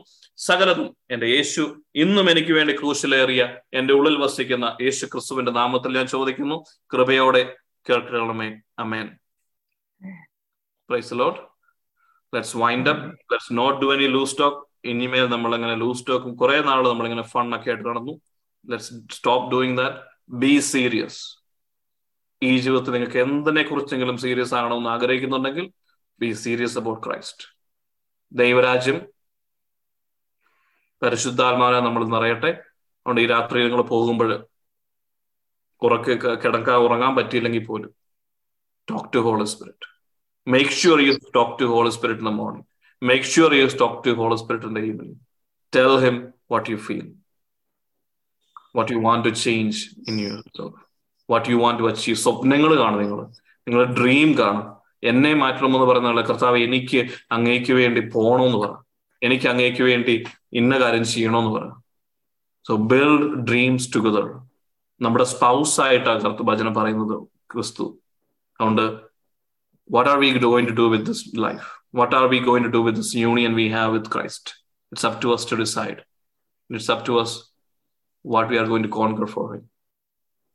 സകലതും എൻ്റെ യേശു, ഇന്നും എനിക്ക് വേണ്ടി ക്രൂശിലേറിയ എൻ്റെ ഉള്ളിൽ വസിക്കുന്ന യേശു ക്രിസ്തുവിന്റെ നാമത്തിൽ ഞാൻ ചോദിക്കുന്നു. കൃപയോടെ കേൾക്കണമേ. ആമേൻ. Praise the Lord. Let's wind up. Let's not do any loose talk. ഇനിമേൽ നമ്മളങ്ങനെ ലൂസ് ടോക്കും കുറെ നാള് നമ്മളിങ്ങനെ ഫണ്ണൊക്കെ ആയിട്ട് നടന്നു. Let's stop doing that. Be serious. ഈ ജീവിതത്തിൽ നിങ്ങൾക്ക് എന്തിനെ കുറിച്ചെങ്കിലും സീരിയസ് ആകണമെന്ന് ആഗ്രഹിക്കുന്നുണ്ടെങ്കിൽ ബി സീരിയസ് അബൌട്ട് ക്രൈസ്റ്റ്. ദൈവരാജ്യം പരിശുദ്ധാത്മാവിനെ നമ്മൾ നിറയട്ടെ. അതുകൊണ്ട് ഈ രാത്രി നിങ്ങൾ പോകുമ്പോൾ ഉറക്ക കിടക്കാൻ ഉറങ്ങാൻ പറ്റിയില്ലെങ്കിൽ പോലും talk to holy Spirit. Make sure you talk to holy Spirit in the morning. Make sure you talk to Holy Spirit in the evening. Tell him what you feel, what you want to change in yourself, what you want to achieve. സ്വപ്നങ്ങൾ കാണും, നിങ്ങൾ നിങ്ങളുടെ ഡ്രീം കാണും. എന്നെ മാറ്റണമെന്ന് പറഞ്ഞാൽ കർത്താവ് എനിക്ക് അങ്ങേക്ക് വേണ്ടി പോകണമെന്ന് പറ. എനിക്ക് അങ്ങേക്ക് വേണ്ടി ഇന്ന കാര്യം ചെയ്യണോന്ന് പറഞ്ഞു. So build dreams together. നമ്മുടെ സ്പൗസ് ആയിട്ടാണ് കർത്ത ഭജന പറയുന്നത് ക്രിസ്തു. അതുകൊണ്ട് what are we going to do with this life? What are we going to do with this union we have with Christ? It's up to us to decide. It's up to us what we are going to conquer for him.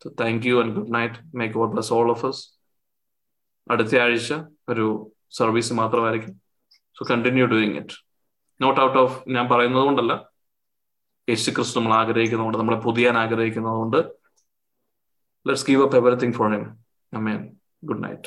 So thank you and good night. May God bless all of us. അടുത്ത ആഴ്ച ഒരു സർവീസ് മാത്രമായിരിക്കും. So continue doing it. Not out of ഞാൻ പറയുന്നത് കൊണ്ടല്ല, യേശുക്രിസ്തു നമ്മൾ ആഗ്രഹിക്കുന്നതുകൊണ്ട്, നമ്മളെ പൊതിയാൻ ആഗ്രഹിക്കുന്നത് കൊണ്ട്. Let's give up everything for him. Amen. Good night.